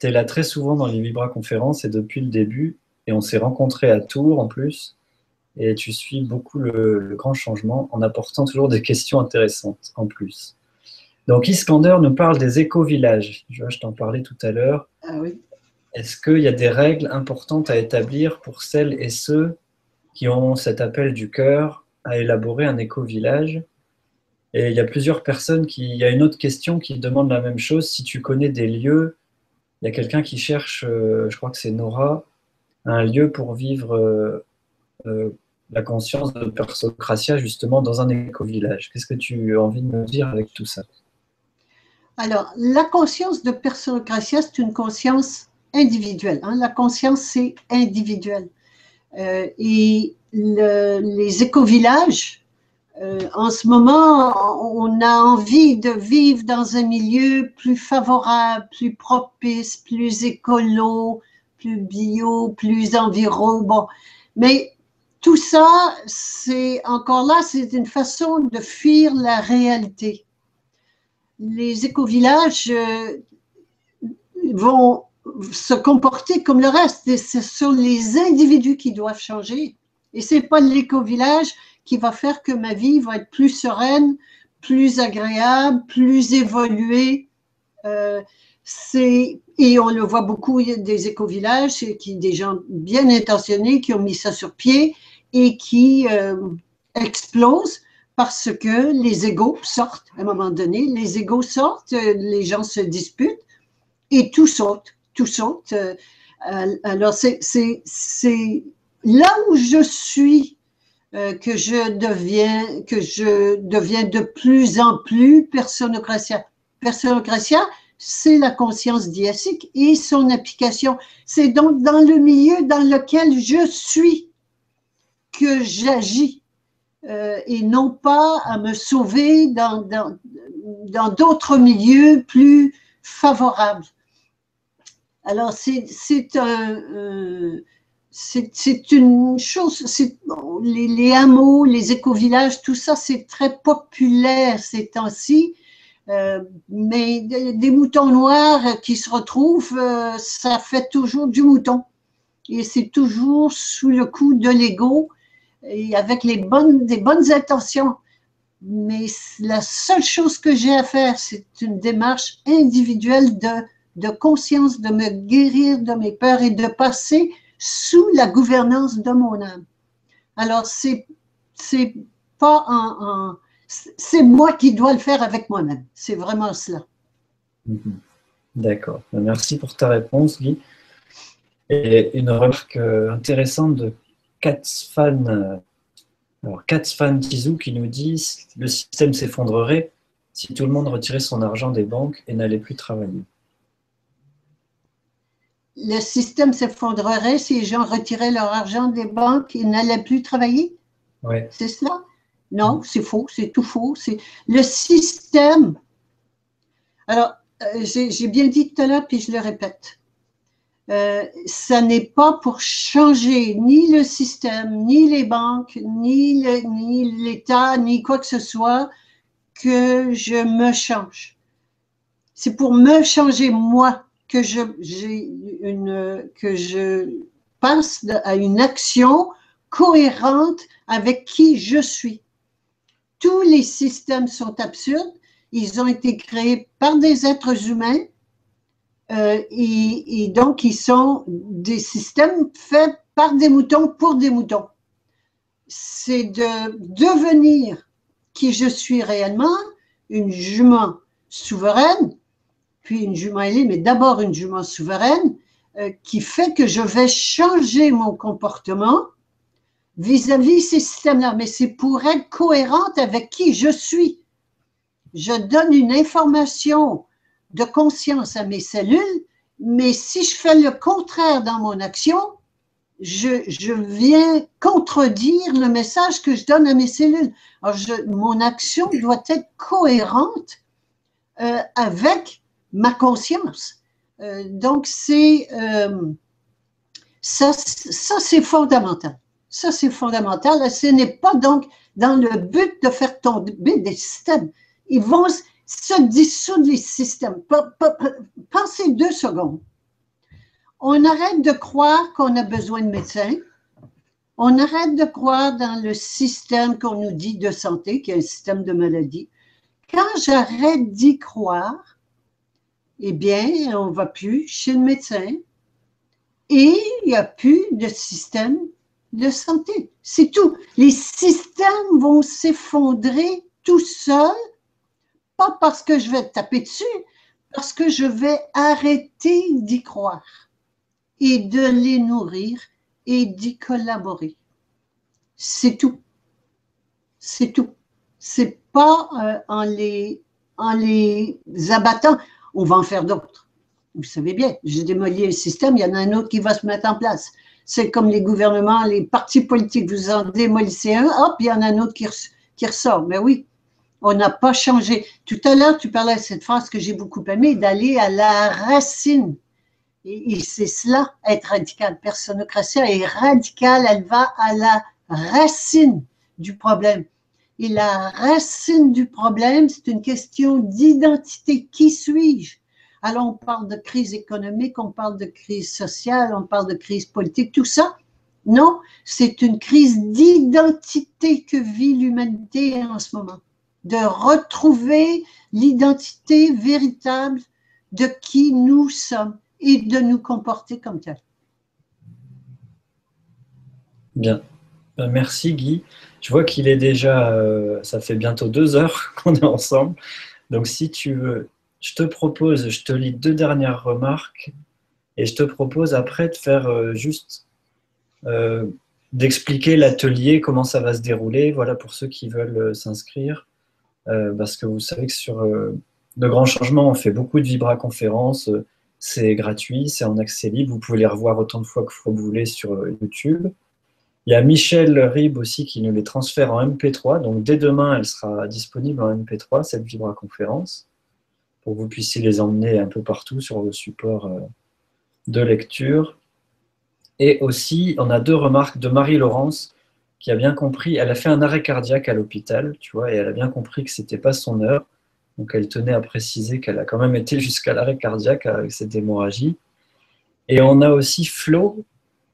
tu es là très souvent dans les Vibra-Conférences et depuis le début, et on s'est rencontrés à Tours en plus, et tu suis beaucoup le grand changement en apportant toujours des questions intéressantes en plus. Donc Iskander nous parle des éco-villages, je t'en parlais tout à l'heure. Ah oui. Est-ce qu'il y a des règles importantes à établir pour celles et ceux qui ont cet appel du cœur à élaborer un éco-village Et il y a plusieurs personnes qui... Il y a une autre question qui demande la même chose. Si tu connais des lieux, il y a quelqu'un qui cherche, je crois que c'est Nora, un lieu pour vivre la conscience de Personocratia, justement, dans un éco-village. Qu'est-ce que tu as envie de me dire avec tout ça? Alors, la conscience de Personocratia, c'est une conscience individuelle. Hein. La conscience, c'est individuel. Les éco-villages, en ce moment, on a envie de vivre dans un milieu plus favorable, plus propice, plus écolo, plus bio, plus environ. Bon, mais tout ça, c'est encore là, c'est une façon de fuir la réalité. Les éco-villages vont se comporter comme le reste, et c'est sur les individus qui doivent changer. Et ce n'est pas l'éco-village qui va faire que ma vie va être plus sereine, plus agréable, plus évoluée. Et on le voit beaucoup, il y a des éco-villages, des gens bien intentionnés qui ont mis ça sur pied et qui explosent parce que les égos sortent. À un moment donné, les égos sortent, les gens se disputent et tout saute. Tout saute. Alors, c'est là où je suis que je deviens de plus en plus Personocratia. Personocratia, c'est la conscience diastique et son application. C'est donc dans le milieu dans lequel je suis que j'agis et non pas à me sauver dans d'autres milieux plus favorables. Alors, c'est une chose, les hameaux, les éco-villages, tout ça, c'est très populaire ces temps-ci, mais des moutons noirs qui se retrouvent, ça fait toujours du mouton. Et c'est toujours sous le coup de l'ego et avec des bonnes intentions. Mais la seule chose que j'ai à faire, c'est une démarche individuelle de conscience, de me guérir de mes peurs et de passer sous la gouvernance de mon âme. Alors, c'est moi qui dois le faire avec moi-même. C'est vraiment cela. D'accord. Merci pour ta réponse, Guy. Et une remarque intéressante de Katzfan Tizou qui nous dit « Le système s'effondrerait si tout le monde retirait son argent des banques et n'allait plus travailler. » Le système s'effondrerait si les gens retiraient leur argent des banques et n'allaient plus travailler? Oui. C'est cela? Non, c'est faux, c'est tout faux. Le système... Alors, j'ai bien dit tout à l'heure, puis je le répète. Ça n'est pas pour changer ni le système, ni les banques, ni l'État, ni quoi que ce soit, que je me change. C'est pour me changer, moi. Que je passe à une action cohérente avec qui je suis. Tous les systèmes sont absurdes. Ils ont été créés par des êtres humains et donc ils sont des systèmes faits par des moutons pour des moutons. C'est de devenir qui je suis réellement, une jument souveraine, puis une jument ailée, mais d'abord une jument souveraine, qui fait que je vais changer mon comportement vis-à-vis ces systèmes-là. Mais c'est pour être cohérente avec qui je suis. Je donne une information de conscience à mes cellules, mais si je fais le contraire dans mon action, je viens contredire le message que je donne à mes cellules. Alors, mon action doit être cohérente avec ma conscience. Donc, ça c'est fondamental. Ça, c'est fondamental. Ce n'est pas donc dans le but de faire tomber des systèmes. Ils vont se dissoudre les systèmes. Pensez 2 secondes. On arrête de croire qu'on a besoin de médecins. On arrête de croire dans le système qu'on nous dit de santé, qui est un système de maladie. Quand j'arrête d'y croire, eh bien, on ne va plus chez le médecin et il n'y a plus de système de santé. C'est tout. Les systèmes vont s'effondrer tout seul, pas parce que je vais taper dessus, parce que je vais arrêter d'y croire et de les nourrir et d'y collaborer. C'est tout. C'est tout. C'est pas en les abattant. On va en faire d'autres. Vous savez bien, j'ai démoli un système, il y en a un autre qui va se mettre en place. C'est comme les gouvernements, les partis politiques, vous en démolissez un, hop, il y en a un autre qui ressort. Mais oui, on n'a pas changé. Tout à l'heure, tu parlais de cette phrase que j'ai beaucoup aimée, d'aller à la racine. Et c'est cela, être radical. Personocratia est radicale, elle va à la racine du problème. Et la racine du problème, c'est une question d'identité. Qui suis-je? Alors, on parle de crise économique, on parle de crise sociale, on parle de crise politique, tout ça. Non, c'est une crise d'identité que vit l'humanité en ce moment. De retrouver l'identité véritable de qui nous sommes et de nous comporter comme tel. Bien. Merci Guy. Je vois qu'il est déjà, ça fait bientôt 2 heures qu'on est ensemble. Donc si tu veux, je te propose, je te lis 2 dernières remarques et je te propose après de faire d'expliquer l'atelier, comment ça va se dérouler, voilà pour ceux qui veulent s'inscrire. Parce que vous savez que sur le Grand Changement, on fait beaucoup de Vibra-Conférences, c'est gratuit, c'est en accès libre, vous pouvez les revoir autant de fois que vous voulez sur YouTube. Il y a Michel Rib aussi qui nous les transfère en MP3, donc dès demain, elle sera disponible en MP3, cette Vibra-Conférence, pour que vous puissiez les emmener un peu partout sur vos supports de lecture. Et aussi, on a 2 remarques de Marie-Laure qui a bien compris, elle a fait un arrêt cardiaque à l'hôpital, tu vois, et elle a bien compris que ce n'était pas son heure, donc elle tenait à préciser qu'elle a quand même été jusqu'à l'arrêt cardiaque avec cette hémorragie. Et on a aussi Flo,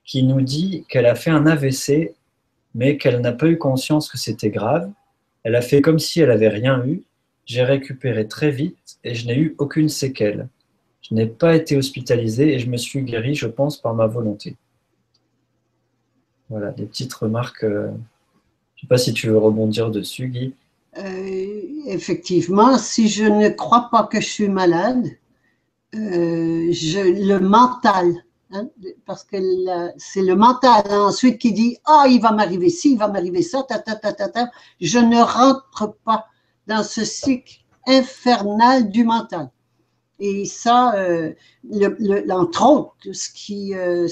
qui nous dit qu'elle a fait un AVC, mais qu'elle n'a pas eu conscience que c'était grave. Elle a fait comme si elle n'avait rien eu. J'ai récupéré très vite et je n'ai eu aucune séquelle. Je n'ai pas été hospitalisée et je me suis guérie, je pense, par ma volonté. Voilà, des petites remarques. Je ne sais pas si tu veux rebondir dessus, Guy. Effectivement, si je ne crois pas que je suis malade, le mental... Hein, parce que c'est le mental ensuite qui dit « Ah, il va m'arriver ci, il va m'arriver ça, ta, ta, ta, ta, ta. » Je ne rentre pas dans ce cycle infernal du mental. Et ça, entre autres, ce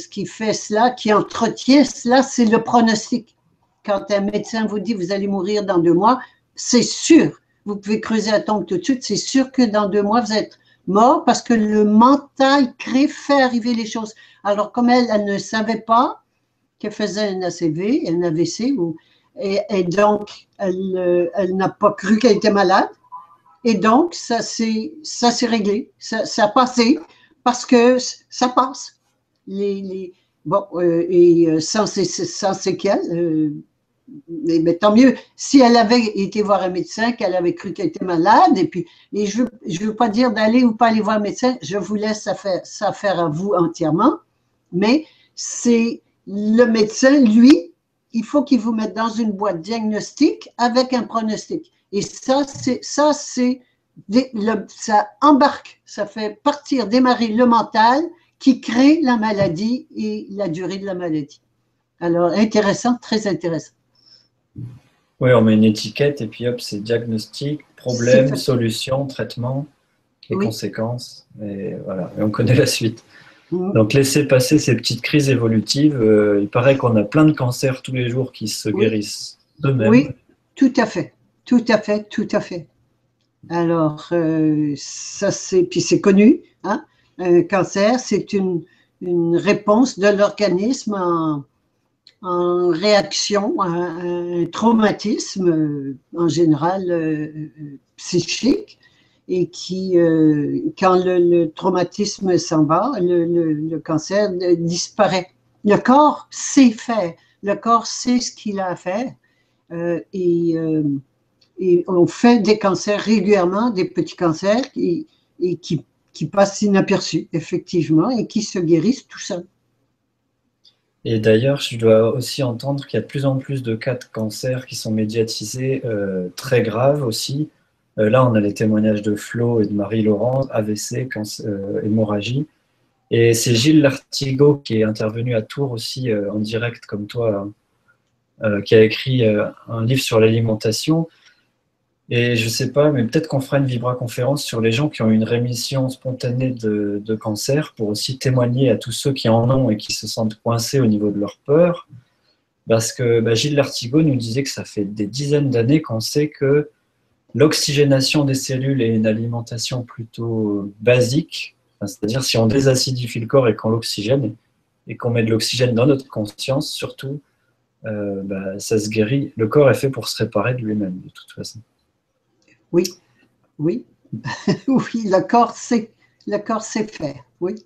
qui fait cela, qui entretient cela, c'est le pronostic. Quand un médecin vous dit « Vous allez mourir dans 2 mois », c'est sûr. Vous pouvez creuser la tombe tout de suite, c'est sûr que dans 2 mois, vous êtes mort parce que le mental fait arriver les choses. Alors, comme elle ne savait pas qu'elle faisait un AVC, et donc elle n'a pas cru qu'elle était malade. Et donc, ça s'est réglé, ça a passé, parce que ça passe. Et sans séquelles, mais tant mieux. Si elle avait été voir un médecin, qu'elle avait cru qu'elle était malade, et je ne veux pas dire d'aller ou pas aller voir un médecin, je vous laisse ça faire à vous entièrement, mais c'est le médecin, lui, il faut qu'il vous mette dans une boîte diagnostique avec un pronostic. Et ça embarque, ça fait partir, démarrer le mental qui crée la maladie et la durée de la maladie. Alors, intéressant, très intéressant. Oui, on met une étiquette et puis hop, c'est diagnostic, problème, solution, traitement, les conséquences. Et voilà, et on connaît la suite. Donc, laissez passer ces petites crises évolutives. Il paraît qu'on a plein de cancers tous les jours qui se guérissent d'eux-mêmes. Oui, tout à fait, tout à fait, tout à fait. Alors, ça c'est, puis c'est connu, hein, un cancer, c'est une réponse de l'organisme en réaction à un traumatisme en général psychique et qui, quand le traumatisme s'en va, le cancer disparaît. Le corps sait faire, le corps sait ce qu'il a à faire et on fait des cancers régulièrement, des petits cancers qui passent inaperçus effectivement et qui se guérissent tout seuls. Et d'ailleurs, je dois aussi entendre qu'il y a de plus en plus de cas de cancer qui sont médiatisés, très graves aussi. Là, on a les témoignages de Flo et de Marie-Laure, AVC, cancer, hémorragie. Et c'est Gilles Lartigau qui est intervenu à Tours aussi en direct comme toi, qui a écrit un livre sur l'alimentation. Et je ne sais pas, mais peut-être qu'on fera une Vibra-Conférence sur les gens qui ont une rémission spontanée de cancer pour aussi témoigner à tous ceux qui en ont et qui se sentent coincés au niveau de leur peur. Parce que Gilles Lartigau nous disait que ça fait des dizaines d'années qu'on sait que l'oxygénation des cellules et une alimentation plutôt basique, c'est-à-dire si on désacidifie le corps et qu'on l'oxygène et qu'on met de l'oxygène dans notre conscience, surtout, ça se guérit. Le corps est fait pour se réparer de lui-même, de toute façon. Oui, oui, oui, le corps sait faire, oui.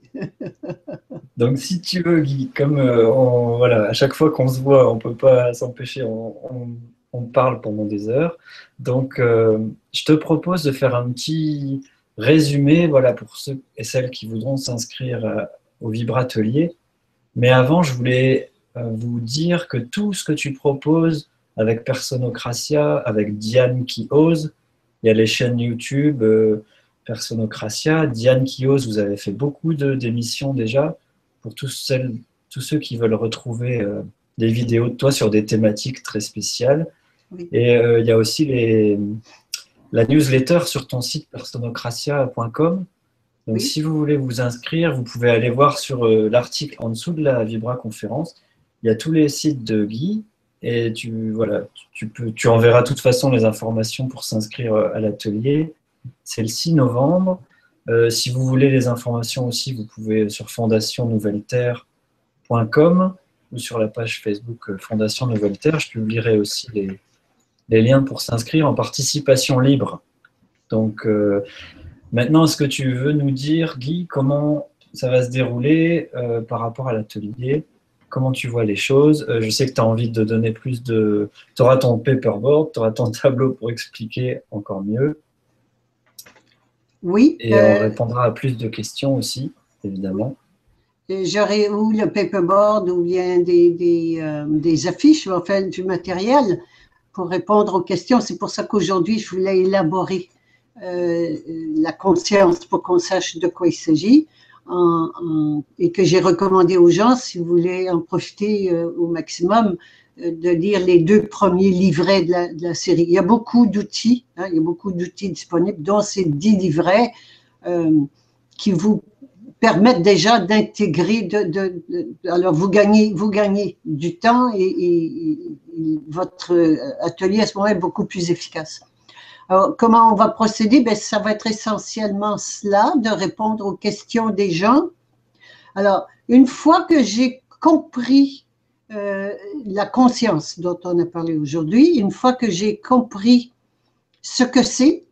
Donc si tu veux, Guy, comme à chaque fois qu'on se voit, on ne peut pas s'empêcher, on parle pendant des heures. Donc je te propose de faire un petit résumé, voilà, pour ceux et celles qui voudront s'inscrire au Vibratelier. Mais avant, je voulais vous dire que tout ce que tu proposes avec Personocratia, avec Diane Kios, il y a les chaînes YouTube, Personocratia, Diane Kios, vous avez fait beaucoup d'émissions déjà, pour tous ceux qui veulent retrouver des vidéos de toi sur des thématiques très spéciales. Oui. Et il y a aussi la newsletter sur ton site personocratia.com. Donc, oui, si vous voulez vous inscrire, vous pouvez aller voir sur l'article en dessous de la Vibra-Conférence. Il y a tous les sites de Guy. Et tu enverras de toute façon les informations pour s'inscrire à l'atelier. C'est le 6 novembre. Si vous voulez les informations aussi, vous pouvez sur fondationnouvelleterre.com ou sur la page Facebook Fondation Nouvelle Terre. Je publierai aussi les liens pour s'inscrire en participation libre. Donc, maintenant, est-ce que tu veux nous dire, Guy, comment ça va se dérouler par rapport à l'atelier ? Comment tu vois les choses? Je sais que tu as envie de donner plus de... Tu auras ton paperboard, tu auras ton tableau pour expliquer encore mieux. Oui. Et on répondra à plus de questions aussi, évidemment. J'aurai ou le paperboard ou bien des affiches, enfin du matériel pour répondre aux questions. C'est pour ça qu'aujourd'hui, je voulais élaborer la conscience pour qu'on sache de quoi il s'agit. Et que j'ai recommandé aux gens, si vous voulez en profiter au maximum, de lire les 2 premiers livrets de la série. Il y a beaucoup d'outils, disponibles, dont ces 10 livrets qui vous permettent déjà d'intégrer. Alors vous gagnez du temps et votre atelier à ce moment est beaucoup plus efficace. Alors, comment on va procéder? Ben, ça va être essentiellement cela, de répondre aux questions des gens. Alors, une fois que j'ai compris la conscience dont on a parlé aujourd'hui, une fois que j'ai compris ce que c'est,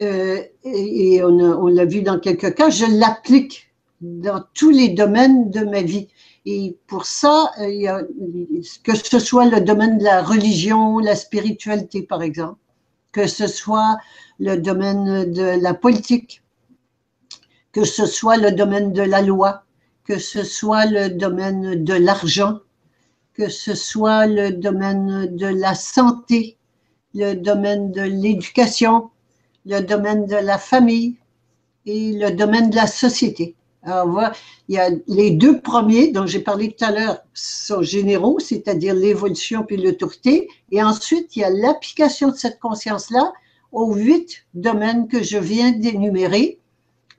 et on l'a vu dans quelques cas, je l'applique dans tous les domaines de ma vie. Et pour ça, que ce soit le domaine de la religion, la spiritualité par exemple, que ce soit le domaine de la politique, que ce soit le domaine de la loi, que ce soit le domaine de l'argent, que ce soit le domaine de la santé, le domaine de l'éducation, le domaine de la famille et le domaine de la société. Alors voilà, il y a les 2 premiers dont j'ai parlé tout à l'heure sont généraux, c'est-à-dire l'évolution puis l'autorité. Et ensuite, il y a l'application de cette conscience-là aux 8 domaines que je viens d'énumérer.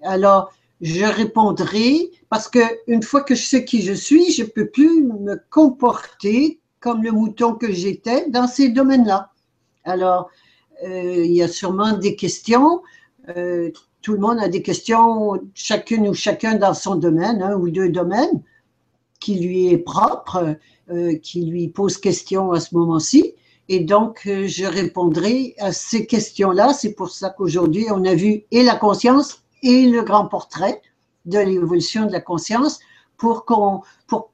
Alors, je répondrai, parce qu'une fois que je sais qui je suis, je ne peux plus me comporter comme le mouton que j'étais dans ces domaines-là. Alors, il y a sûrement des questions. Tout le monde a des questions, chacune ou chacun dans son domaine, un ou 2 domaines, qui lui est propre, qui lui pose question à ce moment-ci. Et donc, je répondrai à ces questions-là. C'est pour ça qu'aujourd'hui, on a vu et la conscience et le grand portrait de l'évolution de la conscience pour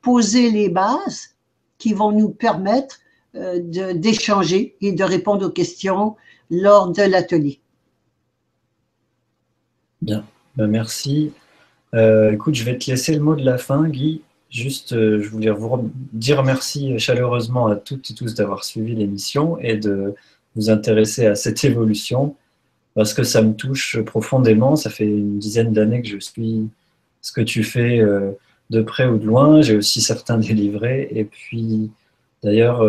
poser les bases qui vont nous permettre d'échanger et de répondre aux questions lors de l'atelier. Bien, ben, merci. Écoute, je vais te laisser le mot de la fin, Guy. Juste, je voulais vous dire merci chaleureusement à toutes et tous d'avoir suivi l'émission et de vous intéresser à cette évolution, parce que ça me touche profondément. Ça fait une dizaine d'années que je suis ce que tu fais de près ou de loin. J'ai aussi certains délivrés. Et puis, d'ailleurs,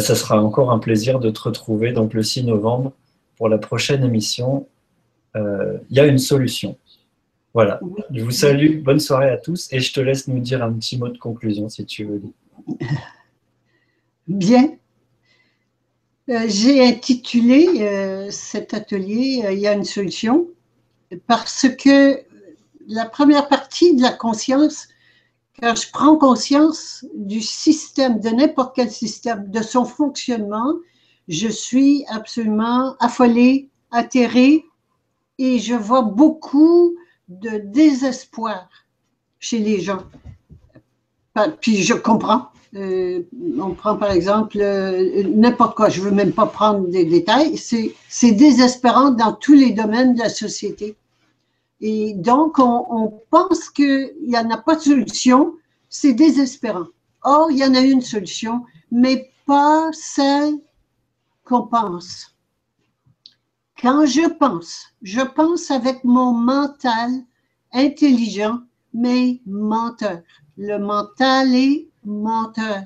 ça sera encore un plaisir de te retrouver donc, le 6 novembre pour la prochaine émission. Il y a une solution. Voilà, je vous salue, bonne soirée à tous et je te laisse nous dire un petit mot de conclusion si tu veux. Bien, j'ai intitulé cet atelier « Il y a une solution » parce que la première partie de la conscience, quand je prends conscience du système, de n'importe quel système, de son fonctionnement, je suis absolument affolée, atterrée et je vois beaucoup de désespoir chez les gens. Puis je comprends. On prend par exemple n'importe quoi, je ne veux même pas prendre des détails, c'est désespérant dans tous les domaines de la société. Et donc, on pense qu'il n'y en a pas de solution, c'est désespérant. Or, il y en a une solution, mais pas celle qu'on pense. Quand je pense avec mon mental intelligent, mais menteur. Le mental est menteur.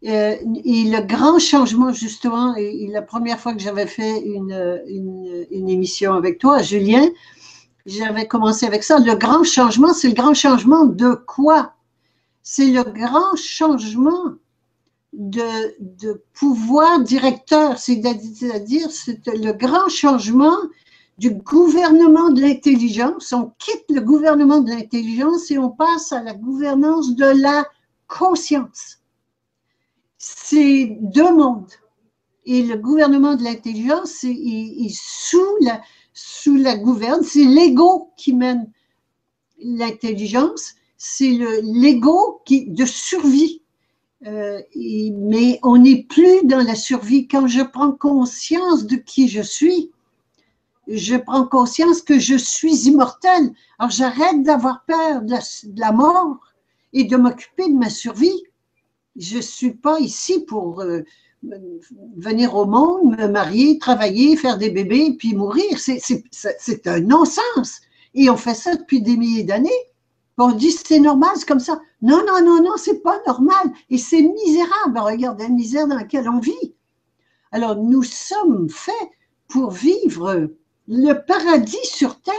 Et le grand changement, justement, et la première fois que j'avais fait une émission avec toi, Julien, j'avais commencé avec ça. Le grand changement, c'est le grand changement de quoi? C'est le grand changement de pouvoir directeur, c'est-à-dire le grand changement du gouvernement de l'intelligence. On quitte le gouvernement de l'intelligence et on passe à la gouvernance de la conscience. C'est deux mondes. Et le gouvernement de l'intelligence, il sous la gouverne, c'est l'ego qui mène l'intelligence, c'est l'ego de survie. Mais on n'est plus dans la survie. Quand je prends conscience de qui je suis, je prends conscience que je suis immortel. Alors j'arrête d'avoir peur de la mort et de m'occuper de ma survie. Je ne suis pas ici pour venir au monde, me marier, travailler, faire des bébés, puis mourir. C'est un non-sens. Et on fait ça depuis des milliers d'années. On dit c'est normal, c'est comme ça. Non, non, non, non, c'est pas normal. Et c'est misérable. Regarde la misère dans laquelle on vit. Alors, nous sommes faits pour vivre le paradis sur terre.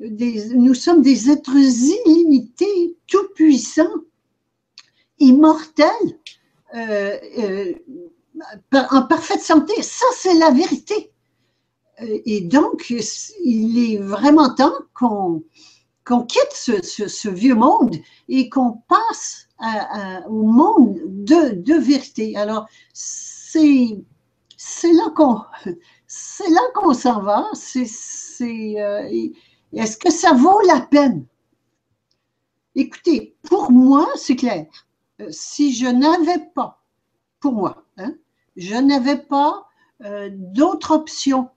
Nous sommes des êtres illimités, tout-puissants, immortels, en parfaite santé. Ça, c'est la vérité. Et donc, il est vraiment temps qu'on quitte ce vieux monde et qu'on passe au monde de vérité. Alors, c'est là qu'on s'en va. Est-ce que ça vaut la peine? Écoutez, pour moi, c'est clair. Si je n'avais pas, pour moi, hein, je n'avais pas d'autre option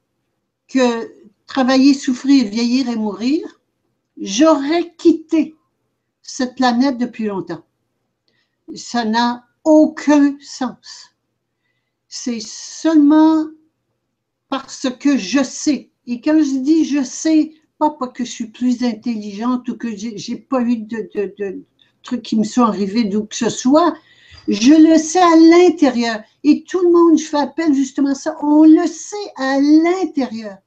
que travailler, souffrir, vieillir et mourir, j'aurais quitté cette planète depuis longtemps. Ça n'a aucun sens. C'est seulement parce que je sais. Et quand je dis je sais, pas que je suis plus intelligente ou que j'ai pas eu de trucs qui me sont arrivés d'où que ce soit, je le sais à l'intérieur. Et tout le monde, je fais appel justement à ça, on le sait à l'intérieur,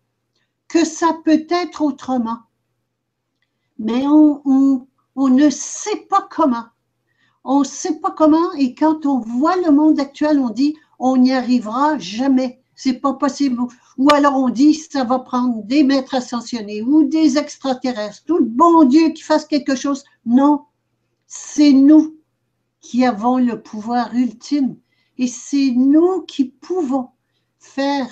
que ça peut être autrement. Mais on ne sait pas comment. On ne sait pas comment et quand on voit le monde actuel, on dit « on n'y arrivera jamais, c'est pas possible ». Ou alors on dit « ça va prendre des maîtres ascensionnés ou des extraterrestres, tout le bon Dieu qui fasse quelque chose ». Non, c'est nous qui avons le pouvoir ultime et c'est nous qui pouvons faire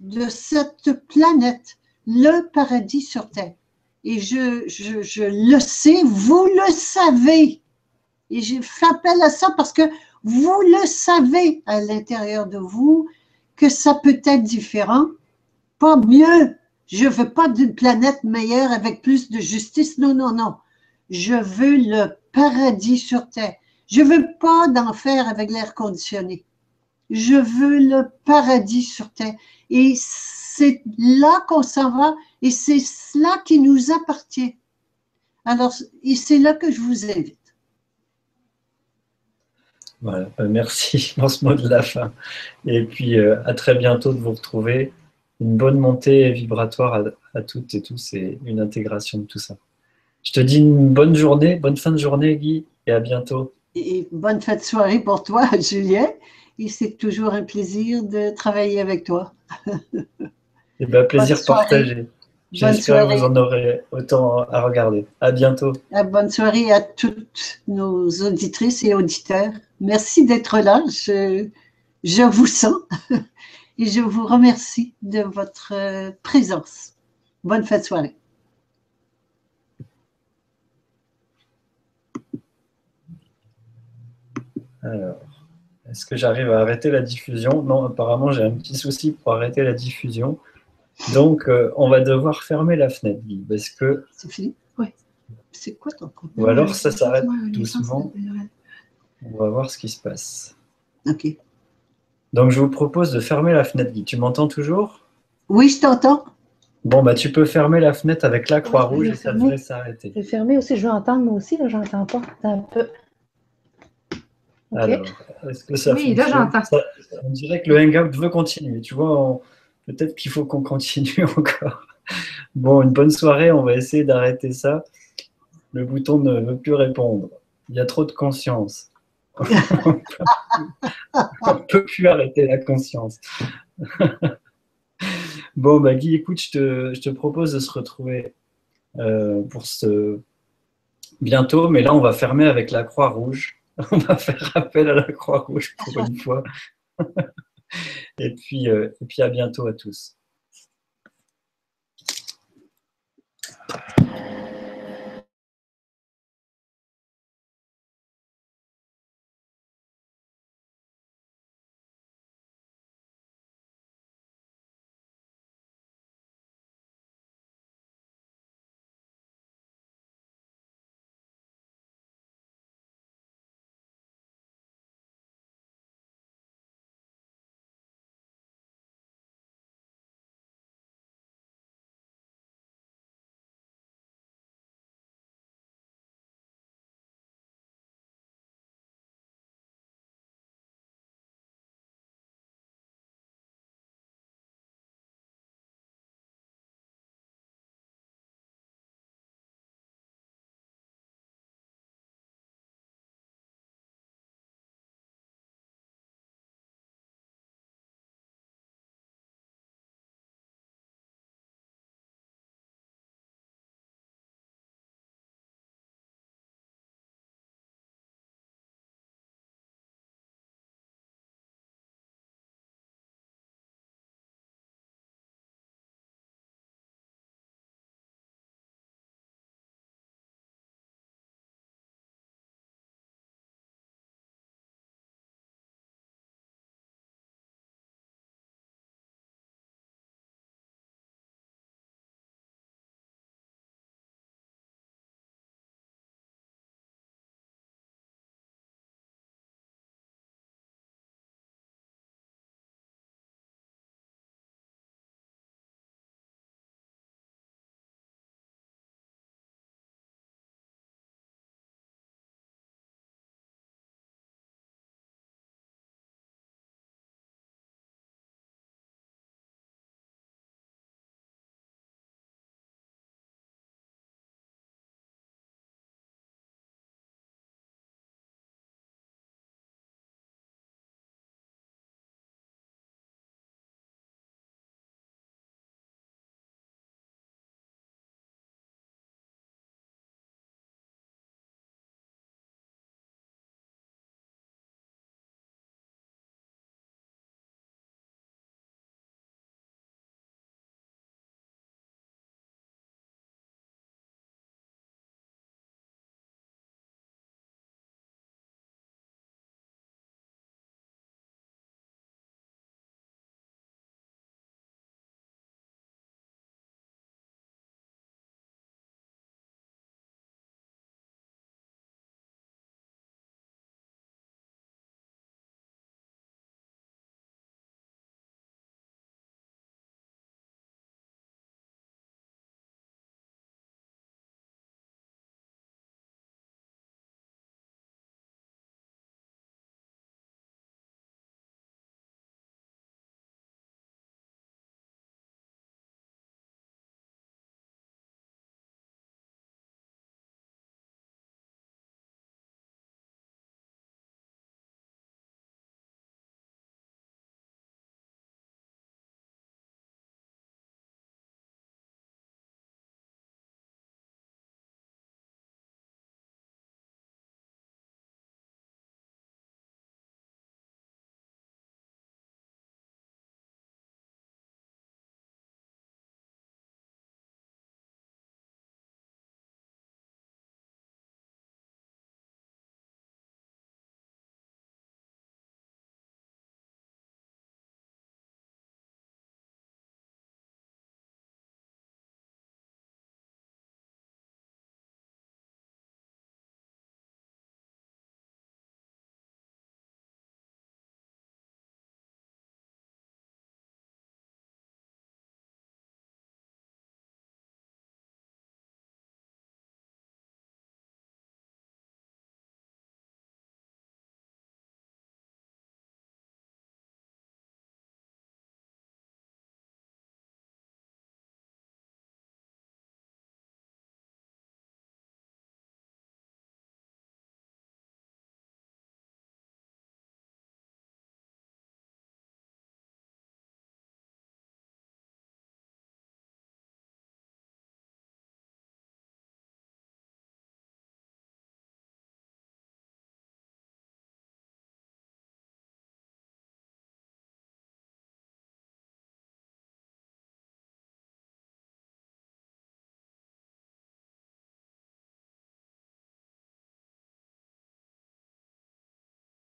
de cette planète le paradis sur terre. Et je le sais, vous le savez. Et je fais appel à ça parce que vous le savez à l'intérieur de vous que ça peut être différent, pas mieux. Je ne veux pas d'une planète meilleure avec plus de justice. Non, non, non. Je veux le paradis sur terre. Je ne veux pas d'enfer avec l'air conditionné. Je veux le paradis sur terre. Et c'est là qu'on s'en va et c'est cela qui nous appartient. Alors, c'est là que je vous invite. Voilà, merci pour ce mot de la fin. Et puis, à très bientôt de vous retrouver. Une bonne montée vibratoire à toutes et tous et une intégration de tout ça. Je te dis une bonne journée, bonne fin de journée, Guy, et à bientôt. Et bonne fin de soirée pour toi, Julien. Et c'est toujours un plaisir de travailler avec toi. Et bien, plaisir partagé. J'espère que vous en aurez autant à regarder. À bientôt. Bonne soirée à toutes nos auditrices et auditeurs. Merci d'être là. Je vous sens et je vous remercie de votre présence. Bonne fin de soirée. Alors, est-ce que j'arrive à arrêter la diffusion? Non, apparemment, j'ai un petit souci pour arrêter la diffusion. Donc, on va devoir fermer la fenêtre, Guy, parce que... C'est fini? Oui. C'est quoi ton compte? Ou alors, ça s'arrête doucement. On va voir ce qui se passe. OK. Donc, je vous propose de fermer la fenêtre, Guy. Tu m'entends toujours? Oui, je t'entends. Bon, bah, tu peux fermer la fenêtre avec la croix rouge et ça devrait s'arrêter. Je vais fermer aussi, je veux entendre moi aussi, là, j'entends pas. Un peu. Okay. Alors, est-ce que ça fonctionne? Là, j'entends. On dirait que le Hangout veut continuer, tu vois, peut-être qu'il faut qu'on continue encore. Bon, une bonne soirée, on va essayer d'arrêter ça. Le bouton ne veut plus répondre. Il y a trop de conscience. On ne peut plus arrêter la conscience. Bon, bah, Guy, écoute, je te propose de se retrouver pour ce bientôt, mais là, on va fermer avec la croix rouge. On va faire appel à la Croix-Rouge pour une fois. Et puis à bientôt à tous.